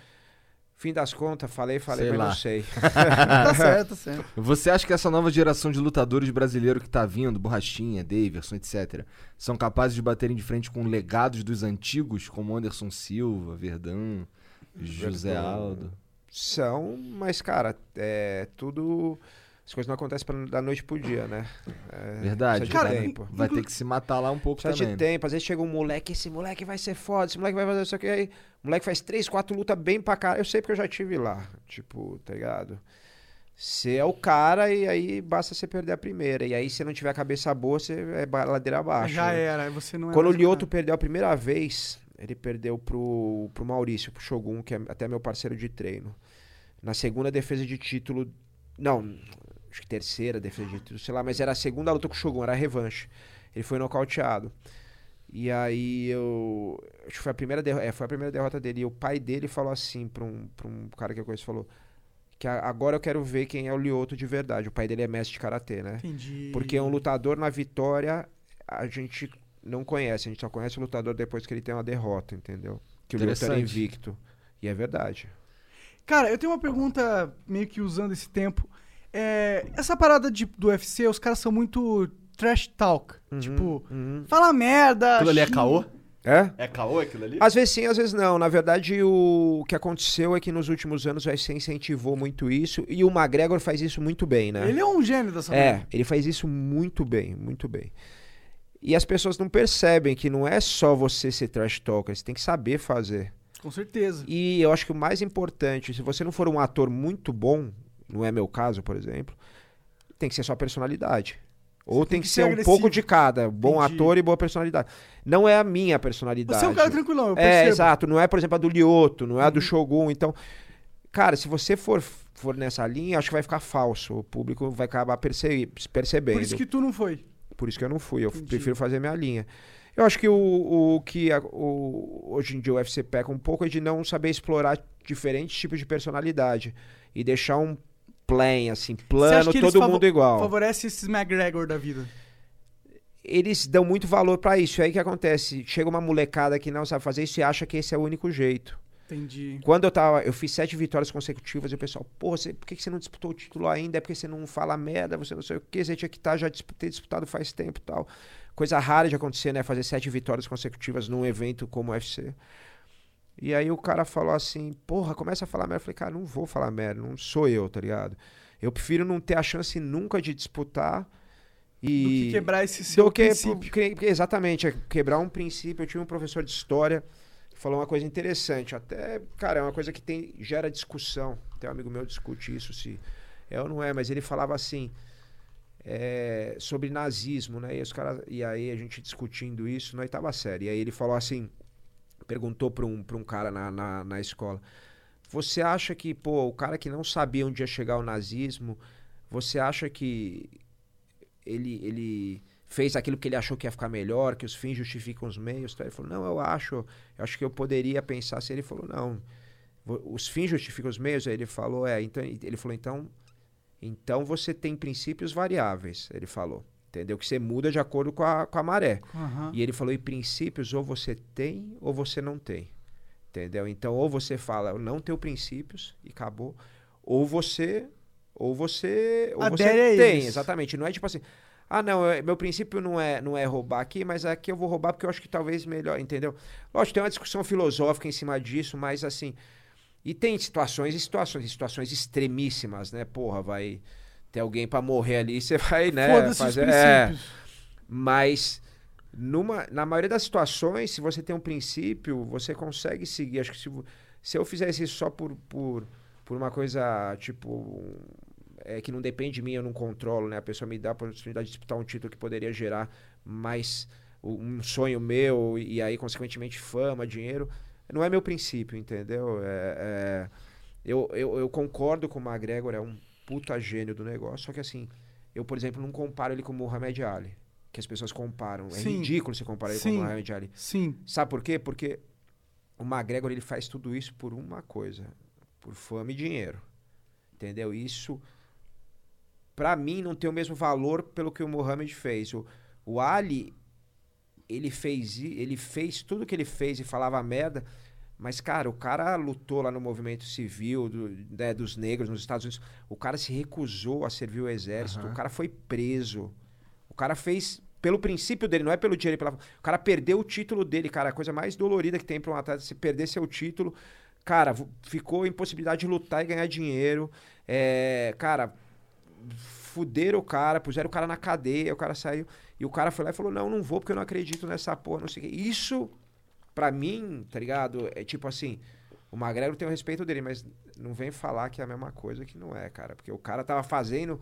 Fim das contas, falei, falei, sei mas lá. Não sei. Tá certo, tá certo. Você acha que essa nova geração de lutadores brasileiros que tá vindo, Borrachinha, Davidson, etcétera, são capazes de baterem de frente com legados dos antigos, como Anderson Silva, Verdão, José Aldo? São, mas, cara, é tudo... As coisas não acontecem pra, da noite pro dia, né? É, verdade. De cara, tempo. Vai ter que se matar lá um pouco também. Precisa de tempo. Às vezes chega um moleque, esse moleque vai ser foda, esse moleque vai fazer isso aqui. Aí, o moleque faz três, quatro lutas bem pra cara. Eu sei porque eu já tive lá. Tipo, tá ligado? Você é o cara e aí basta você perder a primeira. E aí se não tiver a cabeça boa, você é ladeira abaixo. Já né? era. Você não é. Quando o Lyoto perdeu a primeira vez, ele perdeu pro, pro Maurício, pro Shogun, que é até meu parceiro de treino. Na segunda defesa de título... Não... Acho que terceira, defesa de tudo, sei lá. Mas era a segunda luta com o Shogun, era a revanche. Ele foi nocauteado. E aí eu... Acho que foi a primeira, derro- é, foi a primeira derrota dele. E o pai dele falou assim pra um, pra um cara que eu conheço, falou... Que a, agora eu quero ver quem é o Lyoto de verdade. O pai dele é mestre de karatê, né? Entendi. Porque um lutador na vitória, a gente não conhece. A gente só conhece o lutador depois que ele tem uma derrota, entendeu? Que o Lyoto era invicto. E é verdade. Cara, eu tenho uma pergunta meio que usando esse tempo... É, essa parada de, do U F C, os caras são muito trash talk. Uhum, tipo, uhum. Fala merda. Aquilo ali é caô? É? É caô aquilo ali? Às vezes sim, às vezes não. Na verdade, o que aconteceu é que nos últimos anos o U F C incentivou muito isso. E o McGregor faz isso muito bem, né? Ele é um gênio dessa merda. É, vida. Ele faz isso muito bem, muito bem. E as pessoas não percebem que não é só você ser trash talker, você tem que saber fazer. Com certeza. E eu acho que o mais importante, se você não for um ator muito bom... Não é meu caso, por exemplo. Tem que ser só personalidade. Ou tem, tem que, que ser, ser um agressivo. Pouco de cada. Bom Entendi. Ator e boa personalidade. Não é a minha personalidade. Você é um cara tranquilão, eu percebo. É, exato. Não é, por exemplo, a do Lyoto, não é a do Shogun. Então, cara, se você for, for nessa linha, acho que vai ficar falso. O público vai acabar perce- percebendo. Por isso que tu não foi. Por isso que eu não fui. Eu Entendi. Prefiro fazer minha linha. Eu acho que o, o que a, o, hoje em dia o U F C peca um pouco é de não saber explorar diferentes tipos de personalidade. E deixar um... Plan, assim, plano, todo mundo fav- igual. Favorece esses McGregor da vida? Eles dão muito valor pra isso. E aí o que acontece? Chega uma molecada que não sabe fazer isso e acha que esse é o único jeito. Entendi. Quando eu tava... Eu fiz sete vitórias consecutivas e o pessoal... Pô, você, por que você não disputou o título ainda? É porque você não fala merda, você não sei o que. Você tinha que tá, já ter disputado faz tempo e tal. Coisa rara de acontecer, né? Fazer sete vitórias consecutivas num evento como o U F C. E aí o cara falou assim, porra, começa a falar merda. Eu falei, cara, não vou falar merda, não sou eu, tá ligado? Eu prefiro não ter a chance nunca de disputar e... Do que quebrar esse seu que, princípio. Que, exatamente, é quebrar um princípio. Eu tive um professor de história que falou uma coisa interessante. Até, cara, é uma coisa que tem, gera discussão. Tem um amigo meu que discute isso, se é ou não é. Mas ele falava assim, é, sobre nazismo, né? E, os caras, e aí a gente discutindo isso na oitava série. E aí ele falou assim... Perguntou para um, para um cara na, na, na escola, você acha que, pô, o cara que não sabia onde ia chegar o nazismo, você acha que ele, ele fez aquilo que ele achou que ia ficar melhor, que os fins justificam os meios? Ele falou, não, eu acho, eu acho que eu poderia pensar se ele falou, não, os fins justificam os meios? Aí ele falou, é, então, ele falou, então, então você tem princípios variáveis, ele falou. Entendeu? Que você muda de acordo com a, com a maré. Uhum. E ele falou, e princípios ou você tem ou você não tem. Entendeu? Então, ou você fala, eu não tenho princípios e acabou. Ou você, ou você, ou você tem. Eles. Exatamente. Não é tipo assim, ah, não, eu, meu princípio não é, não é roubar aqui, mas aqui eu vou roubar porque eu acho que talvez melhor, entendeu? Lógico, tem uma discussão filosófica em cima disso, mas assim, e tem situações e situações, situações extremíssimas, né? Porra, vai... Tem alguém pra morrer ali, você vai, né? Foda-se fazer, os princípios. É. Mas, numa, na maioria das situações, se você tem um princípio, você consegue seguir. Acho que se, se eu fizesse isso só por, por, por uma coisa, tipo, é, que não depende de mim, eu não controlo, né? A pessoa me dá a oportunidade de disputar um título que poderia gerar mais um sonho meu e aí, consequentemente, fama, dinheiro. Não é meu princípio, entendeu? É, é, eu, eu, eu concordo com o McGregor, é um puta gênio do negócio, só que assim, eu, por exemplo, não comparo ele com o Muhammad Ali, que as pessoas comparam. Sim. É ridículo você comparar ele Sim. com o Muhammad Ali. Sim. Sabe por quê? Porque o McGregor, ele faz tudo isso por uma coisa, por fama e dinheiro, entendeu? Isso, pra mim, não tem o mesmo valor pelo que o Muhammad fez. O, o Ali... Ele fez, ele fez tudo que ele fez e falava merda, mas, cara, o cara lutou lá no movimento civil do, né, dos negros nos Estados Unidos. O cara se recusou a servir o exército, uhum. O cara foi preso. O cara fez, pelo princípio dele, não é pelo dinheiro. Pela... O cara perdeu o título dele, cara. A coisa mais dolorida que tem para um atleta, se perder seu título, cara, ficou impossibilidade de lutar e ganhar dinheiro. É, cara, fuderam o cara, puseram o cara na cadeia, o cara saiu... E o cara foi lá e falou, não, não vou porque eu não acredito nessa porra, não sei o que. Isso, pra mim, tá ligado? É tipo assim, o McGregor tem o respeito dele, mas não vem falar que é a mesma coisa que não é, cara. Porque o cara tava fazendo,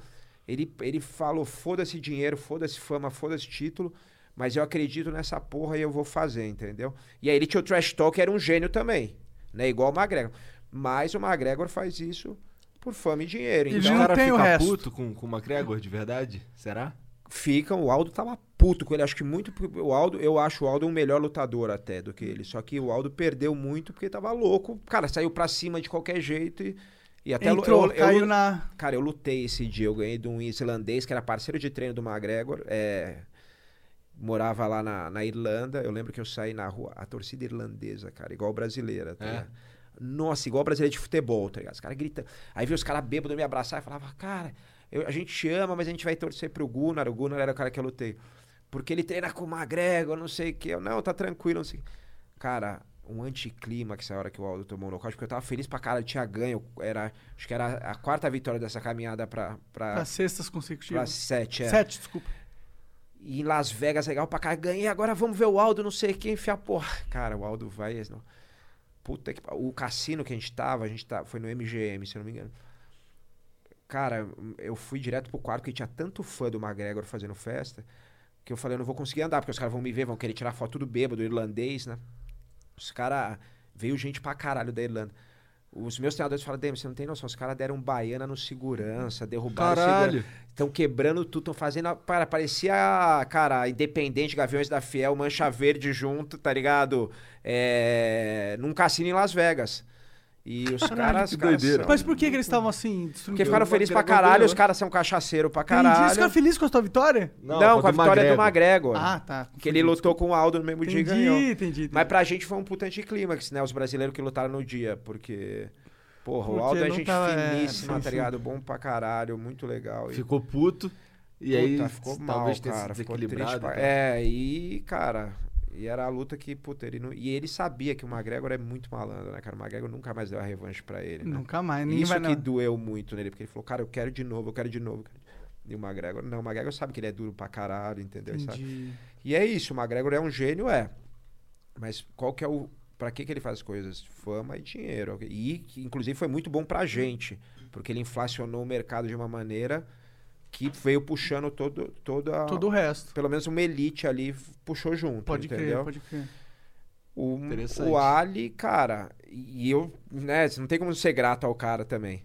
ele, ele falou, foda-se dinheiro, foda-se fama, foda-se título, mas eu acredito nessa porra e eu vou fazer, entendeu? E aí ele tinha o trash talk, era um gênio também, né? Igual o McGregor. Mas o McGregor faz isso por fama e dinheiro. Então, ele não o cara tem fica o resto. Puto com, com o McGregor, de verdade? Será? Ficam, o Aldo tava puto com ele, acho que muito, o Aldo, eu acho o Aldo um melhor lutador até do que ele, só que o Aldo perdeu muito porque tava louco, cara, saiu pra cima de qualquer jeito e, e até... Entrou, eu, caiu eu, na... Cara, eu lutei esse dia, eu ganhei de um islandês que era parceiro de treino do McGregor, é, morava lá na, na Irlanda, eu lembro que eu saí na rua, a torcida irlandesa, cara, igual brasileira, tá? É. Nossa, igual brasileira de futebol, tá ligado? Os caras gritam, aí vi os caras bêbados me abraçar e falava, cara... Eu, a gente te ama, mas a gente vai torcer pro Gunnar. O Gunnar era o cara que eu lutei. Porque ele treina com o McGregor, não sei o que. Eu, não, tá tranquilo, não sei o que. Cara, um anticlímax essa hora que o Aldo tomou o nocaute, porque eu tava feliz pra cara, ele tinha ganho. Era, acho que era a quarta vitória dessa caminhada pra... Pra, pra sextas consecutivas. Pra sete, é. Sete, desculpa. E em Las Vegas, legal pra cara, ganhei. Agora vamos ver o Aldo, não sei quem, enfiar porra. Cara, o Aldo vai... Não. Puta que... O cassino que a gente tava, a gente tava, foi no M G M, se eu não me engano. Cara, eu fui direto pro quarto, que tinha tanto fã do McGregor fazendo festa, que eu falei, eu não vou conseguir andar, porque os caras vão me ver, vão querer tirar foto do bêbado, do irlandês, né? Os caras... Veio gente pra caralho da Irlanda. Os meus treinadores falaram, Demi, você não tem noção, os caras deram baiana no segurança, derrubaram caralho. O segurança. Estão quebrando tudo, estão fazendo... A... Cara, parecia, cara, Independente, Gaviões da Fiel, Mancha Verde junto, tá ligado? É... Num cassino em Las Vegas. E os caras... caras são... Mas por que, que eles estavam assim? Porque ficaram felizes pra caralho, os caras são cachaceiros pra caralho. Entendi. Eles ficaram felizes com a sua vitória? Não, Não com a vitória McGregor. do McGregor. Ah, tá. Que ele lutou com o Aldo no mesmo entendi, dia e ganhou. Entendi, entendi. Mas pra gente foi um puta anticlímax, né? Os brasileiros que lutaram no dia, porque... Porra, porque o Aldo é gente tava... finíssima, sim, sim. Tá ligado? Bom pra caralho, muito legal. Ficou puto. E puta, aí, ficou mal, cara. Ficou triste pra... É, e, cara... E era a luta que, puta, ele não... E ele sabia que o McGregor é muito malandro, né, cara? O McGregor nunca mais deu a revanche pra ele, né? Nunca mais, ninguém Isso vai que não. doeu muito nele, porque ele falou, cara, eu quero de novo, eu quero de novo. E o McGregor... Não, o McGregor sabe que ele é duro pra caralho, entendeu? Sabe? E é isso, o McGregor é um gênio, é. Mas qual que é o... Pra que que ele faz coisas? Fama e dinheiro. E, inclusive, foi muito bom pra gente, porque ele inflacionou o mercado de uma maneira... que veio puxando todo, todo, a, todo o resto. Pelo menos uma elite ali puxou junto, pode entendeu? Pode crer, pode crer. O, o Ali, cara, e eu, né, não tem como ser grato ao cara também.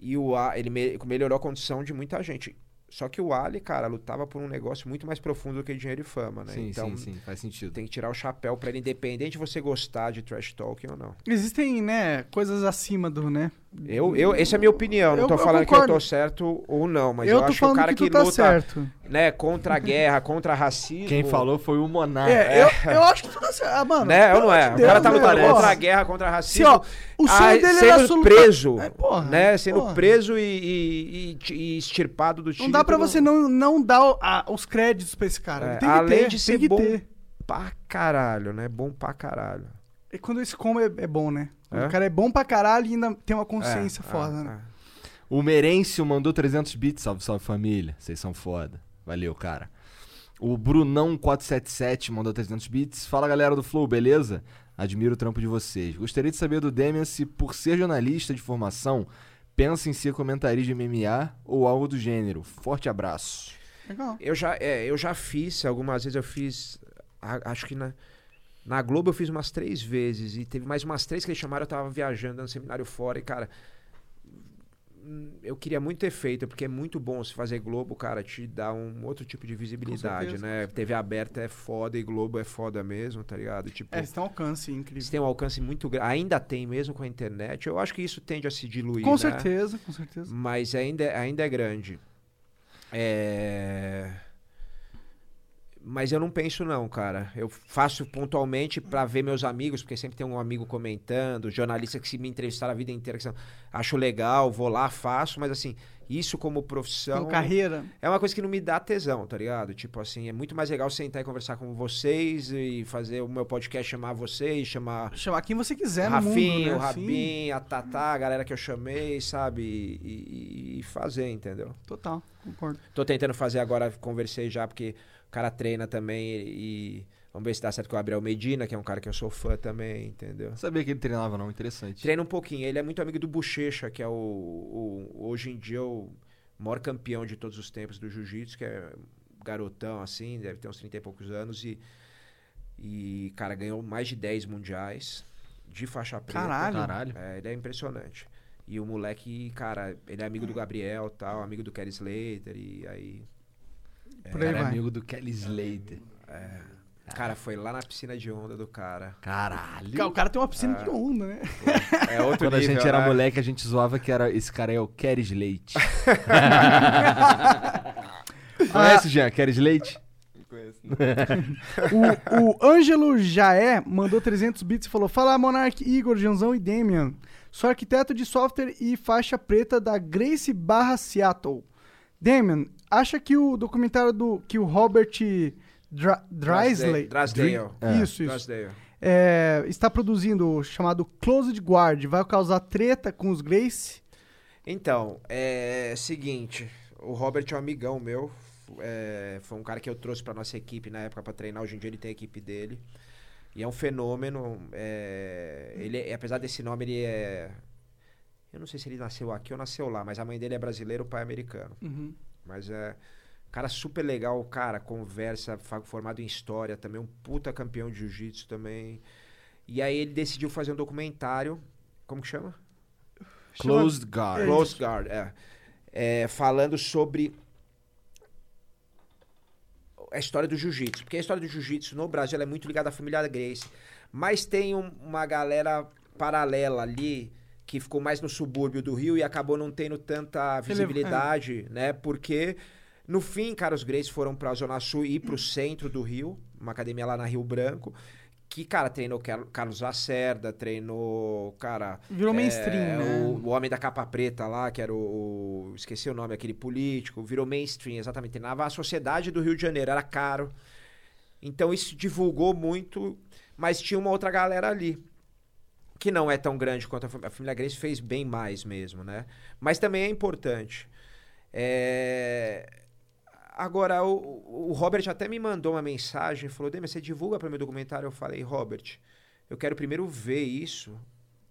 E o Ali, ele me, melhorou a condição de muita gente. Só que o Ali, cara, lutava por um negócio muito mais profundo do que dinheiro e fama, né? Sim, então, sim, sim, faz sentido. Tem que tirar o chapéu pra ele, independente de você gostar de trash talking ou não. Existem, né, coisas acima do, né? Eu, eu, essa é a minha opinião, eu, não tô falando concordo. que eu tô certo ou não, mas eu, eu acho que o cara que, que tá luta certo. Né, contra a guerra, contra a racismo... Quem falou foi o Monarca. É, é. Eu, eu acho que tu tá certo. Ah, mano... Né, eu não é. Deus, o cara tá lutando Deus. contra a guerra, contra a racismo... Se, ó, o sonho a, dele sendo era absoluta... preso, é, porra, né, sendo porra. preso e, e, e extirpado do time. Não dá pra você não, não dar a, os créditos pra esse cara. É, tem que além ter, de ser tem que bom ter. pra caralho, né? Bom pra caralho. E quando esse combo é, é bom, né? É? O cara é bom pra caralho e ainda tem uma consciência é, foda, é, né? É. O Merêncio mandou trezentos bits, salve, salve família. Vocês são foda. Valeu, cara. O Brunão quatrocentos e setenta e sete mandou trezentos bits. Fala, galera do Flow, beleza? Admiro o trampo de vocês. Gostaria de saber do Demian se, por ser jornalista de formação, pensa em ser comentarista de M M A ou algo do gênero. Forte abraço. Legal. Eu já, é, eu já fiz, algumas vezes eu fiz... A, acho que na, na Globo eu fiz umas três vezes. E teve mais umas três que eles chamaram, eu tava viajando, no seminário fora. E, cara... Eu queria muito ter feito, porque é muito bom se fazer Globo, cara, te dá um outro tipo de visibilidade, certeza, né? T V aberta é foda e Globo é foda mesmo, tá ligado? Tipo, é, você tem um alcance incrível. Você tem um alcance muito grande, ainda tem mesmo com a internet. Eu acho que isso tende a se diluir, com né? certeza, com certeza. Mas ainda, ainda é grande. É... Mas eu não penso não, cara. Eu faço pontualmente pra ver meus amigos, porque sempre tem um amigo comentando, jornalista que se me entrevistaram a vida inteira, que acho legal, vou lá, faço, mas assim, isso como profissão... Como carreira. É uma coisa que não me dá tesão, tá ligado? Tipo assim, é muito mais legal sentar e conversar com vocês e fazer o meu podcast, chamar vocês, chamar... Chamar quem você quiser no mundo, né? O Rafinho, o Rabin, a Tatá, a galera que eu chamei, sabe? E, e, e fazer, entendeu? Total, concordo. Tô tentando fazer agora, conversei já, porque... O cara treina também e, e... Vamos ver se dá certo com o Gabriel Medina, que é um cara que eu sou fã também, entendeu? Não sabia que ele treinava não, interessante. Treina um pouquinho. Ele é muito amigo do Bochecha, que é o, o... Hoje em dia o maior campeão de todos os tempos do jiu-jitsu, que é garotão, assim, deve ter uns trinta e poucos anos. E, e cara, ganhou mais de dez mundiais de faixa preta. Caralho! Caralho. É, ele é impressionante. E o moleque, cara, ele é amigo do Gabriel, tal, amigo do Kelly Slater, e aí... É, era amigo do Kelly Slater. É. Cara, foi lá na piscina de onda do cara. Caralho. O cara tem uma piscina é. de onda, né? É, é outro Quando nível, a gente era né? moleque, a gente zoava que era, esse cara é o Kelly Slater. Conhece, Jean? Kelly Slater? Não conheço. Não. o, o Ângelo Jaé mandou trezentos bits e falou: Fala, Monark, Igor, Janzão e Demian. Sou arquiteto de software e faixa preta da Gracie barra Seattle. Demian, acha que o documentário do que o Robert Dra, Drysdale, Drysdale. É. Isso, isso. Drysdale. É, está produzindo o chamado Closed Guard, vai causar treta com os Gracie? Então, é seguinte, o Robert é um amigão meu, é, foi um cara que eu trouxe para nossa equipe na época para treinar, hoje em dia ele tem a equipe dele, e é um fenômeno, é, ele, apesar desse nome, ele é... Eu não sei se ele nasceu aqui ou nasceu lá, mas a mãe dele é brasileira, o pai é americano. Uhum. Mas é... Cara super legal, cara, conversa, formado em história também, um puta campeão de jiu-jitsu também. E aí ele decidiu fazer um documentário, como que chama? Closed Guard. Closed Guard, é. é falando sobre a história do jiu-jitsu. Porque a história do jiu-jitsu no Brasil ela é muito ligada à família Gracie. Mas tem um, uma galera paralela ali... que ficou mais no subúrbio do Rio e acabou não tendo tanta visibilidade, é. né? Porque, no fim, cara, os Gracie foram pra Zona Sul e pro centro do Rio, uma academia lá na Rio Branco, que, cara, treinou Carlos Lacerda, treinou, cara... Virou é, mainstream, né? O, o homem da capa preta lá, que era o, o... Esqueci o nome, aquele político. Virou mainstream, exatamente. Treinava a sociedade do Rio de Janeiro, era caro. Então, isso divulgou muito, mas tinha uma outra galera ali. Que não é tão grande quanto a família, a família Gracie fez bem mais mesmo, né? Mas também é importante. É... Agora, o, o Robert até me mandou uma mensagem, falou, Demian, você divulga para o meu documentário? Eu falei, Robert, eu quero primeiro ver isso,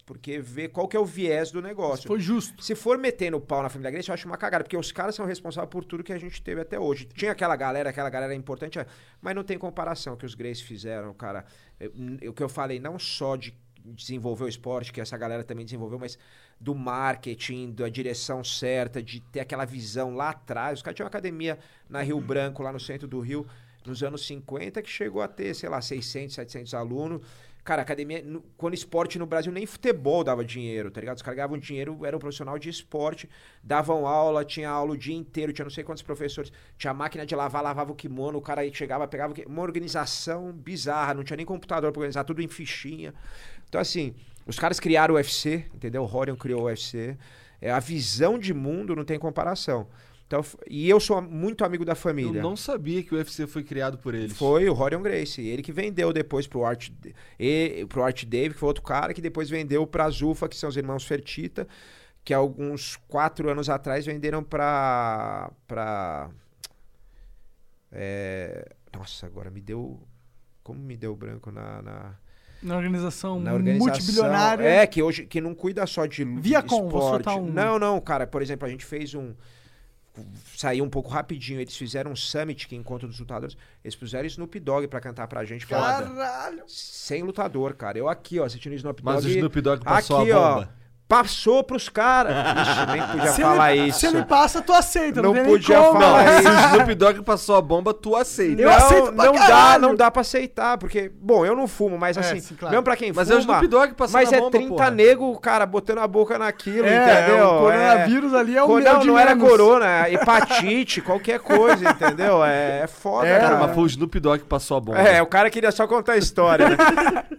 porque ver qual que é o viés do negócio. Foi justo. Se for metendo o pau na família Gracie, eu acho uma cagada, porque os caras são responsáveis por tudo que a gente teve até hoje. Tinha aquela galera, aquela galera importante, mas não tem comparação que os Gracie fizeram, cara. O que eu falei, não só de desenvolver o esporte, que essa galera também desenvolveu, mas do marketing, da direção certa, de ter aquela visão lá atrás. Os caras tinham uma academia na Rio Branco, lá no centro do Rio, nos anos cinquenta, que chegou a ter, sei lá, seiscentos, setecentos alunos. Cara, academia... Quando esporte no Brasil, nem futebol dava dinheiro, tá ligado? Os caras ganhavam dinheiro, eram profissional de esporte, davam aula, tinha aula o dia inteiro, tinha não sei quantos professores, tinha máquina de lavar, lavava o kimono, o cara aí chegava, pegava o kimono. Uma organização bizarra, não tinha nem computador pra organizar, tudo em fichinha. Então, assim, os caras criaram o U F C, entendeu? O Rorion criou o U F C. É, a visão de mundo não tem comparação. Então, e eu sou muito amigo da família. Eu não sabia que o U F C foi criado por eles. Foi o Rorion Gracie. Ele que vendeu depois pro Art, e, pro Art Dave, que foi outro cara, que depois vendeu pra Zufa, que são os irmãos Fertitta, que alguns quatro anos atrás venderam pra... pra é, nossa, agora me deu... Como me deu branco na... na... Na organização, na organização multibilionária. É, que hoje que não cuida só de Viacom, esporte. Um... Não, não, cara. Por exemplo, a gente fez um... Saiu um pouco rapidinho. Eles fizeram um summit, que é encontro dos lutadores. Eles puseram Snoop Dogg pra cantar pra gente. Caralho! Falada. Sem lutador, cara. Eu aqui, ó, assistindo Snoop Dogg. Mas o Snoop Dogg passou aqui, a bomba. Ó, passou pros caras. Ixi, nem podia se falar ele, isso. Se ele passa, tu aceita. Não, não podia como. falar não, isso. Se o Snoop Dogg passou a bomba, tu aceita. Eu não, aceito pra não caralho. dá, não dá pra aceitar, porque... Bom, eu não fumo, mas é, assim... Sim, claro. Mesmo pra quem mas fuma... Mas é o Snoop Dogg passando a bomba, porra. Mas é trinta negros, cara, botando a boca naquilo, é, entendeu? É, o coronavírus é, ali é o melhor de Não menos. era corona, hepatite, qualquer coisa, entendeu? É, é foda, é, cara. Mas foi o Snoop Dogg que passou a bomba. É, o cara queria só contar a história, né?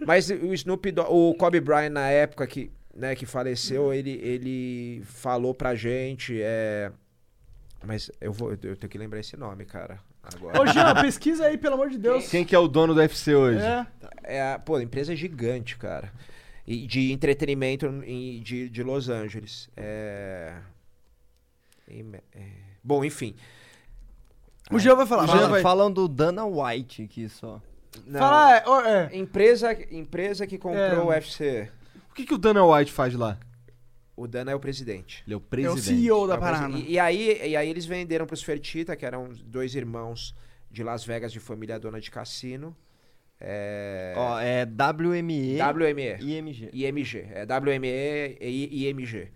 Mas o Snoop Dogg... O Kobe Bryant, na época que... Né, que faleceu, ele, ele falou pra gente, é... mas eu, vou, eu tenho que lembrar esse nome, cara, agora. Ô, Jean, pesquisa aí, pelo amor de Deus. Quem que é o dono do U F C hoje? É, é pô, a empresa é gigante, cara, e de entretenimento em, de, de Los Angeles. É... Bom, enfim. O Jean vai falar. Fala, vai... Falam do Dana White aqui só. Não. Fala, é, é. Empresa, empresa que comprou é. o U F C... O que, que o Dana White faz lá? O Dana é o presidente. Ele é o presidente. É o C E O da parada. E, e, aí, e aí eles venderam para os Fertitta, que eram dois irmãos de Las Vegas de família dona de cassino. É... Ó, é W M E. W M E. I M G. I M G. É W M E e I M G.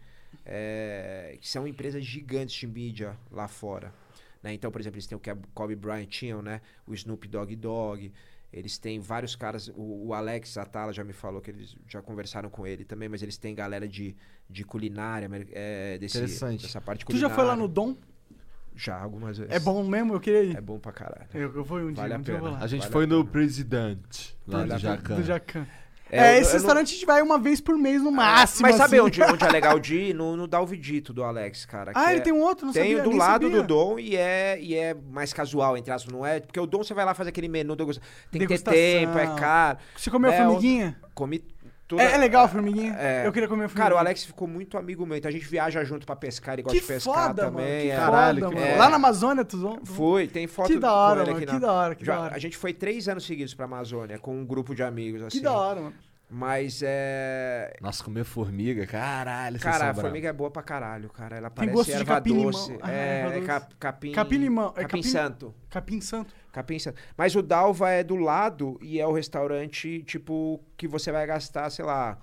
É... Que são empresas gigantes de mídia lá fora. Né? Então, por exemplo, eles têm o que a Kobe Bryant tinha, né? O Snoop Dogg Dogg. Eles têm vários caras, o, o Alex Atala já me falou que eles já conversaram com ele também, mas eles têm galera de, de culinária, é, desse, interessante. Dessa parte culinária. Tu já foi lá no Dom? Já, algumas vezes. É bom mesmo? Eu queria ir. É bom pra caralho. Eu, eu fui um vale dia, a, pena. Eu vou lá. a gente vale foi a no Presidente, lá do Jacan. Do Jacan. É, é, esse restaurante não... a gente vai uma vez por mês no máximo. Mas sabe assim. onde, onde é legal de ir? No, no Dalvidito do Alex, cara. Ah, ele é... tem um outro? Não tem sabia, do lado sabia. do Dom e é, e é mais casual, entre aspas, não é? Porque o Dom você vai lá fazer aquele menu, degustação. tem degustação. que ter tempo, é caro. Você comeu é, formiguinha? Comi toda... É, é legal a formiguinha? É... Eu queria comer a formiguinha. Cara, o Alex ficou muito amigo meu, então a gente viaja junto pra pescar, ele gosta de pescar foda, também. Mano, que é. Caralho, foda, que... mano. É. Lá na Amazônia, tu vão? Fui, tem foto que da hora, com ele mano, aqui. Que na... da hora, que Já, da hora. A gente foi três anos seguidos pra Amazônia com um grupo de amigos, assim. Que da hora, mano. Mas é... Nossa, comer formiga, caralho. Cara, a formiga é boa pra caralho, cara. Ela parece erva capim doce. Ah, é, é cap, capim... Capim limão. Capim, é capim santo. Capim santo. Capim santo. Mas o Dalva é do lado e é o restaurante, tipo, que você vai gastar, sei lá...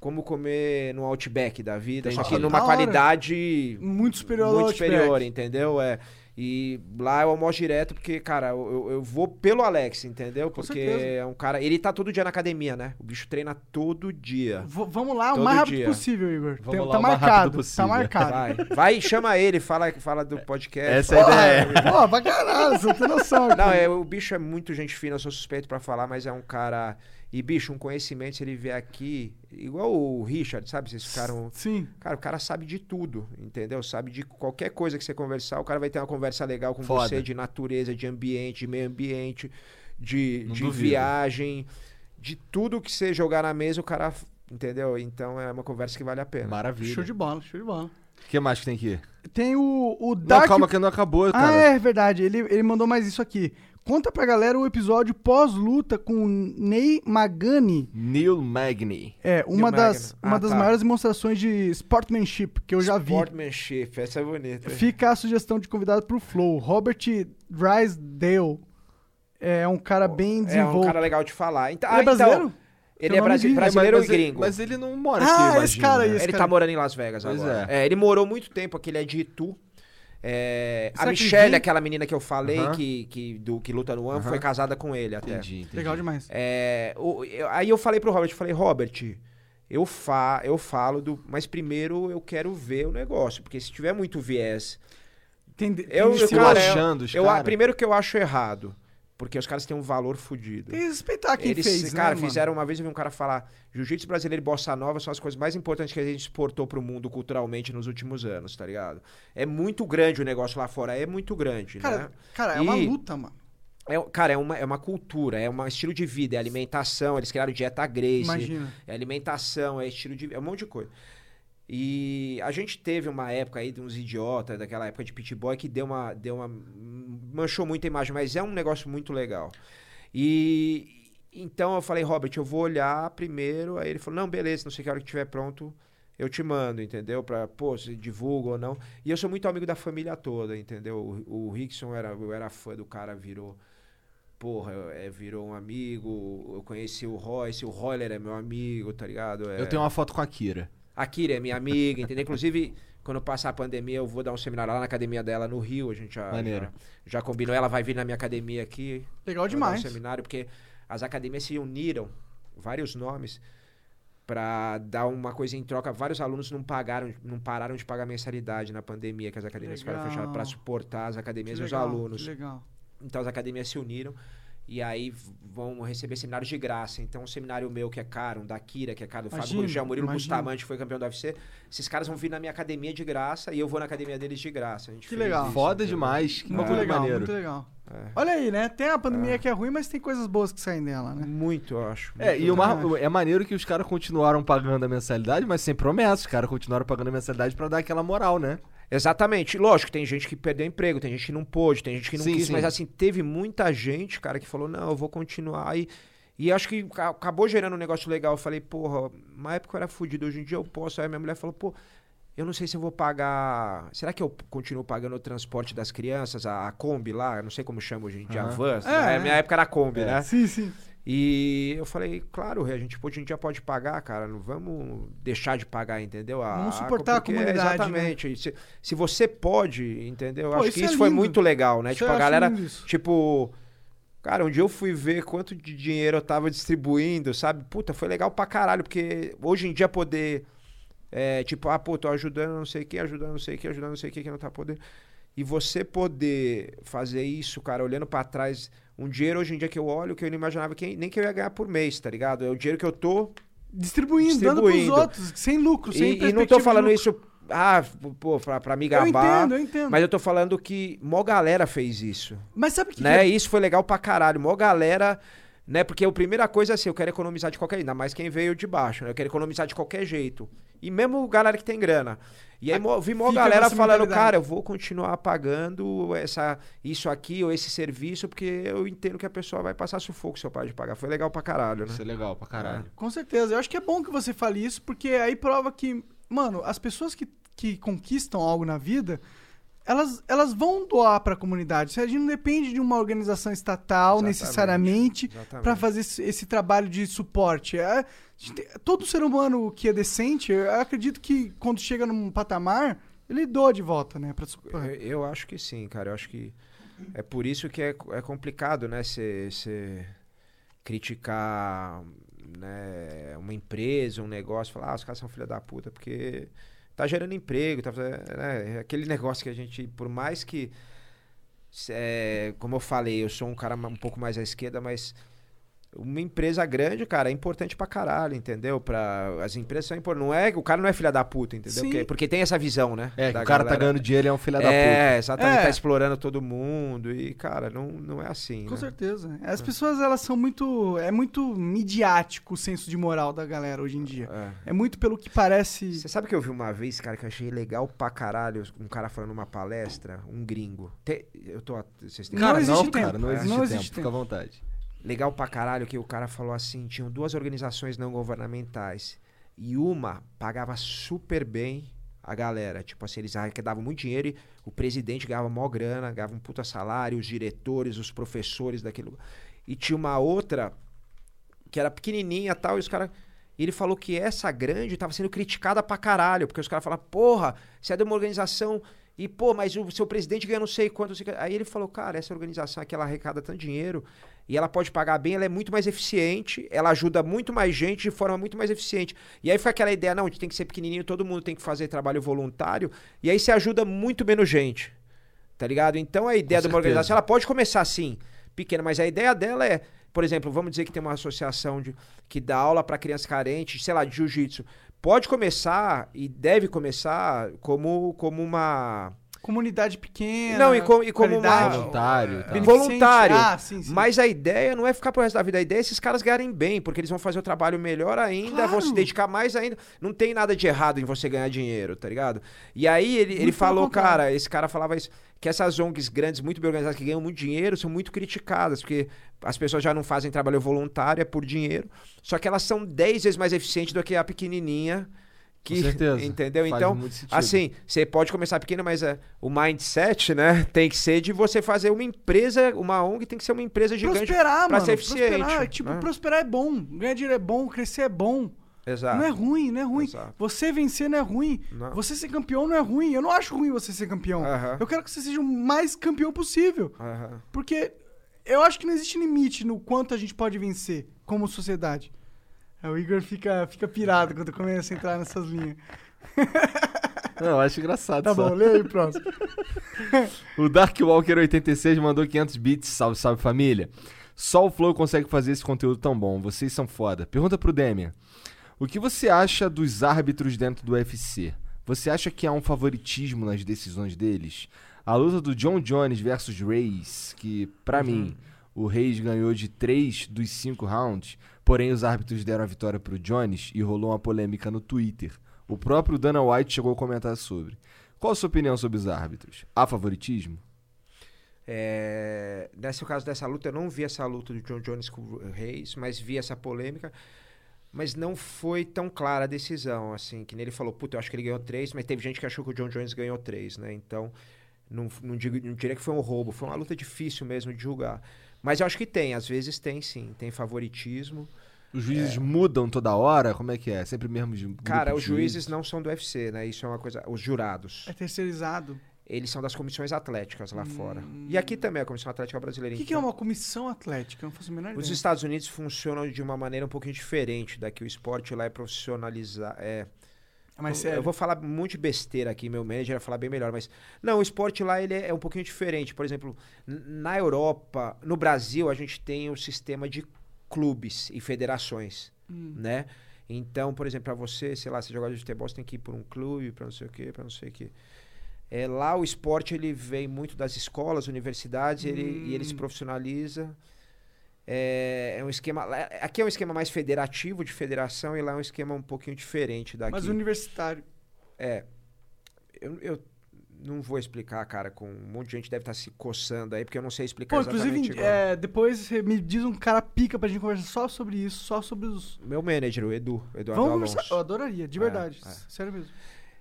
Como comer no Outback da vida. Só que numa qualidade... Muito superior ao Outback. Muito superior, entendeu? É... E lá eu almoço direto porque, cara, eu, eu vou pelo Alex, entendeu? Porque é um cara... Ele tá todo dia na academia, né? O bicho treina todo dia. V- vamos lá todo o mais rápido dia. possível, Igor. Vamos Tem, lá, tá o marcado, mais rápido possível. Tá marcado. Vai, vai chama ele, fala, fala do podcast. Essa é a ideia. Pô, pra caralho, você tem noção. Não, é, o bicho é muito gente fina, eu sou suspeito pra falar, mas é um cara... E, bicho, um conhecimento, se ele vier aqui... Igual o Richard, sabe? Vocês ficaram... Sim. Cara, o cara sabe de tudo, entendeu? Sabe de qualquer coisa que você conversar. O cara vai ter uma conversa legal com Foda. você de natureza, de ambiente, de meio ambiente, de, de viagem. De tudo que você jogar na mesa, o cara... Entendeu? Então, é uma conversa que vale a pena. Maravilha. Show de bola, show de bola. O que mais que tem aqui? Tem o, o Dark... Não, calma que não acabou, cara. Ah, é verdade. Ele, ele mandou mais isso aqui. Conta pra galera o episódio pós-luta com o Ney Magani. Neil Magny. É, uma Neil das, uma ah, das tá. maiores demonstrações de sportsmanship que eu já vi. Sportsmanship, essa é bonita. Fica a sugestão de convidado pro Flow. Robert Drysdale é um cara oh, bem desenvolvido. É um cara legal de falar. Então, ele ah, é brasileiro? Então, ele é brasileiro, brasileiro mas, mas ou gringo. Mas ele não mora aqui, ah, imagina. Esse cara aí, esse ele cara. tá morando em Las Vegas pois agora. É. É, ele morou muito tempo aqui, ele é de Itu. É, a Michelle, que... aquela menina que eu falei, uhum. que, que, do, que luta no A M, uhum. foi casada com ele até. Entendi, entendi. Legal demais. É, o, eu, aí eu falei pro Robert, eu falei, Robert, eu, fa, eu falo, do, mas primeiro eu quero ver o negócio, porque se tiver muito viés... Tem, tem eu, eu, cara, achando, eu, eu, primeiro que eu acho errado, porque os caras têm um valor fodido. Tem que respeitar quem Eles, fez, Cara, né, fizeram uma vez, eu vi um cara falar, jiu-jitsu brasileiro e bossa nova são as coisas mais importantes que a gente exportou pro mundo culturalmente nos últimos anos, tá ligado? É muito grande o negócio lá fora, é muito grande, cara, né? Cara, é e uma luta, mano. É, cara, é uma, é uma cultura, é um estilo de vida, é alimentação, eles criaram dieta Gracie. Imagina. É alimentação, é estilo de vida, é um monte de coisa. E a gente teve uma época aí de uns idiotas, daquela época de pit boy, que deu uma, deu uma manchou muito a imagem, mas é um negócio muito legal. E, Então eu falei, Robert, eu vou olhar primeiro. Aí ele falou, não, beleza, não sei que hora que estiver pronto, eu te mando, entendeu? Pra, pô, se divulga ou não. E eu sou muito amigo da família toda, entendeu? O, o Rickson, era, eu era fã do cara, virou... Porra, é, virou um amigo. Eu conheci o Royce, o Roller é meu amigo, tá ligado? É... Eu tenho uma foto com a Kira. A Kira é minha amiga, entendeu? Inclusive, quando passar a pandemia, eu vou dar um seminário lá na academia dela, no Rio. A gente já, já, já combinou. Ela vai vir na minha academia aqui. Legal demais. Dar um seminário, porque as academias se uniram, vários nomes, pra dar uma coisa em troca. Vários alunos não pagaram, não pararam de pagar mensalidade na pandemia, que as academias ficaram fechadas, pra suportar as academias e os alunos. Legal. Então as academias se uniram e aí vão receber seminários de graça. Então um seminário meu que é caro, um da Kira que é caro, do Fábio Gurgel, Murilo Bustamante, que foi campeão da U F C. Esses caras vão vir na minha academia de graça e eu vou na academia deles de graça. A gente que legal. Isso, foda demais. Que é. Muito legal, maneiro. Muito legal. É. Olha aí, né? Tem a pandemia é. que é ruim, mas tem coisas boas que saem dela, né? Muito, eu acho. Muito é, e o mar... é maneiro que os caras continuaram pagando a mensalidade, mas sem promessa. Os caras continuaram pagando a mensalidade pra dar aquela moral, né? Exatamente. Lógico, tem gente que perdeu emprego, tem gente que não pôde, tem gente que não sim, quis, sim. Mas assim, teve muita gente, cara, que falou, não, eu vou continuar. E, e acho que acabou gerando um negócio legal. Eu falei, porra, na época eu era fudido, hoje em dia eu posso. Aí minha mulher falou, pô, eu não sei se eu vou pagar... Será que eu continuo pagando o transporte das crianças, a, a Kombi lá? Eu não sei como chama hoje em dia, uhum. Avanço. É, né? é. Minha época era Kombi, é. né? Sim, sim. E eu falei, claro, a gente hoje em dia pode pagar, cara, não vamos deixar de pagar, entendeu? A, vamos suportar porque, a comunidade. Exatamente. Né? Se, se você pode, entendeu? Pô, acho isso que isso é foi muito legal, né? Isso tipo, a galera, tipo... Cara, um dia eu fui ver quanto de dinheiro eu tava distribuindo, sabe? Puta, foi legal pra caralho, porque hoje em dia poder... É, tipo, ah, pô, tô ajudando não sei quem, ajudando não sei quem, ajudando não sei quem, que não tá podendo... E você poder fazer isso, cara, olhando pra trás... Um dinheiro hoje em dia que eu olho, que eu não imaginava que, nem que eu ia ganhar por mês, tá ligado? É o dinheiro que eu tô distribuindo, distribuindo. Dando pros outros, sem lucro, sem perspectiva. E não tô falando isso, ah, pô, pra, pra me gabar. Eu entendo, eu entendo. Mas eu tô falando que mó galera fez isso. Mas sabe o que... Né? Que... Isso foi legal pra caralho, mó galera... Né? Porque a primeira coisa é assim, eu quero economizar de qualquer jeito, ainda mais quem veio de baixo, né? Eu quero economizar de qualquer jeito. E mesmo galera que tem grana. E aí eu vi uma galera falando, cara, eu vou continuar pagando essa, isso aqui ou esse serviço, porque eu entendo que a pessoa vai passar sufoco se eu parar de pagar. Foi legal pra caralho, né? Isso é legal pra caralho. É. Com certeza. Eu acho que é bom que você fale isso, porque aí prova que, mano, as pessoas que, que conquistam algo na vida... Elas, elas vão doar para a comunidade. A gente não depende de uma organização estatal, exatamente, necessariamente, para fazer esse, esse trabalho de suporte. É, todo ser humano que é decente, eu acredito que quando chega num patamar, ele doa de volta, né? Pra... Eu, eu acho que sim, cara. Eu acho que é por isso que é, é complicado, né? Você criticar, né, uma empresa, um negócio, falar, ah, os caras são filha da puta, porque... Tá gerando emprego, tá, né? Aquele negócio que a gente, por mais que, é, como eu falei, eu sou um cara um pouco mais à esquerda, mas uma empresa grande, cara, é importante pra caralho, entendeu? Pra, as empresas são importantes. Não é, o cara não é filha da puta, entendeu? Porque, porque tem essa visão, né? É, o cara galera. Tá ganhando dinheiro, ele é um filha da puta. É, exatamente, é. Tá explorando todo mundo e, cara, não, não é assim, com né? certeza. As é. pessoas, elas são muito... É muito midiático o senso de moral da galera hoje em dia. É, é muito pelo que parece... Você sabe que eu vi uma vez, cara, que eu achei legal pra caralho, um cara falando numa palestra, um gringo. Te... Eu tô... Vocês têm... Cara, não, não, tempo, cara, não existe não tempo, existe fica tempo. À vontade. Legal pra caralho que o cara falou assim, tinham duas organizações não governamentais e uma pagava super bem a galera, tipo assim, eles arrecadavam muito dinheiro e o presidente ganhava mó grana, ganhava um puta salário, os diretores, os professores daquele lugar. E tinha uma outra que era pequenininha e tal, e os caras... Ele falou que essa grande tava sendo criticada pra caralho, porque os caras falavam, porra, você é de uma organização... E, pô, mas o seu presidente ganha não sei quanto... Aí ele falou, cara, essa organização aqui, ela arrecada tanto dinheiro e ela pode pagar bem, ela é muito mais eficiente, ela ajuda muito mais gente de forma muito mais eficiente. E aí fica aquela ideia, não, a gente tem que ser pequenininho, todo mundo tem que fazer trabalho voluntário e aí você ajuda muito menos gente, tá ligado? Então a ideia de uma organização, ela pode começar assim, pequena, mas a ideia dela é... Por exemplo, vamos dizer que tem uma associação de, que dá aula para crianças carentes, sei lá, de jiu-jitsu. Pode começar e deve começar como, como uma, comunidade pequena. Não, e, com, e como uma... voluntário. Tá. Voluntário. Ah, sim, sim. Mas a ideia não é ficar pro resto da vida. A ideia é esses caras ganharem bem, porque eles vão fazer o trabalho melhor ainda, claro. Vão se dedicar mais ainda. Não tem nada de errado em você ganhar dinheiro, tá ligado? E aí ele, ele falou, cara, esse cara falava isso, que essas O N Gs grandes, muito bem organizadas, que ganham muito dinheiro, são muito criticadas, porque as pessoas já não fazem trabalho voluntário, é por dinheiro. Só que elas são dez vezes mais eficientes do que a pequenininha. Que, com certeza. Entendeu? Faz então, assim, você pode começar pequeno, mas é, o mindset, né, tem que ser de você fazer uma empresa, uma O N G tem que ser uma empresa gigante prosperar, pra mano, ser eficiente. Prosperar, tipo, né? Prosperar é bom, ganhar dinheiro é bom, crescer é bom. Exato. Não é ruim, não é ruim. Exato. Você vencer não é ruim. Não. Você ser campeão não é ruim. Eu não acho ruim você ser campeão. Uh-huh. Eu quero que você seja o mais campeão possível. Uh-huh. Porque eu acho que não existe limite no quanto a gente pode vencer como sociedade. O Igor fica, fica pirado quando começa a entrar nessas linhas. Não, eu acho engraçado. Tá só. Bom, lê aí, próximo. O Darkwalker oitenta e seis mandou quinhentos bits. Salve, salve, família. Só o Flow consegue fazer esse conteúdo tão bom. Vocês são foda. Pergunta pro Demian. O que você acha dos árbitros dentro do U F C? Você acha que há um favoritismo nas decisões deles? A luta do John Jones versus Reis, que, pra uhum. mim, o Reis ganhou de três dos cinco rounds... Porém, os árbitros deram a vitória para o Jones e rolou uma polêmica no Twitter. O próprio Dana White chegou a comentar sobre. Qual a sua opinião sobre os árbitros? Há favoritismo? É, nesse caso dessa luta, eu não vi essa luta do John Jones com o Reis, mas vi essa polêmica. Mas não foi tão clara a decisão, assim, que nem ele falou, puta, eu acho que ele ganhou três, mas teve gente que achou que o John Jones ganhou três, né? Então, não, não, digo, não diria que foi um roubo, foi uma luta difícil mesmo de julgar. Mas eu acho que tem, às vezes tem sim, tem favoritismo. Os juízes é. mudam toda hora? Como é que é? Sempre mesmo de grupo. Cara, os juízes, juízes não são do U F C, né? Isso é uma coisa... Os jurados. É terceirizado. Eles são das comissões atléticas lá hum. fora. E aqui também a Comissão Atlética Brasileira. O que, então, que é uma comissão atlética? Eu não faço a menor ideia. Os Estados Unidos funcionam de uma maneira um pouquinho diferente daqui. O esporte lá é profissionalizar... É... Mas sério. Eu vou falar muito de besteira aqui, meu manager vai falar bem melhor, mas... Não, o esporte lá ele é um pouquinho diferente. Por exemplo, na Europa, no Brasil, a gente tem o um sistema de clubes e federações, hum. né? Então, por exemplo, para você, sei lá, se jogar de futebol, você tem que ir por um clube, para não sei o quê, para não sei o quê. É, lá o esporte ele vem muito das escolas, universidades, hum. ele, e ele se profissionaliza... É, é um esquema. Aqui é um esquema mais federativo de federação e lá é um esquema um pouquinho diferente daqui. Mas universitário. É. Eu, eu não vou explicar, cara, com um monte de gente deve estar se coçando aí, porque eu não sei explicar. Pô, exatamente inclusive, igual. É, depois você me diz um cara pica pra gente conversar só sobre isso, só sobre os. Meu manager, o Edu, Eduardo Alonso. Eu adoraria, de verdade. É, é. Sério mesmo.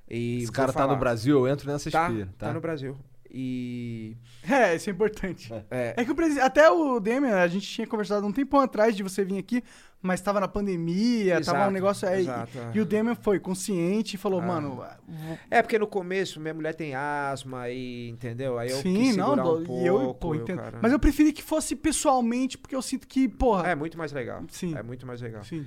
E esse cara falar. Tá no Brasil, eu entro nessa espira. Tá, tá? Tá no Brasil. E... É, isso é importante. É, é que o presidente, até o Demian, a gente tinha conversado um tempão atrás de você vir aqui, mas estava na pandemia, exato, tava um negócio aí. Exato, e, é. e o Demian foi consciente e falou, ah. mano... É, porque no começo minha mulher tem asma e, entendeu? Aí eu Sim, quis segurar não, um pouco. E eu, pô, eu, cara... Mas eu preferi que fosse pessoalmente, porque eu sinto que, porra... É muito mais legal. Sim. É muito mais legal. Sim.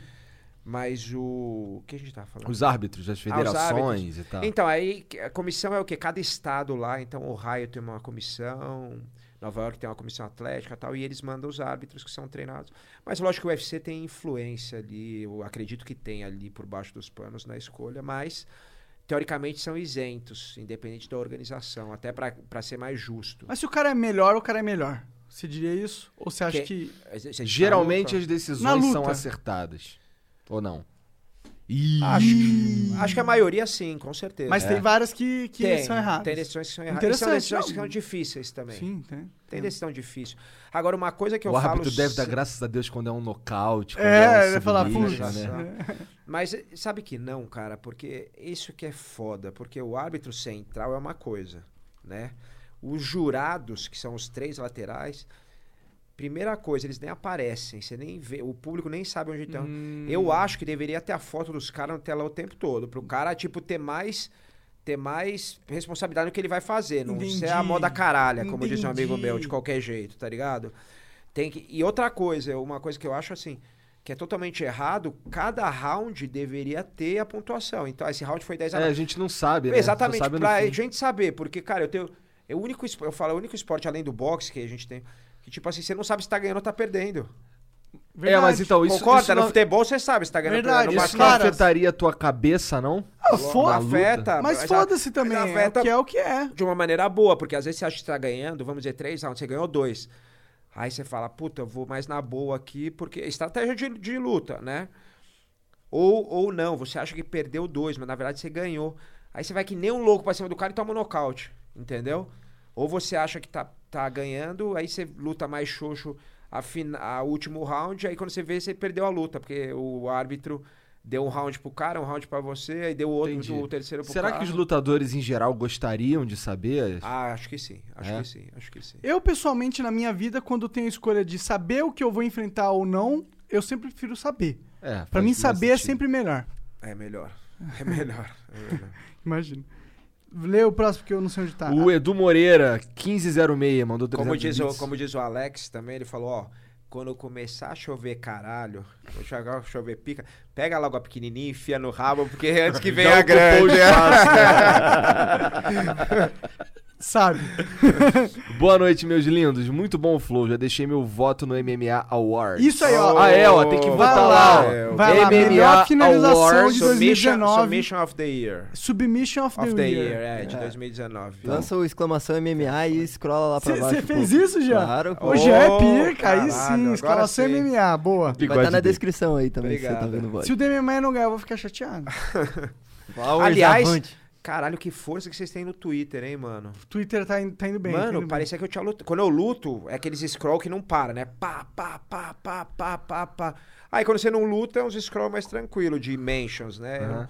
Mas o... O que a gente tá falando? Os árbitros, as federações ah, e tal. Então, aí a comissão é o quê? Cada estado lá. Então, o Ohio tem uma comissão, Nova York tem uma comissão atlética e tal, e eles mandam os árbitros que são treinados. Mas, lógico, o U F C tem influência ali, eu acredito que tem ali por baixo dos panos na escolha, mas, teoricamente, são isentos, independente da organização, até para ser mais justo. Mas se o cara é melhor, o cara é melhor. Você diria isso? Ou você acha que... que... Geralmente, as decisões são acertadas. Ou não? Ih. Acho, acho que a maioria sim, com certeza. Mas é. tem várias que, que tem, são erradas. Tem decisões que são erradas. E são decisões que são difíceis também. Sim, tem. Tem, tem. Decisão difícil. Agora, uma coisa que o eu falo... O árbitro deve dar graças a Deus quando é um nocaute. É, ele vai falar, puxa, né? Mas sabe que não, cara? Porque isso que é foda. Porque o árbitro central é uma coisa, né? Os jurados, que são os três laterais... Primeira coisa, eles nem aparecem, você nem vê, o público nem sabe onde estão. Hum. Eu acho que deveria ter a foto dos caras na tela o tempo todo, pro cara, tipo, ter mais, ter mais responsabilidade no que ele vai fazer, não ser a moda caralha, como Entendi. Diz um amigo meu, de qualquer jeito, tá ligado? Tem que... E outra coisa, uma coisa que eu acho assim, que é totalmente errado, cada round deveria ter a pontuação. Então, esse round foi dez a nove. É, a gente não sabe, né? Exatamente, sabe pra a gente saber, porque, cara, eu tenho... É o único, eu falo, é o único esporte além do boxe que a gente tem... Que tipo assim, você não sabe se tá ganhando ou tá perdendo. Verdade. É, mas então, isso... Concorda, isso não... no futebol você sabe se tá ganhando. Verdade, problema. Isso não afetaria a tua cabeça, não? Ah, foda-se. Mas foda-se também, mas afeta é, o que é o que é. De uma maneira boa, porque às vezes você acha que tá ganhando, vamos dizer, três rounds, você ganhou dois. Aí você fala, puta, eu vou mais na boa aqui, porque... Estratégia de, de luta, né? Ou, ou não, você acha que perdeu dois, mas na verdade você ganhou. Aí você vai que nem um louco pra cima do cara e toma um nocaute, entendeu? Ou você acha que tá, tá ganhando, aí você luta mais xoxo a, fina, a último round, aí quando você vê, você perdeu a luta, porque o árbitro deu um round pro cara, um round pra você, aí deu outro, o terceiro pro Será cara. Será que os lutadores em geral gostariam de saber? Ah, acho que sim, acho é? que sim, acho que sim. Eu, pessoalmente, na minha vida, quando tenho a escolha de saber o que eu vou enfrentar ou não, eu sempre prefiro saber. É, pra mim, saber sentido. é sempre melhor. É melhor. É melhor. É melhor. Imagina. Lê o próximo que eu não sei onde tá. O Edu Moreira, quinze zero seis, mandou trezentos e vinte. Como diz, o, como diz o Alex também, ele falou, ó, quando começar a chover caralho, chover pica, pega logo a pequenininha e enfia no rabo, porque antes que venha a grande. Sabe? Boa noite, meus lindos. Muito bom o Flow. Já deixei meu voto no M M A Awards. Isso aí, ó. Oh, ah, é, ó. Tem que votar lá. Ó. Vai lá. M M A melhor finalização Awards, de dois mil e dezenove. Submission of the Year. Submission of, of the, the Year. year. É, de é. dois mil e dezenove. Lança o exclamação M M A e scrolla lá pra cê, baixo. Você fez pô. isso já? Claro. Hoje oh, é pica. Caralho, aí sim. Exclamação M M A. Boa. Vai estar tá na descrição aí também. Obrigado. Que você tá vendo o Se o D M M A não ganhar, eu vou ficar chateado. Aliás... Avante. Caralho, que força que vocês têm no Twitter, hein, mano? O Twitter tá indo, tá indo bem. Mano, tá indo parecia bem. que eu tinha lutado. Quando eu luto, é aqueles scroll que não para, né? Pá, pá, pá, pá, pá, pá, pá. Aí quando você não luta, é uns scroll mais tranquilo, de mentions, né? Uhum. Eu...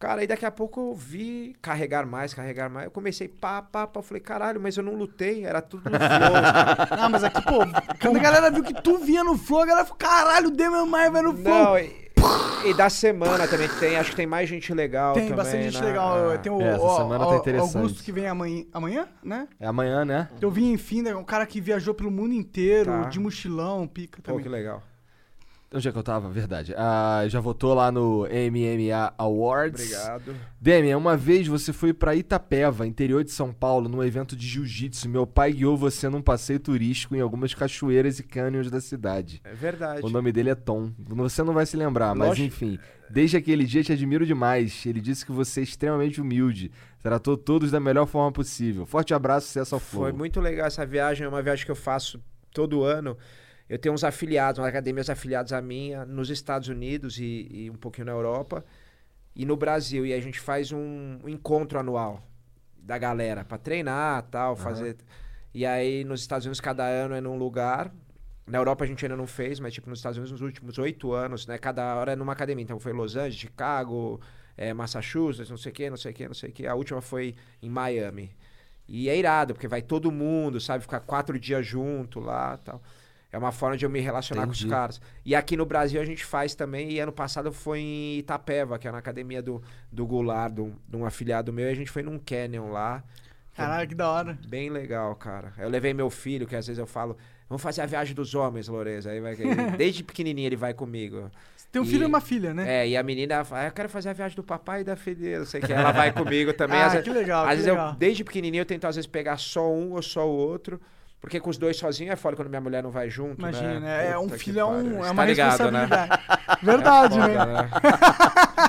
Cara, aí daqui a pouco eu vi carregar mais, carregar mais. Eu comecei pá, pá, pá. Eu falei, caralho, mas eu não lutei. Era tudo no flow. Não, mas aqui, pô, quando a galera viu que tu vinha no flow, a galera falou, caralho, o Demian Maia vai no flow. Não, e... E da semana também tem, acho que tem mais gente legal tem também. Tem bastante gente né? legal. É. Tem o, é, essa o, semana o, tá interessante. Augusto que vem amanhã, amanhã, né? É amanhã, né? Eu vim, enfim, né? Um cara que viajou pelo mundo inteiro, tá. de mochilão, pica também. Pô, que legal. Onde é que eu tava? Verdade. Ah, já votou lá no M M A Awards. Obrigado. Demian, uma vez você foi pra Itapeva, interior de São Paulo, num evento de jiu-jitsu. Meu pai guiou você num passeio turístico em algumas cachoeiras e cânions da cidade. É verdade. O nome dele é Tom. Você não vai se lembrar, Lógico. mas enfim. Desde aquele dia te admiro demais. Ele disse que você é extremamente humilde. Tratou todos da melhor forma possível. Forte abraço, sucesso ao Flow. Foi muito legal essa viagem. É uma viagem que eu faço todo ano. Eu tenho uns afiliados, uma academia afiliados à minha, nos Estados Unidos e, e um pouquinho na Europa e no Brasil. E a gente faz um, um encontro anual da galera para treinar e tal, uhum. fazer... E aí nos Estados Unidos cada ano é num lugar. Na Europa a gente ainda não fez, mas tipo nos Estados Unidos nos últimos oito anos, né? Cada hora é numa academia. Então foi Los Angeles, Chicago, é, Massachusetts, não sei o que, não sei o que, não sei o que. A última foi em Miami. E é irado, porque vai todo mundo, sabe? Ficar quatro dias junto lá e tal. É uma forma de eu me relacionar Entendi. com os caras. E aqui no Brasil a gente faz também. E ano passado foi em Itapeva, que é na academia do, do Goulart, de um afiliado meu. E a gente foi num canyon lá. Caralho, que da hora. Bem legal, cara. Eu levei meu filho, que às vezes eu falo... Vamos fazer a viagem dos homens, Lourenço. Aí vai, ele, desde pequenininho ele vai comigo. Tem um filho e uma filha, né? É, e a menina fala, eu quero fazer a viagem do papai e da filha, não sei o que. Ela vai comigo também. Ah, às que legal, às que vezes legal. Eu, desde pequenininho eu tento às vezes pegar só um ou só o outro. Porque com os dois sozinhos é foda quando minha mulher não vai junto, Imagina, né? Imagina, é, é um filho, é, um, é uma tá responsabilidade. Ligado, né? Verdade, é foda, né?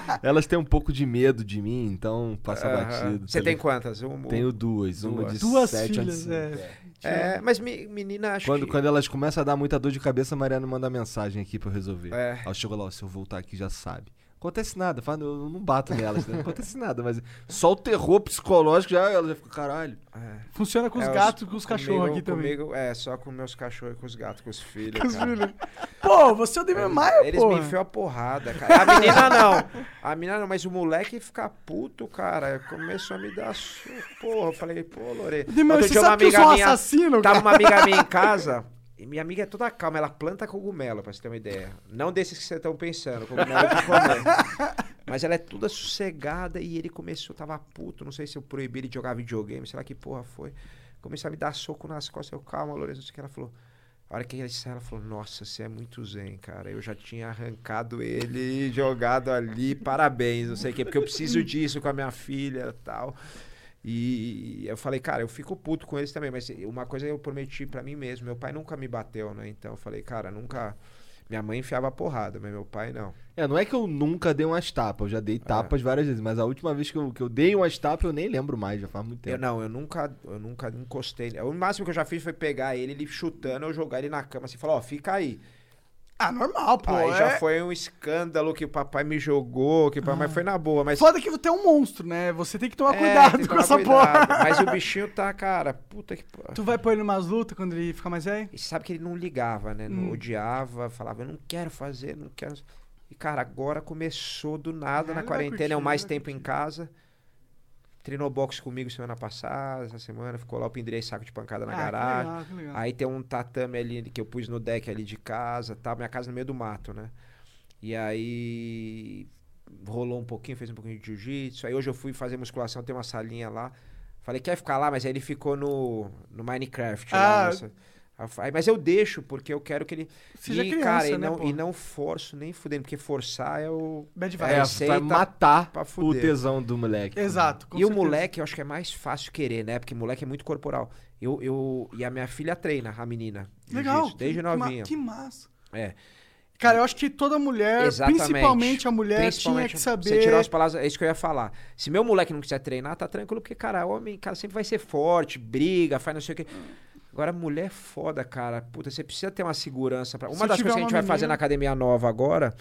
né? Elas têm um pouco de medo de mim, então passa uh-huh. batido. Você tá tem ali. quantas? Um, Tenho duas, duas. Uma de duas sete filhas, a de cinco. É. é, mas me, menina, acho quando, que... Quando elas começam a dar muita dor de cabeça, a Mariana manda mensagem aqui pra eu resolver. É. Ela chegou lá, ó, se eu voltar aqui já sabe. Acontece nada, fala, eu não bato nelas, né? Não acontece nada, mas só o terror psicológico já, ela já fica, caralho. É. Funciona com os é, gatos e com os cachorros aqui comigo, também. É, só com meus cachorros e com os gatos, com os filhos. Com os filhos. Pô, você é o Demian Maia, pô. Eles me enfiam a porrada, cara. A menina não. A menina não, mas o moleque fica puto, cara. Começou a me dar su... Porra, eu falei, pô, Lore. Demian, você sabe que eu sou um assassino, cara? Tava uma amiga minha em casa... E minha amiga é toda calma, ela planta cogumelo, pra você ter uma ideia. Não desses que vocês estão pensando, cogumelo de comer. Mas ela é toda sossegada e ele começou, tava puto, não sei se eu proibi ele de jogar videogame, sei lá que porra foi. Começou a me dar soco nas costas, eu, calma, Lourenço, não sei o que. Ela falou, a hora que ele saiu, ela falou, nossa, você é muito zen, cara. Eu já tinha arrancado ele e jogado ali, parabéns, não sei o que, porque eu preciso disso com a minha filha e tal. E eu falei, cara, eu fico puto com eles também, mas uma coisa eu prometi pra mim mesmo, meu pai nunca me bateu, né? Então eu falei, cara, nunca... Minha mãe enfiava porrada, mas meu pai não. É, não é que eu nunca dei umas tapas, eu já dei tapas é. várias vezes, mas a última vez que eu, que eu dei umas tapas eu nem lembro mais, já faz muito tempo. Eu não, eu nunca, eu nunca encostei. O máximo que eu já fiz foi pegar ele, ele chutando, eu jogar ele na cama, assim, falar, ó, oh, fica aí. Ah, normal, pô. Aí é... já foi um escândalo que o papai me jogou, que o papai ah. foi na boa, mas... Foda que você é um monstro, né? Você tem que tomar é, cuidado que tomar com essa cuidado. porra. Mas o bichinho tá, cara, puta que porra. Tu vai pôr ele numas lutas quando ele ficar mais velho? E sabe que ele não ligava, né? Hum. Não odiava, falava, eu não quero fazer, não quero... E, cara, agora começou do nada é, na quarentena, é o mais tempo em casa... Treinou boxe comigo semana passada, essa semana. Ficou lá, eu pendurei saco de pancada ah, na garagem. Que legal, que legal. Aí tem um tatame ali que eu pus no deck ali de casa, tá? Minha casa no meio do mato, né? E aí rolou um pouquinho, fez um pouquinho de jiu-jitsu. Aí hoje eu fui fazer musculação, tem uma salinha lá. Falei, quer ficar lá? Mas aí ele ficou no, no Minecraft. Ah. Lá, nossa. Aí, mas eu deixo, porque eu quero que ele... Seja e, criança, cara, né, e, não, e não forço, nem fudendo, porque forçar é o... Bad é, é, vai matar o tesão do moleque. Exato. E certeza. O moleque, eu acho que é mais fácil querer, né? Porque moleque é muito corporal. Eu, eu, e a minha filha treina, a menina. Legal. Desde novinha. Que massa. É. Cara, eu acho que toda mulher, exatamente, principalmente a mulher, principalmente, tinha que saber... Você tirou as palavras, é isso que eu ia falar. Se meu moleque não quiser treinar, tá tranquilo, porque, cara, homem, cara, sempre vai ser forte, briga, faz não sei o quê... Agora, mulher é foda, cara. Puta, você precisa ter uma segurança. Pra... Uma Se das coisas que a gente menina... vai fazer na academia nova agora,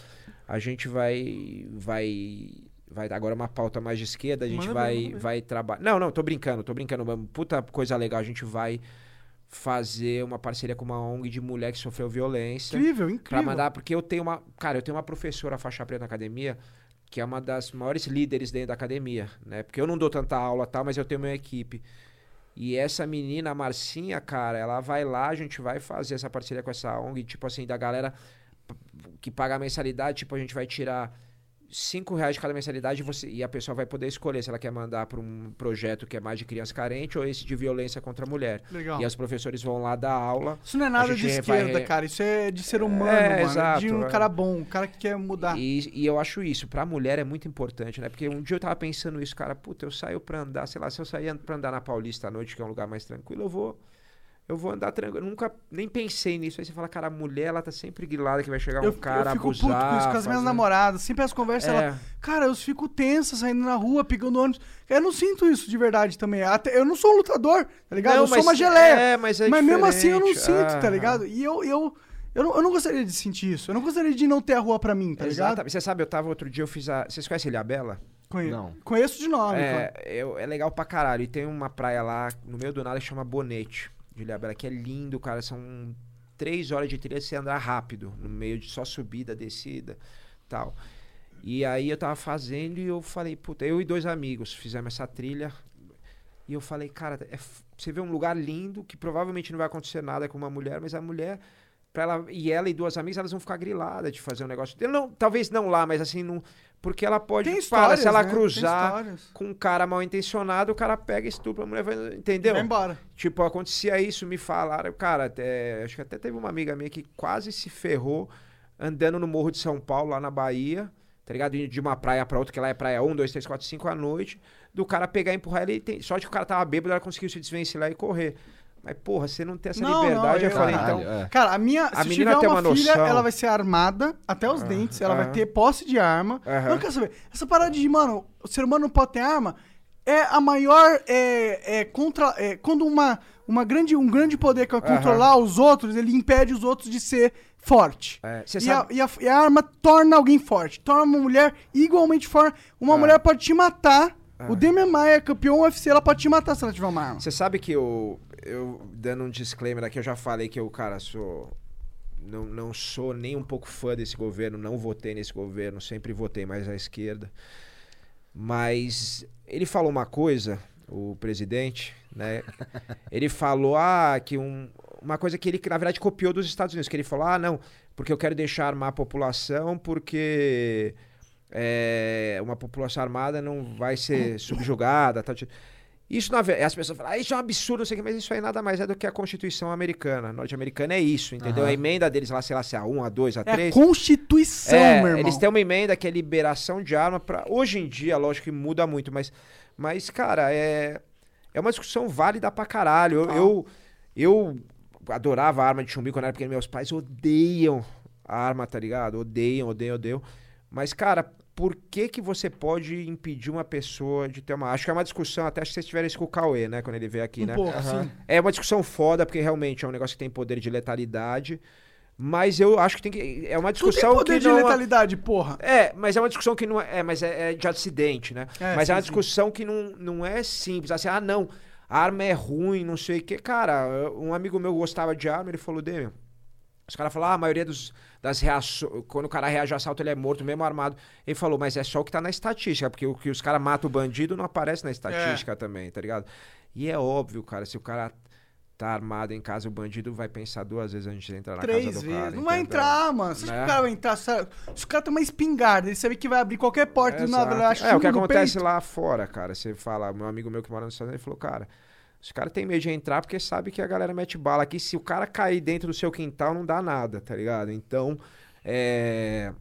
a gente vai... vai, vai agora uma pauta mais de esquerda, a gente mano, vai, mano, vai trabalhar... Não, não, tô brincando, tô brincando. Puta coisa legal, a gente vai fazer uma parceria com uma O N G de mulher que sofreu violência. Incrível, incrível. Pra mandar, porque eu tenho uma... Cara, eu tenho uma professora faixa preta na academia, que é uma das maiores líderes dentro da academia, né? Porque eu não dou tanta aula, tá, mas eu tenho minha equipe. E essa menina, a Marcinha, cara, ela vai lá, a gente vai fazer essa parceria com essa O N G, tipo assim, da galera que paga a mensalidade, tipo, a gente vai tirar cinco reais de cada mensalidade e, você, e a pessoa vai poder escolher se ela quer mandar para um projeto que é mais de criança carente ou esse de violência contra a mulher. Legal. E os professores vão lá dar aula. Isso não é nada de esquerda, vai... cara, isso é de ser humano, é, mano. Exato, de um é. cara bom, um cara que quer mudar. E, e eu acho isso, pra mulher é muito importante, né? Porque um dia eu tava pensando isso, cara, puta, eu saio pra andar, sei lá, se eu sair pra andar na Paulista à noite, que é um lugar mais tranquilo, eu vou... Eu vou andar tranquilo. Eu nunca nem pensei nisso. Aí você fala, cara, a mulher, ela tá sempre guilada que vai chegar um eu, cara abusar. Eu fico abusar, puto com isso, com as minhas namoradas. Sempre as conversas, é. ela... Cara, eu fico tensa saindo na rua, pegando ônibus. Eu não sinto isso de verdade também. Até, eu não sou um lutador, tá ligado? Não, eu sou uma geleia. É, mas é mas diferente. Mesmo assim eu não ah, sinto, tá ligado? E eu... eu... Eu não, eu não gostaria de sentir isso. Eu não gostaria de não ter a rua pra mim, tá Exato. ligado? Você sabe, eu tava outro dia, eu fiz a... Vocês conhecem Ilhabela? Conhe... Não. Conheço de nome. É, eu, é legal pra caralho. E tem uma praia lá, no meio do nada, que chama Bonete, de Ilhabela, que é lindo, cara. São três horas de trilha, você andar rápido, no meio de só subida, descida, tal. E aí eu tava fazendo e eu falei, puta, eu e dois amigos fizemos essa trilha. E eu falei, cara, é f... você vê um lugar lindo, que provavelmente não vai acontecer nada com uma mulher, mas a mulher... Pra ela, e ela e duas amigas, elas vão ficar griladas de fazer um negócio. Não, talvez não lá, mas assim, não, porque ela pode falar, se ela né? cruzar com um cara mal intencionado, o cara pega e estupra a mulher, entendeu? Vai embora. Tipo, acontecia isso, me falaram, cara, até, acho que até teve uma amiga minha que quase se ferrou andando no Morro de São Paulo, lá na Bahia, tá ligado? Indo de uma praia pra outra, que lá é praia um, dois, três, quatro, cinco à noite, do cara pegar e empurrar ele, e tem, sorte que o cara tava bêbado, ela conseguiu se desvencilar e correr. Mas, porra, você não tem essa não, liberdade. Não, eu, eu falei, caralho, então... É. Cara, a minha... A se tiver uma, uma filha, noção. Ela vai ser armada até os ah, dentes. Ela ah, vai ter posse de arma. Ah, eu não quero saber. Essa parada de, mano, o ser humano não pode ter arma é a maior... É, é contra... É, quando uma, uma grande, um grande poder que é controlar ah, os outros, ele impede os outros de ser forte. É, e, sabe... a, e, a, e a arma torna alguém forte. Torna uma mulher igualmente forte. Uma ah, mulher pode te matar. Ah, o Demian Maia, campeão U F C, ela pode te matar se ela tiver uma arma. Você sabe que o... Eu, dando um disclaimer aqui, eu já falei que eu, cara, sou... Não, não sou nem um pouco fã desse governo, não votei nesse governo, sempre votei mais à esquerda. Mas ele falou uma coisa, o presidente, né? Ele falou, ah, que um, uma coisa que ele, na verdade, copiou dos Estados Unidos, que ele falou, ah, não, porque eu quero deixar armar a população, porque é, uma população armada não vai ser subjugada, tal, tipo... Isso, na verdade, as pessoas falam, ah, isso é um absurdo, não sei o que, mas isso aí nada mais é do que a Constituição americana. Norte-americana é isso, entendeu? Uhum. A emenda deles lá, sei lá, se é a um, a dois, a três. É a Constituição, é, meu irmão. Eles têm uma emenda que é liberação de arma pra... Hoje em dia, lógico que muda muito, mas, mas cara, é... É uma discussão válida pra caralho. Eu, ah. eu, eu adorava a arma de chumbi quando era pequeno. Meus pais odeiam a arma, tá ligado? Odeiam, odeiam, odeiam. Mas, cara, por que que você pode impedir uma pessoa de ter uma... Acho que é uma discussão, até acho que vocês tiveram isso com o Cauê, né? Quando ele veio aqui, um né? pouco, uhum. sim. É uma discussão foda, porque realmente é um negócio que tem poder de letalidade. Mas eu acho que tem que... É uma discussão que não... poder de letalidade, porra. É, mas é uma discussão que não é... É, mas é, é de acidente, né? É, mas sim, é uma discussão sim. que não, não é simples. Assim, ah, não, a arma é ruim, não sei o quê. Cara, um amigo meu gostava de arma, ele falou, Demian, os caras falaram, ah, a maioria dos, das reações... Quando o cara reage a assalto, ele é morto, mesmo armado. Ele falou, mas é só o que tá na estatística, porque o que os caras matam o bandido não aparece na estatística é. também, tá ligado? E é óbvio, cara, se o cara... tá armado em casa, o bandido vai pensar duas vezes antes de entrar na Três casa do vezes. cara. Três vezes. Não vai entrar, mano. Se né? o cara vai entrar... Se o cara tem uma espingarda, ele sabe que vai abrir qualquer porta é, do nada. É, o que acontece peito. lá fora, cara. Você fala... Meu amigo meu que mora nos Estados Unidos, ele falou, cara, os caras têm medo de entrar porque sabe que a galera mete bala aqui. Se o cara cair dentro do seu quintal, não dá nada, tá ligado? Então, é...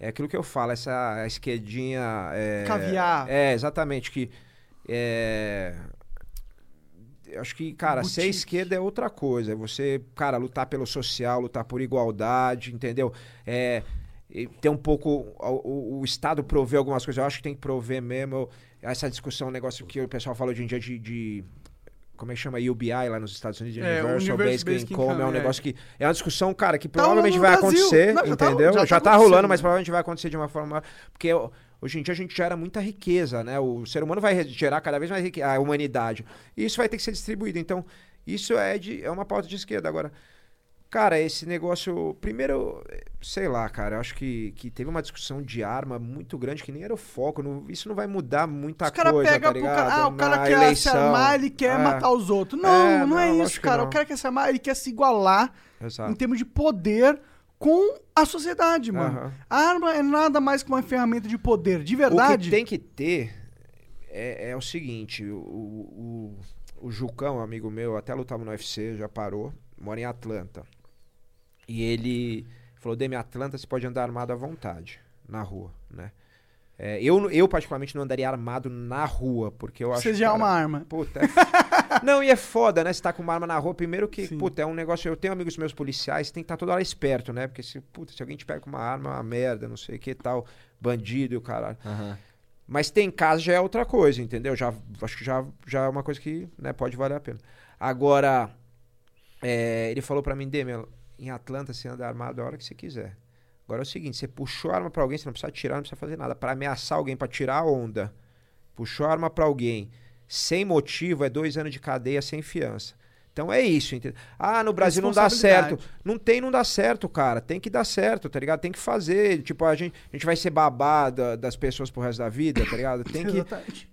É aquilo que eu falo, essa esquerdinha... É... Caviar. É, exatamente, que... É... Acho que, cara, Boutique. ser esquerda é outra coisa. É você, cara, lutar pelo social, lutar por igualdade, entendeu? É, ter um pouco... O, o Estado prover algumas coisas. Eu acho que tem que prover mesmo. Eu, essa discussão, um negócio que o pessoal fala hoje em dia de... de como é que chama? U B I lá nos Estados Unidos. É, Universal Basic Income. É um negócio que... É uma discussão, cara, que provavelmente tá vai Brasil. acontecer, Não, já entendeu? Tá, já, já tá, tá rolando, mas provavelmente vai acontecer de uma forma... Porque... Hoje em dia a gente gera muita riqueza, né? O ser humano vai gerar cada vez mais riqueza, a humanidade. E isso vai ter que ser distribuído. Então, isso é, de, é uma pauta de esquerda. Agora, cara, esse negócio... Primeiro, sei lá, cara, eu acho que, que teve uma discussão de arma muito grande, que nem era o foco. Não, isso não vai mudar muita coisa, tá ligado? Os caras pegam pro cara... Ah, o cara quer eleição. se armar, ele quer é. matar os outros. Não, é, não, não é isso, cara. O cara quer se armar, ele quer se igualar Exato. em termos de poder... com a sociedade, mano. Uhum. A arma é nada mais que uma ferramenta de poder, de verdade. O que tem que ter é, é o seguinte, o, o, o Jucão, amigo meu, até lutava no U F C, já parou, mora em Atlanta. E ele falou, Demi, Atlanta você pode andar armado à vontade, na rua, né? É, eu, eu, particularmente, não andaria armado na rua, porque eu acho... Você já é uma arma. Puta, é... Não, e é foda, né? Você tá com uma arma na rua, primeiro que, Sim. puta, é um negócio... Eu tenho amigos meus policiais, tem que estar toda hora esperto, né? Porque, se, puta, se alguém te pega com uma arma, é uma merda, não sei o que tal, bandido e o caralho. Uhum. Mas tem caso, já é outra coisa, entendeu? Já, acho que já, já é uma coisa que né, pode valer a pena. Agora, é, ele falou pra mim, Demian, em Atlanta, você anda armado a hora que você quiser. Agora é o seguinte, você puxou a arma pra alguém, você não precisa atirar, não precisa fazer nada. Pra ameaçar alguém, pra tirar a onda, puxou a arma pra alguém, sem motivo, é dois anos de cadeia sem fiança. Então é isso, entendeu? Ah, no Brasil não dá certo. Não tem, não dá certo, cara. Tem que dar certo, tá ligado? Tem que fazer. Tipo, a gente, a gente vai ser babada das pessoas pro resto da vida, tá ligado? Tem que,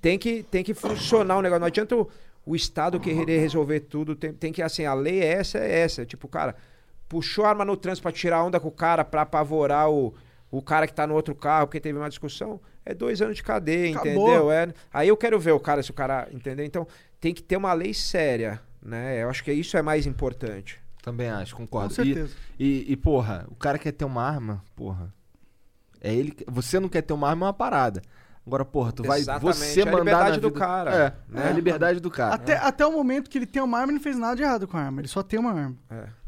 tem que, tem que funcionar o negócio. Não adianta o, o Estado querer resolver tudo. Tem, tem que, assim, a lei é essa, é essa. Tipo, cara... Puxou a arma no trânsito pra tirar onda com o cara, pra apavorar o, o cara que tá no outro carro, porque teve uma discussão, é dois anos de cadeia, Acabou. entendeu? É, aí eu quero ver o cara, se o cara... Entendeu? Então, tem que ter uma lei séria, né? Eu acho que isso é mais importante. Também acho, concordo. Com certeza. E, e, e porra, o cara quer ter uma arma, porra, é ele... Você não quer ter uma arma, é uma parada. Agora, porra, tu vai... Exatamente. Você mandar... É a liberdade do vida... cara. É, né? É a liberdade do cara. Até, é. até o momento que ele tem uma arma, ele não fez nada de errado com a arma, ele só tem uma arma. É.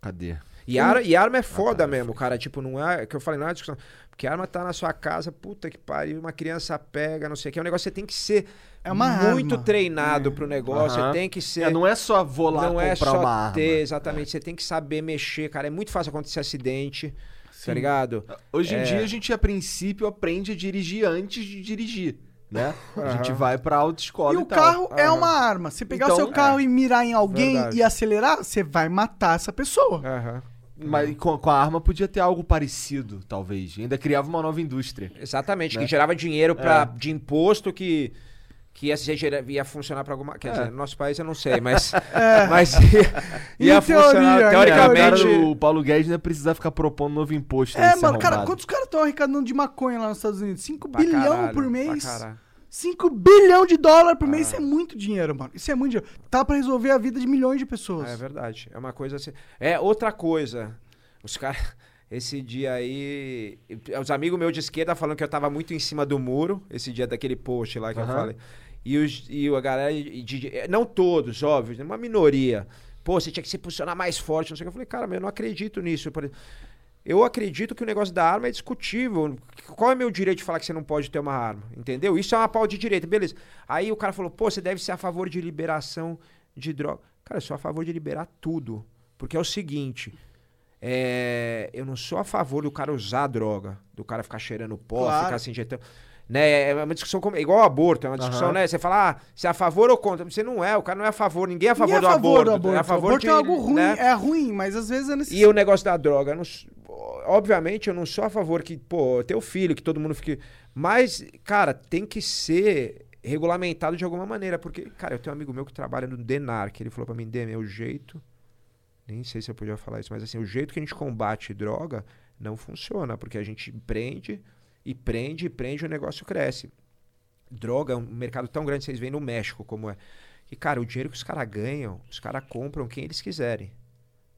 Cadê? E, ar, e arma é foda ah, cara, mesmo, cara. Tipo, não é... que eu falei, não é discussão. Porque a arma tá na sua casa, puta que pariu, uma criança pega, não sei o que. É um negócio que você tem que ser é muito arma. treinado é. pro negócio. Uhum. Você tem que ser... É, não é só vou lá não comprar é só uma ter, arma. Exatamente. É. Você tem que saber mexer, cara. É muito fácil acontecer acidente, Sim. tá ligado? Hoje em é... dia, a gente, a princípio, aprende a dirigir antes de dirigir. Né? Uhum. A gente vai pra autoescola e, e o tal. carro uhum. é uma arma. Você pegar então, o seu carro é. e mirar em alguém Verdade. e acelerar, você vai matar essa pessoa. Uhum. Mas com, com a arma podia ter algo parecido, talvez. Ainda criava uma nova indústria. Exatamente, né? Que gerava dinheiro pra, é. de imposto que, que ia, ia, ia funcionar pra alguma... Quer é. dizer, no nosso país eu não sei, mas... é. Mas ia, ia funcionar, teoria, teoricamente... Cara, o Paulo Guedes não ia precisar ficar propondo um novo imposto. É, mano, arrombado. cara, quantos caras estão arrecadando de maconha lá nos Estados Unidos? cinco bilhão por mês? cinco bilhão de dólar por ah. mês, isso é muito dinheiro, mano. Isso é muito dinheiro. Tá pra resolver a vida de milhões de pessoas. É verdade, é uma coisa assim... É outra coisa. Os caras... Esse dia aí... Os amigos meus de esquerda falando que eu tava muito em cima do muro, esse dia daquele post lá que uhum. eu falei... E, os, e a galera, de, não todos, óbvio, uma minoria. Pô, você tinha que se posicionar mais forte, não sei o que. Eu falei, cara, eu não acredito nisso. Eu acredito que o negócio da arma é discutível. Qual é o meu direito de falar que você não pode ter uma arma? Entendeu? Isso é uma pau de direito, beleza. Aí o cara falou, pô, você deve ser a favor de liberação de droga. Cara, eu sou a favor de liberar tudo. Porque é o seguinte... É, eu não sou a favor do cara usar droga, do cara ficar cheirando pó, claro. Ficar se injetando, né? É uma discussão como, igual ao aborto, é uma discussão, uhum. né? Você fala, ah, você é a favor ou contra? Você não é, o cara não é a favor, ninguém é a favor, ninguém do, é a favor aborto, do aborto. É a favor o aborto de, é algo ruim, né? É ruim, mas às vezes é necessário. E o negócio da droga, eu não, obviamente eu não sou a favor que, pô, teu filho, que todo mundo fique... Mas, cara, tem que ser regulamentado de alguma maneira, porque, cara, eu tenho um amigo meu que trabalha no Denar, que ele falou pra mim, Demi, é o jeito... Nem sei se eu podia falar isso, mas assim, o jeito que a gente combate droga não funciona, porque a gente prende e prende e prende e o negócio cresce. Droga é um mercado tão grande, vocês veem no México como é. E, cara, o dinheiro que os caras ganham, os caras compram quem eles quiserem.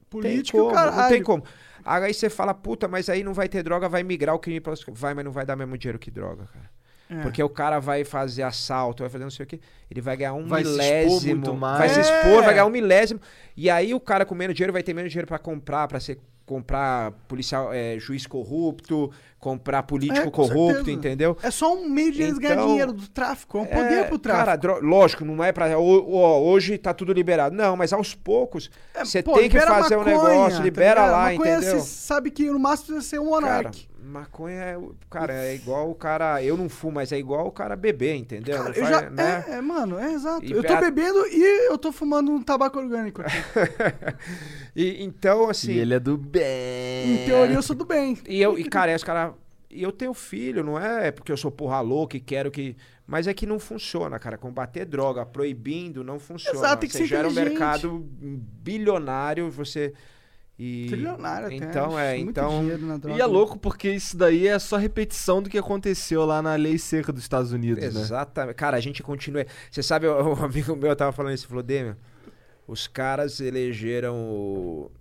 Político, cara. Não tem como. Aí você fala, puta, mas aí não vai ter droga, vai migrar o crime pelas... Vai, mas não vai dar mesmo dinheiro que droga, cara. É. Porque o cara vai fazer assalto, vai fazer não sei o que, ele vai ganhar um vai milésimo, se expor muito mais. vai se expor, é. vai ganhar um milésimo, e aí o cara com menos dinheiro vai ter menos dinheiro pra comprar, pra ser, comprar policial, é, juiz corrupto, comprar político é, corrupto, certeza. Entendeu? É só um meio de eles então, ganhar dinheiro do tráfico, é um poder é, pro tráfico. Cara, dro- lógico, não é pra... Ó, ó, hoje tá tudo liberado. Não, mas aos poucos, você é, tem que fazer maconha, um negócio, libera tá lá, maconha, entendeu? Você sabe que no máximo você é um monarca. Maconha é, cara, é igual o cara... Eu não fumo, mas é igual o cara beber, entendeu? Cara, eu faz, já, né? é, é, mano, é exato. E eu tô a... bebendo e eu tô fumando um tabaco orgânico. e, então, assim... E ele é do bem. Em teoria, eu sou do bem. E, eu, e cara, é, os caras... E eu tenho filho, não é porque eu sou porra louca e quero que... Mas é que não funciona, cara. Combater droga, proibindo, não funciona. Exato, tem que você ser gera um mercado bilionário, você... E... Trilionário até. Então, é, então... E é louco porque isso daí é só repetição do que aconteceu lá na lei seca dos Estados Unidos, Exatamente. né? Exatamente. Cara, a gente continua... Você sabe, um amigo meu tava falando isso, falou, Demian, os caras elegeram o...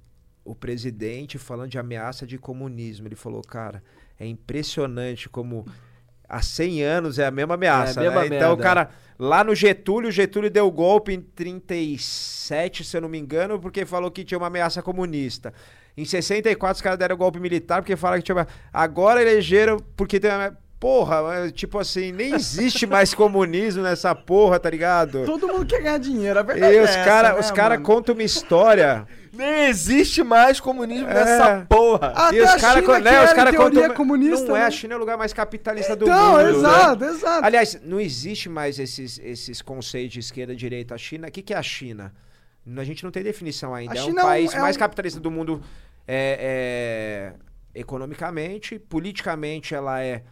o presidente falando de ameaça de comunismo. Ele falou, cara, é impressionante como... Há cem anos é a mesma ameaça, é a mesma né? Então, o cara, lá no Getúlio, o Getúlio deu o golpe em trinta e sete, se eu não me engano, porque falou que tinha uma ameaça comunista. Em sessenta e quatro, os caras deram o golpe militar porque falaram que tinha uma... Agora elegeram porque tem uma... Porra, tipo assim, nem existe mais comunismo nessa porra, tá ligado? Todo mundo quer ganhar dinheiro, a verdade e é os cara, essa, né, os caras contam uma história... Nem existe mais comunismo é. nessa porra. Até e os caras, né, os caras contam... comunista. Não né? é, a China é o lugar mais capitalista do então, mundo. Então, exato, né? exato. Aliás, não existe mais esses, esses conceitos de esquerda, direita, a China. O que, que é a China? A gente não tem definição ainda. É um país é um... mais capitalista do mundo é, é, economicamente, politicamente ela é...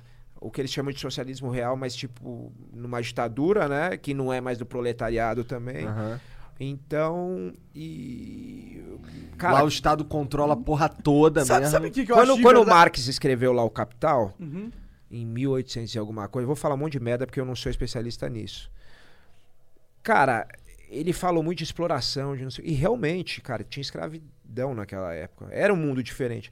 o que eles chamam de socialismo real, mas tipo numa ditadura, né? Que não é mais do proletariado também. Uhum. Então, e... Cara, lá o Estado controla a porra toda sabe, mesmo. Sabe o que, que eu acho? Quando o Marx escreveu lá o Capital, uhum. em mil e oitocentos e alguma coisa, eu vou falar um monte de merda porque eu não sou especialista nisso. Cara, ele falou muito de exploração, de não sei... E realmente, cara, tinha escravidão naquela época. Era um mundo diferente.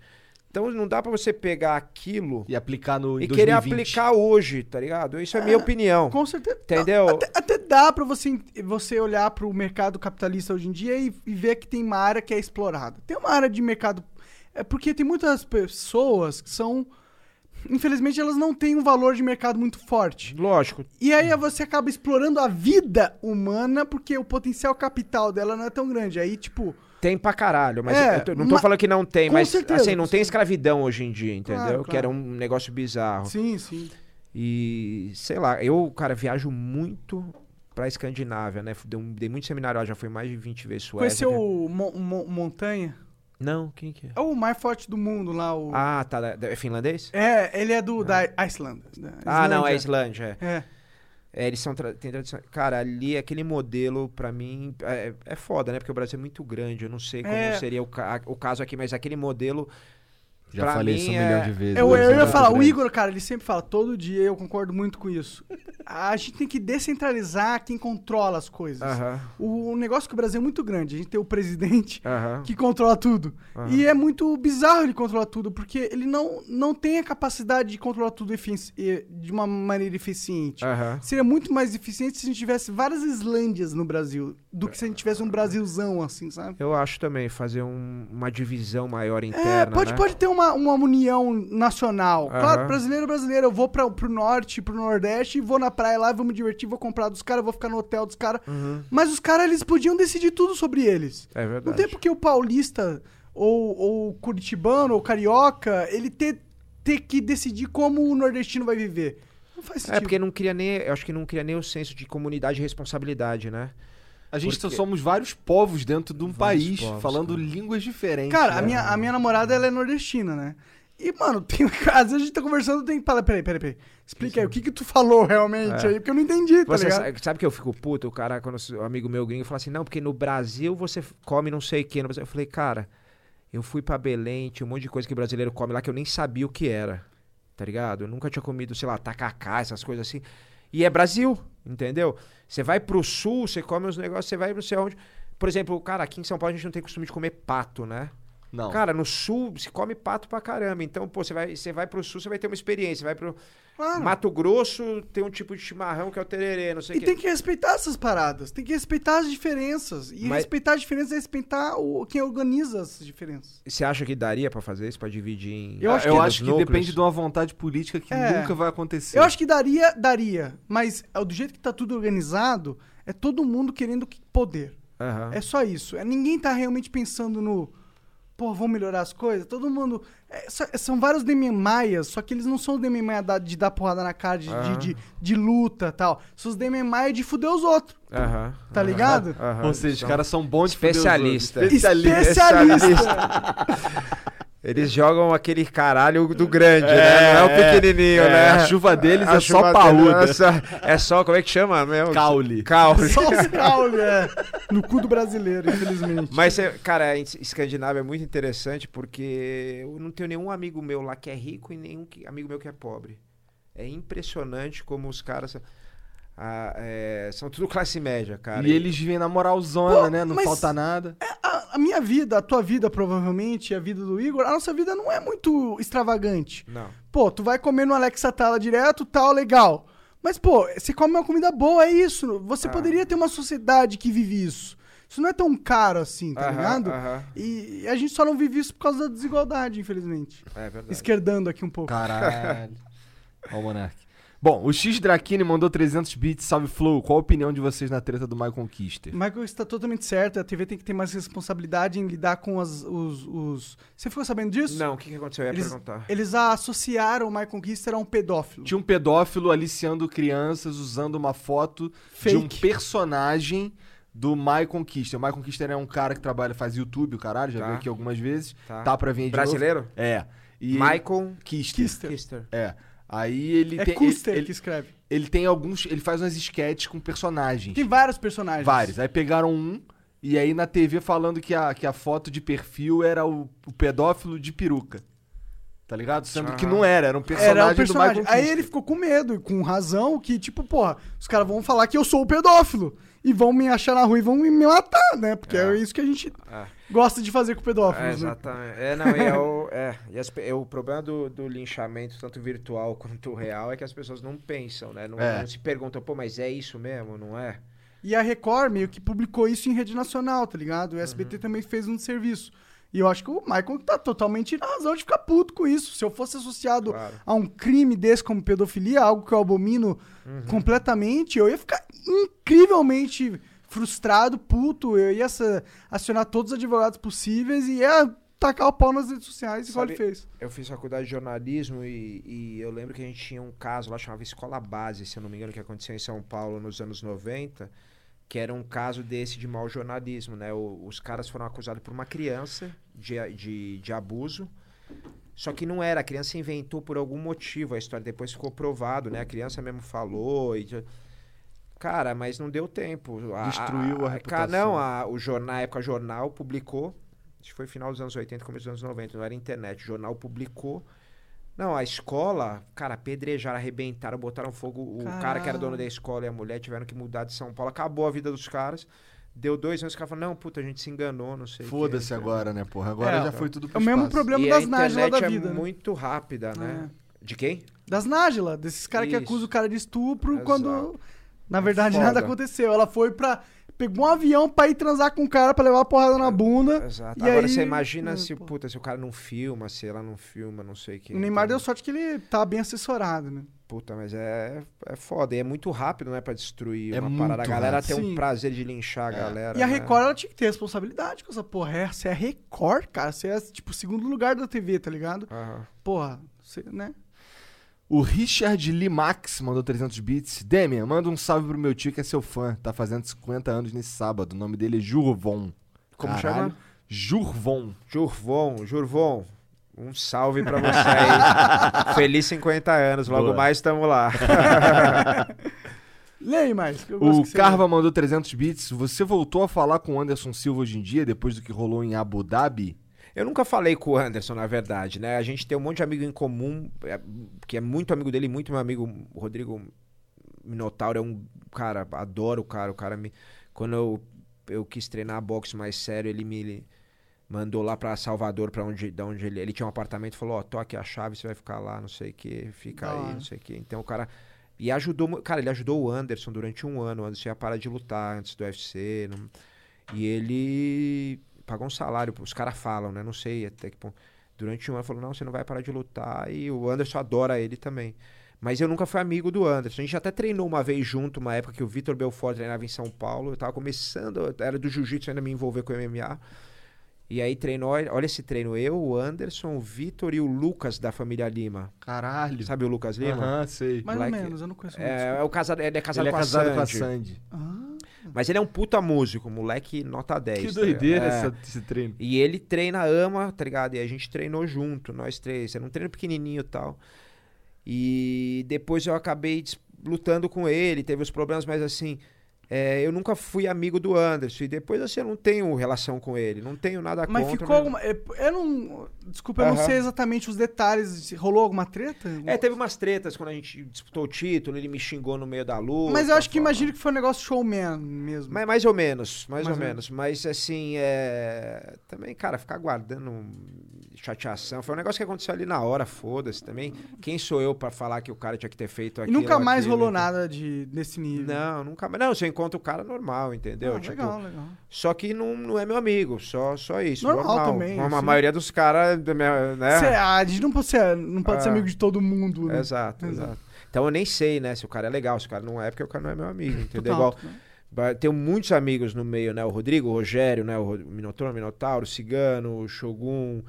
Então não dá pra você pegar aquilo e aplicar no e dois mil e vinte. Querer aplicar hoje, tá ligado? Isso é, é minha opinião. Com certeza. Entendeu? Até, até dá pra você, você olhar pro mercado capitalista hoje em dia e, e ver que tem uma área que é explorada. Tem uma área de mercado... É porque tem muitas pessoas que são... Infelizmente, elas não têm um valor de mercado muito forte. Lógico. E aí você acaba explorando a vida humana porque o potencial capital dela não é tão grande. Aí, tipo... Tem pra caralho, mas é, eu tô, não tô ma... falando que não tem, com mas certeza, assim, não tem escravidão hoje em dia, entendeu? Claro, claro. Que era um negócio bizarro. Sim, sim. E, sei lá, eu, cara, viajo muito pra Escandinávia, né? Dei, dei muito seminário, já fui mais de vinte vezes Suécia. Conheceu né? o Mo- Mo- Montanha? Não, quem que é? É o mais forte do mundo lá, o... Ah, tá, é finlandês? É, ele é do, da Islândia. Da Islândia. Ah, não, é Islândia, é. É. É, eles são tra- tem tradição... Cara, ali aquele modelo, pra mim, é, é foda, né? Porque o Brasil é muito grande, eu não sei como é. seria o, ca- o caso aqui, mas aquele modelo Já pra falei isso um é... milhão de vezes. Eu, eu, eu ia falar, o Igor, cara, ele sempre fala, todo dia, eu concordo muito com isso. A gente tem que descentralizar quem controla as coisas. Uh-huh. O negócio que o Brasil é muito grande, a gente tem o presidente uh-huh. que controla tudo. Uh-huh. E é muito bizarro ele controlar tudo, porque ele não, não tem a capacidade de controlar tudo efici- de uma maneira eficiente. Uh-huh. Seria muito mais eficiente se a gente tivesse várias Islândias no Brasil, do que se a gente tivesse um Brasilzão, assim, sabe? Eu acho também, fazer um, uma divisão maior interna, é, pode, né? Pode ter uma, uma união nacional. Uhum. Claro, brasileiro, brasileiro, eu vou pra, pro norte, pro nordeste, vou na praia lá, vou me divertir, vou comprar dos caras, vou ficar no hotel dos caras. Uhum. Mas os caras, eles podiam decidir tudo sobre eles. É verdade. Não tem porque o paulista, ou, ou curitibano, ou carioca, ele ter, ter que decidir como o nordestino vai viver. Não faz sentido. É, porque não cria nem, eu acho que não cria nem o senso de comunidade e responsabilidade, né? A gente porque... somos vários povos dentro de um vários país, povos, falando cara. Línguas diferentes. Cara, né? a, minha, a minha namorada, ela é nordestina, né? E, mano, tem, às vezes a gente tá conversando, tem que falar, peraí, peraí, peraí. Explica aí, o que que tu falou realmente é. aí? Porque eu não entendi, tá você ligado? Sabe, sabe que eu fico puto? O cara, quando o amigo meu gringo fala assim, não, porque no Brasil você come não sei o que. Eu falei, cara, eu fui pra Belém, tinha um monte de coisa que o brasileiro come lá que eu nem sabia o que era, tá ligado? Eu nunca tinha comido, sei lá, tacacá, essas coisas assim. E é Brasil, entendeu? Você vai pro sul, você come os negócios, você vai não sei onde. Por exemplo, cara, aqui em São Paulo a gente não tem costume de comer pato, né? Não. Cara, no sul se come pato pra caramba. Então, pô, você vai, você vai pro sul, você vai ter uma experiência. Você vai pro claro. Mato Grosso, tem um tipo de chimarrão que é o tererê, não sei o que. E tem que respeitar essas paradas. Tem que respeitar as diferenças. E Mas... respeitar as diferenças é respeitar o, quem organiza as diferenças. Você acha que daria pra fazer isso, pra dividir em... Eu acho que, eu acho que depende de uma vontade política que é. nunca vai acontecer. Eu acho que daria, daria. Mas do jeito que tá tudo organizado, é todo mundo querendo poder. Uhum. É só isso. Ninguém tá realmente pensando no... Pô, vão melhorar as coisas? Todo mundo... É, são vários Demian Maia, só que eles não são o Demian Maia de dar porrada na cara, de, uhum. de, de, de luta e tal. São os Demian Maia de fuder os outros. Uhum. Tá uhum. ligado? Uhum. Ou seja, então, os caras são bons de especialista. fuder os outros. Especialista. Especialista. Eles jogam aquele caralho do grande, é, né? Não é o pequenininho, é, né? A chuva deles a é chuva só pauda. É só, é só, como é que chama? Meu? Caule. Caule. Só os caule, é. No cu do brasileiro, infelizmente. Mas, cara, Escandinávia é muito interessante porque eu não tenho nenhum amigo meu lá que é rico e nenhum amigo meu que é pobre. É impressionante como os caras... Ah, é, são tudo classe média, cara. E eles vivem na moralzona, pô, né? Não falta nada. A, a minha vida, a tua vida provavelmente, a vida do Igor, a nossa vida não é muito extravagante. Não. Pô, tu vai comer no Alex Atala direto, tal, legal. Mas, pô, você come uma comida boa, é isso. Você ah. poderia ter uma sociedade que vive isso. Isso não é tão caro assim, tá aham, ligado? Aham. E a gente só não vive isso por causa da desigualdade, infelizmente. É verdade. Esquerdando aqui um pouco. Caralho. Ó o Monark. Bom, o X Drakini mandou trezentos bits, salve Flow. Qual a opinião de vocês na treta do Michael Kister? Michael está totalmente certo. A T V tem que ter mais responsabilidade em lidar com as, os, os... Você ficou sabendo disso? Não, o que, que aconteceu? Eu ia eles, perguntar. Eles associaram o Michael Kister a um pedófilo. Tinha um pedófilo aliciando crianças usando uma foto fake de um personagem do Michael Kister. O Michael Kister é um cara que trabalha, faz YouTube, o caralho, já tá. veio aqui algumas vezes. Tá, tá pra vir de brasileiro? Novo. É. E Michael Kister. Kister. Kister. É. Aí ele é tem. Custer ele, que escreve. Ele tem alguns. Ele faz umas sketches com personagens. Tem vários personagens. Vários. Aí pegaram um, e aí na T V falando que a, que a foto de perfil era o, o pedófilo de peruca. Tá ligado? Sendo ah. que não era, era um personagem, era um personagem. do Michael Aí Kister. Ele ficou com medo, com razão, que, tipo, porra, os caras vão falar que eu sou o pedófilo. E vão me achar na rua e vão me matar, né? Porque é, é isso que a gente é. gosta de fazer com pedófilos, é, exatamente. Né? É, não, e é o, é, e as, é o problema do, do linchamento, tanto virtual quanto real, é que as pessoas não pensam, né? Não, é. não se perguntam, pô, mas é isso mesmo, não é? E a Record meio que publicou isso em rede nacional, tá ligado? O S B T uhum. também fez um serviço. E eu acho que o Michael tá totalmente na razão de ficar puto com isso. Se eu fosse associado claro. a um crime desse como pedofilia, algo que eu abomino uhum. completamente, eu ia ficar incrivelmente frustrado, puto. Eu ia acionar todos os advogados possíveis e ia tacar o pau nas redes sociais, igual ele fez. Eu fiz faculdade de jornalismo e, e eu lembro que a gente tinha um caso lá, chamava Escola Base, se eu não me engano, que aconteceu em São Paulo nos anos noventa. Que era um caso desse de mau jornalismo, né? O, os caras foram acusados por uma criança de, de, de abuso, só que não era. A criança inventou por algum motivo a história. Depois ficou provado, né? A criança mesmo falou. E, cara, mas não deu tempo. A, Destruiu a, a reputação. Cara, não, a, o jornal, a época jornal publicou Isso foi final dos anos oitenta, começo dos anos noventa. Não era internet. O jornal publicou. Não, a escola, cara, apedrejaram, arrebentaram, botaram fogo. O Caramba. cara que era dono da escola e a mulher tiveram que mudar de São Paulo. Acabou a vida dos caras. Deu dois anos, o cara falou, não, puta, a gente se enganou, não sei. Foda-se é, agora, né, porra? Agora é, já foi tudo pro espaço. É o mesmo problema das Nájila da vida. E a internet é muito rápida, né? É. De quem? Das Nájila, desses caras que acusam o cara de estupro. Exato. Quando, na verdade, Foda. nada aconteceu. Ela foi pra... Pegou um avião pra ir transar com o cara, pra levar a porrada na bunda. Exato. E agora aí... você imagina é, se, pô. puta, se o cara não filma, se ela não filma, não sei o que. O Neymar então... deu sorte que ele tá bem assessorado, né? Puta, mas é, é foda. E é muito rápido, né, pra destruir é uma parada. A galera rápido. tem um Sim. prazer de linchar a é. galera. E a Record, né? Ela tinha que ter responsabilidade com essa porra. É, você é Record, cara. Você é, tipo, segundo lugar da T V, tá ligado? Aham. Porra, você, né? O Richard Limax mandou trezentos bits. Demian, manda um salve pro meu tio que é seu fã. Tá fazendo cinquenta anos nesse sábado. O nome dele é Jurvon. Como Caralho. chama? Jurvon. Jurvon, Jurvon. Um salve pra você aí. Feliz cinquenta anos. Logo Boa. mais tamo lá. Leia mais. Que eu gosto o que Carva mandou trezentos bits. Você voltou a falar com o Anderson Silva hoje em dia, depois do que rolou em Abu Dhabi? Eu nunca falei com o Anderson, na verdade, né? A gente tem um monte de amigo em comum, que é muito amigo dele, muito meu amigo. O Rodrigo Minotauro é um cara, adoro o cara. O cara me... Quando eu, eu quis treinar boxe mais sério, ele me mandou lá pra Salvador, pra onde, da onde ele... Ele tinha um apartamento e falou, ó, oh, tô aqui a chave, você vai ficar lá, não sei o que, fica ah. aí, não sei o que. Então o cara... E ajudou... Cara, ele ajudou o Anderson durante um ano, o Anderson ia parar de lutar antes do U F C. Não... E ele... pagou um salário, os caras falam, né? Não sei até que ponto. Durante um ano falou, não, você não vai parar de lutar. E o Anderson adora ele também. Mas eu nunca fui amigo do Anderson. A gente até treinou uma vez junto, uma época que o Vitor Belfort treinava em São Paulo. Eu tava começando, era do jiu-jitsu, ainda me envolver com o M M A. E aí treinou, olha esse treino, eu, o Anderson, o Vitor e o Lucas da família Lima. Caralho. Sabe o Lucas Lima? Aham, uhum, sei. Mais like, ou menos, eu não conheço muito. É, é o casado, ele é casado, ele com, é casado a com a Sandy. Ah. Mas ele é um puta músico, moleque nota dez. Que doideira tá essa, esse treino. E ele treina, ama, tá ligado? E a gente treinou junto, nós três. Era um treino pequenininho e tal. E depois eu acabei lutando com ele, teve os problemas, mas assim... É, eu nunca fui amigo do Anderson. E depois, assim, eu não tenho relação com ele. Não tenho nada mas contra. Mas ficou alguma... Eu não... Desculpa, eu uhum. não sei exatamente os detalhes. Rolou alguma treta? É, teve umas tretas quando a gente disputou o título. Ele me xingou no meio da luta. Mas eu acho que imagino que foi um negócio showman mesmo. Mas, mais ou menos. Mais, mais ou, ou menos. menos. Mas, assim, é... Também, cara, ficar guardando chateação. Foi um negócio que aconteceu ali na hora. Foda-se também. Quem sou eu pra falar que o cara tinha que ter feito aquilo? E nunca mais aquilo, rolou então... nada de... desse nível. Não, nunca mais. Não, você encontra o cara normal, entendeu? Ah, tipo, legal, legal. Só que não, não é meu amigo, só, só isso. Normal, normal. também. Uma, a maioria dos caras... Né? Cê, a gente não pode ser, não pode ah, ser amigo de todo mundo, né? Exato, exato, exato. Então eu nem sei, né, se o cara é legal, se o cara não é, porque o cara não é meu amigo, entendeu? Total, Igual, né? Tenho muitos amigos no meio, né? O Rodrigo, o Rogério, né? O Minotauro, o Minotauro, o Cigano, o Shogun...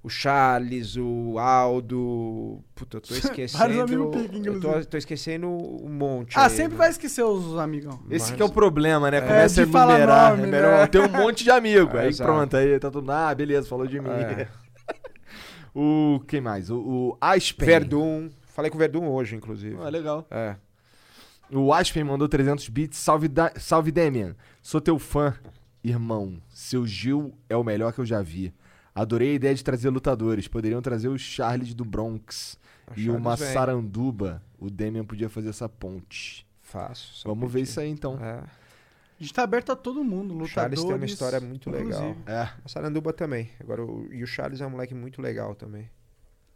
O Charles, o Aldo... Puta, eu tô esquecendo... eu tô, tô esquecendo um monte. Ah, aí, sempre né? vai esquecer os amigos. Esse Mas... que é o problema, né? Começa é, a enumerar. Nome, né? Tem um monte de amigo. É, aí exato. Pronto, aí tá tudo... Ah, beleza, falou de mim. É. O... Quem mais? O, o Aspen. Verdun. Falei com o Verdun hoje, inclusive. Ah, legal. É. O Aspen mandou trezentos bits. Salve, da... Salve, Demian. Sou teu fã, irmão. Seu Gil é o melhor que eu já vi. Adorei a ideia de trazer lutadores. Poderiam trazer o Charles do Bronx a e Charles o Massaranduba. O Demian podia fazer essa ponte. Faço. Vamos ponte. ver isso aí, então. É. A gente tá aberto a todo mundo. Lutadores, o Charles tem uma história muito legal. É. Massaranduba também. Agora, o, e o Charles é um moleque muito legal também.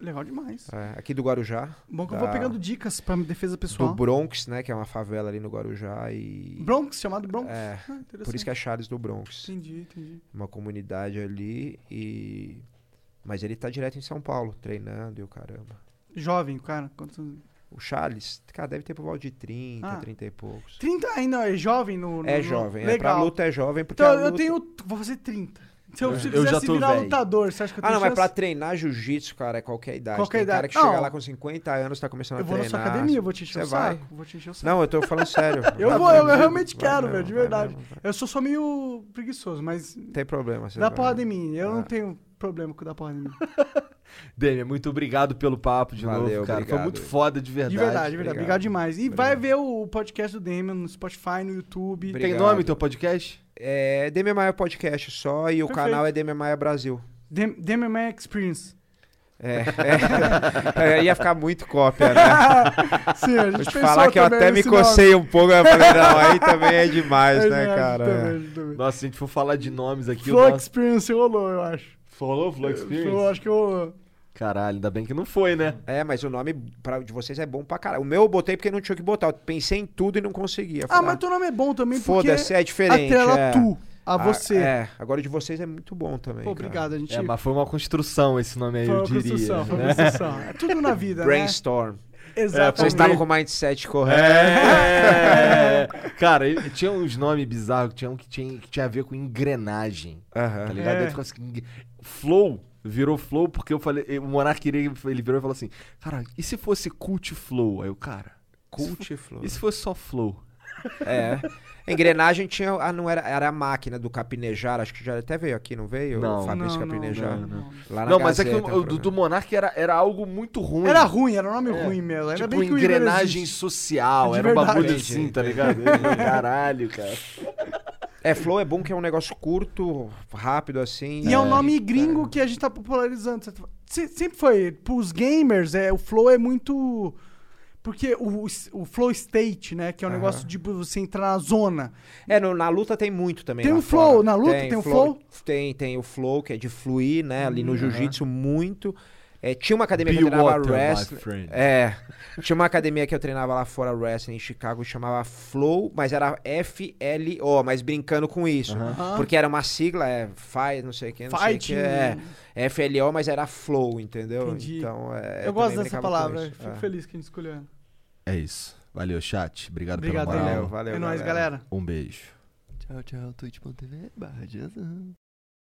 Legal demais. É. Aqui do Guarujá. Bom que da... eu vou pegando dicas pra defesa pessoal. Do Bronx, né? Que é uma favela ali no Guarujá. E... Bronx, chamado Bronx. É, ah, por isso que é Charles do Bronx. Entendi, entendi. Uma comunidade ali e... Mas ele tá direto em São Paulo, treinando e o caramba. Jovem, cara? Quantos... O Charles, cara, deve ter por volta de trinta, ah, trinta e poucos. trinta ainda é jovem no... no é jovem. No... É, legal. Pra luta é jovem porque então, luta... eu tenho... Vou fazer trinta. Se eu, se eu já tô virar velho. lutador, você acha que eu tenho Ah, não, chance? Mas pra treinar jiu-jitsu, cara, é qualquer idade. Qualquer Tem idade. cara que não. chega lá com cinquenta anos, tá começando a treinar. Eu vou na sua academia, eu vou te encher você o saco. Vai. Vou te encher o saco. Não, eu tô falando sério. eu vou, eu, eu realmente vai quero, velho, de verdade. Mesmo, eu sou só meio preguiçoso, mas... Tem problema. Dá porrada em mim, eu ah. não tenho problema com dar porrada em mim. Demian, muito obrigado pelo papo de Valeu, novo, cara. Obrigado. Foi muito foda, de verdade. De verdade, de verdade. Obrigado, obrigado demais. E obrigado. Vai ver o podcast do Demian no Spotify, no YouTube. Obrigado. Tem nome teu podcast? É Demian Maia Podcast só e Perfeito. O canal é Demian Maia Brasil. Dem- Demian Maia Experience. É, é, é, ia ficar muito cópia, né? Sim, a gente Vou te falar que eu até me cocei nome. um pouco, eu falei, não, aí também é demais, é, né, é, cara? Também, é. também. Nossa, se a gente for falar de nomes aqui... Flow nosso... Experience rolou, eu acho. Rolou Flow Experience? Eu acho que rolou. Caralho, ainda bem que não foi, né? É, mas o nome pra, de vocês é bom pra caralho. O meu eu botei porque não tinha que botar, eu pensei em tudo e não conseguia. Falar, ah, mas teu nome é bom também porque... Foda-se, é diferente. Atrela é. tu. A você. Ah, é, agora o de vocês é muito bom também. Pô, obrigado, a gente. É, mas foi uma construção esse nome aí, foi eu diria. Construção, foi uma construção. É tudo na vida, Brainstorm. Né? Brainstorm. Exatamente. Vocês estavam com o mindset correto. É. Cara, tinha uns nomes bizarros que tinha um que tinha, que tinha a ver com engrenagem. Uh-huh. Tá ligado? É. Assim, flow virou flow porque eu falei. O Monark ele virou e falou assim: cara, e se fosse Cult Flow? Aí eu, cara, Cult Flow. E se fosse só Flow? É. A engrenagem tinha. Ah, não era, era a máquina do Capinejar, acho que já até veio aqui, não veio? Não, Fabrício não, Capinejar. Não, não. Lá na não mas Gazeta, é que o, o do, do Monark era, era algo muito ruim. Era ruim, era um nome é. ruim mesmo. Era tipo bem que engrenagem social, era um bagulho assim, tá ligado? Caralho, cara. É, Flow é bom que é um negócio curto, rápido assim. E é, é um nome gringo é. que a gente tá popularizando. Sempre foi. Pros gamers, é, o Flow é muito. Porque o, o flow state, né? Que é um uhum. negócio de você entrar na zona. É, no, na luta tem muito também. Tem o flow fora. na luta? Tem, tem o flow? flow? Tem, tem o flow, que é de fluir, né? Ali no uhum. jiu-jitsu, muito. É, tinha uma academia Be que eu treinava water, wrestling. É, tinha uma academia que eu treinava lá fora, wrestling, em Chicago, chamava Flow, mas era F L O, mas brincando com isso. Uh-huh. Porque era uma sigla, é, fight, não sei o que, não sei o que. É, F L O, mas era Flow, entendeu? Entendi. Então, é, eu gosto dessa palavra, fico é. feliz que a gente escolheu. É isso. Valeu, chat. Obrigado, Obrigado pela moral. Valeu, valeu, é nóis, galera. Um beijo. Tchau, tchau, twitch ponto t v barra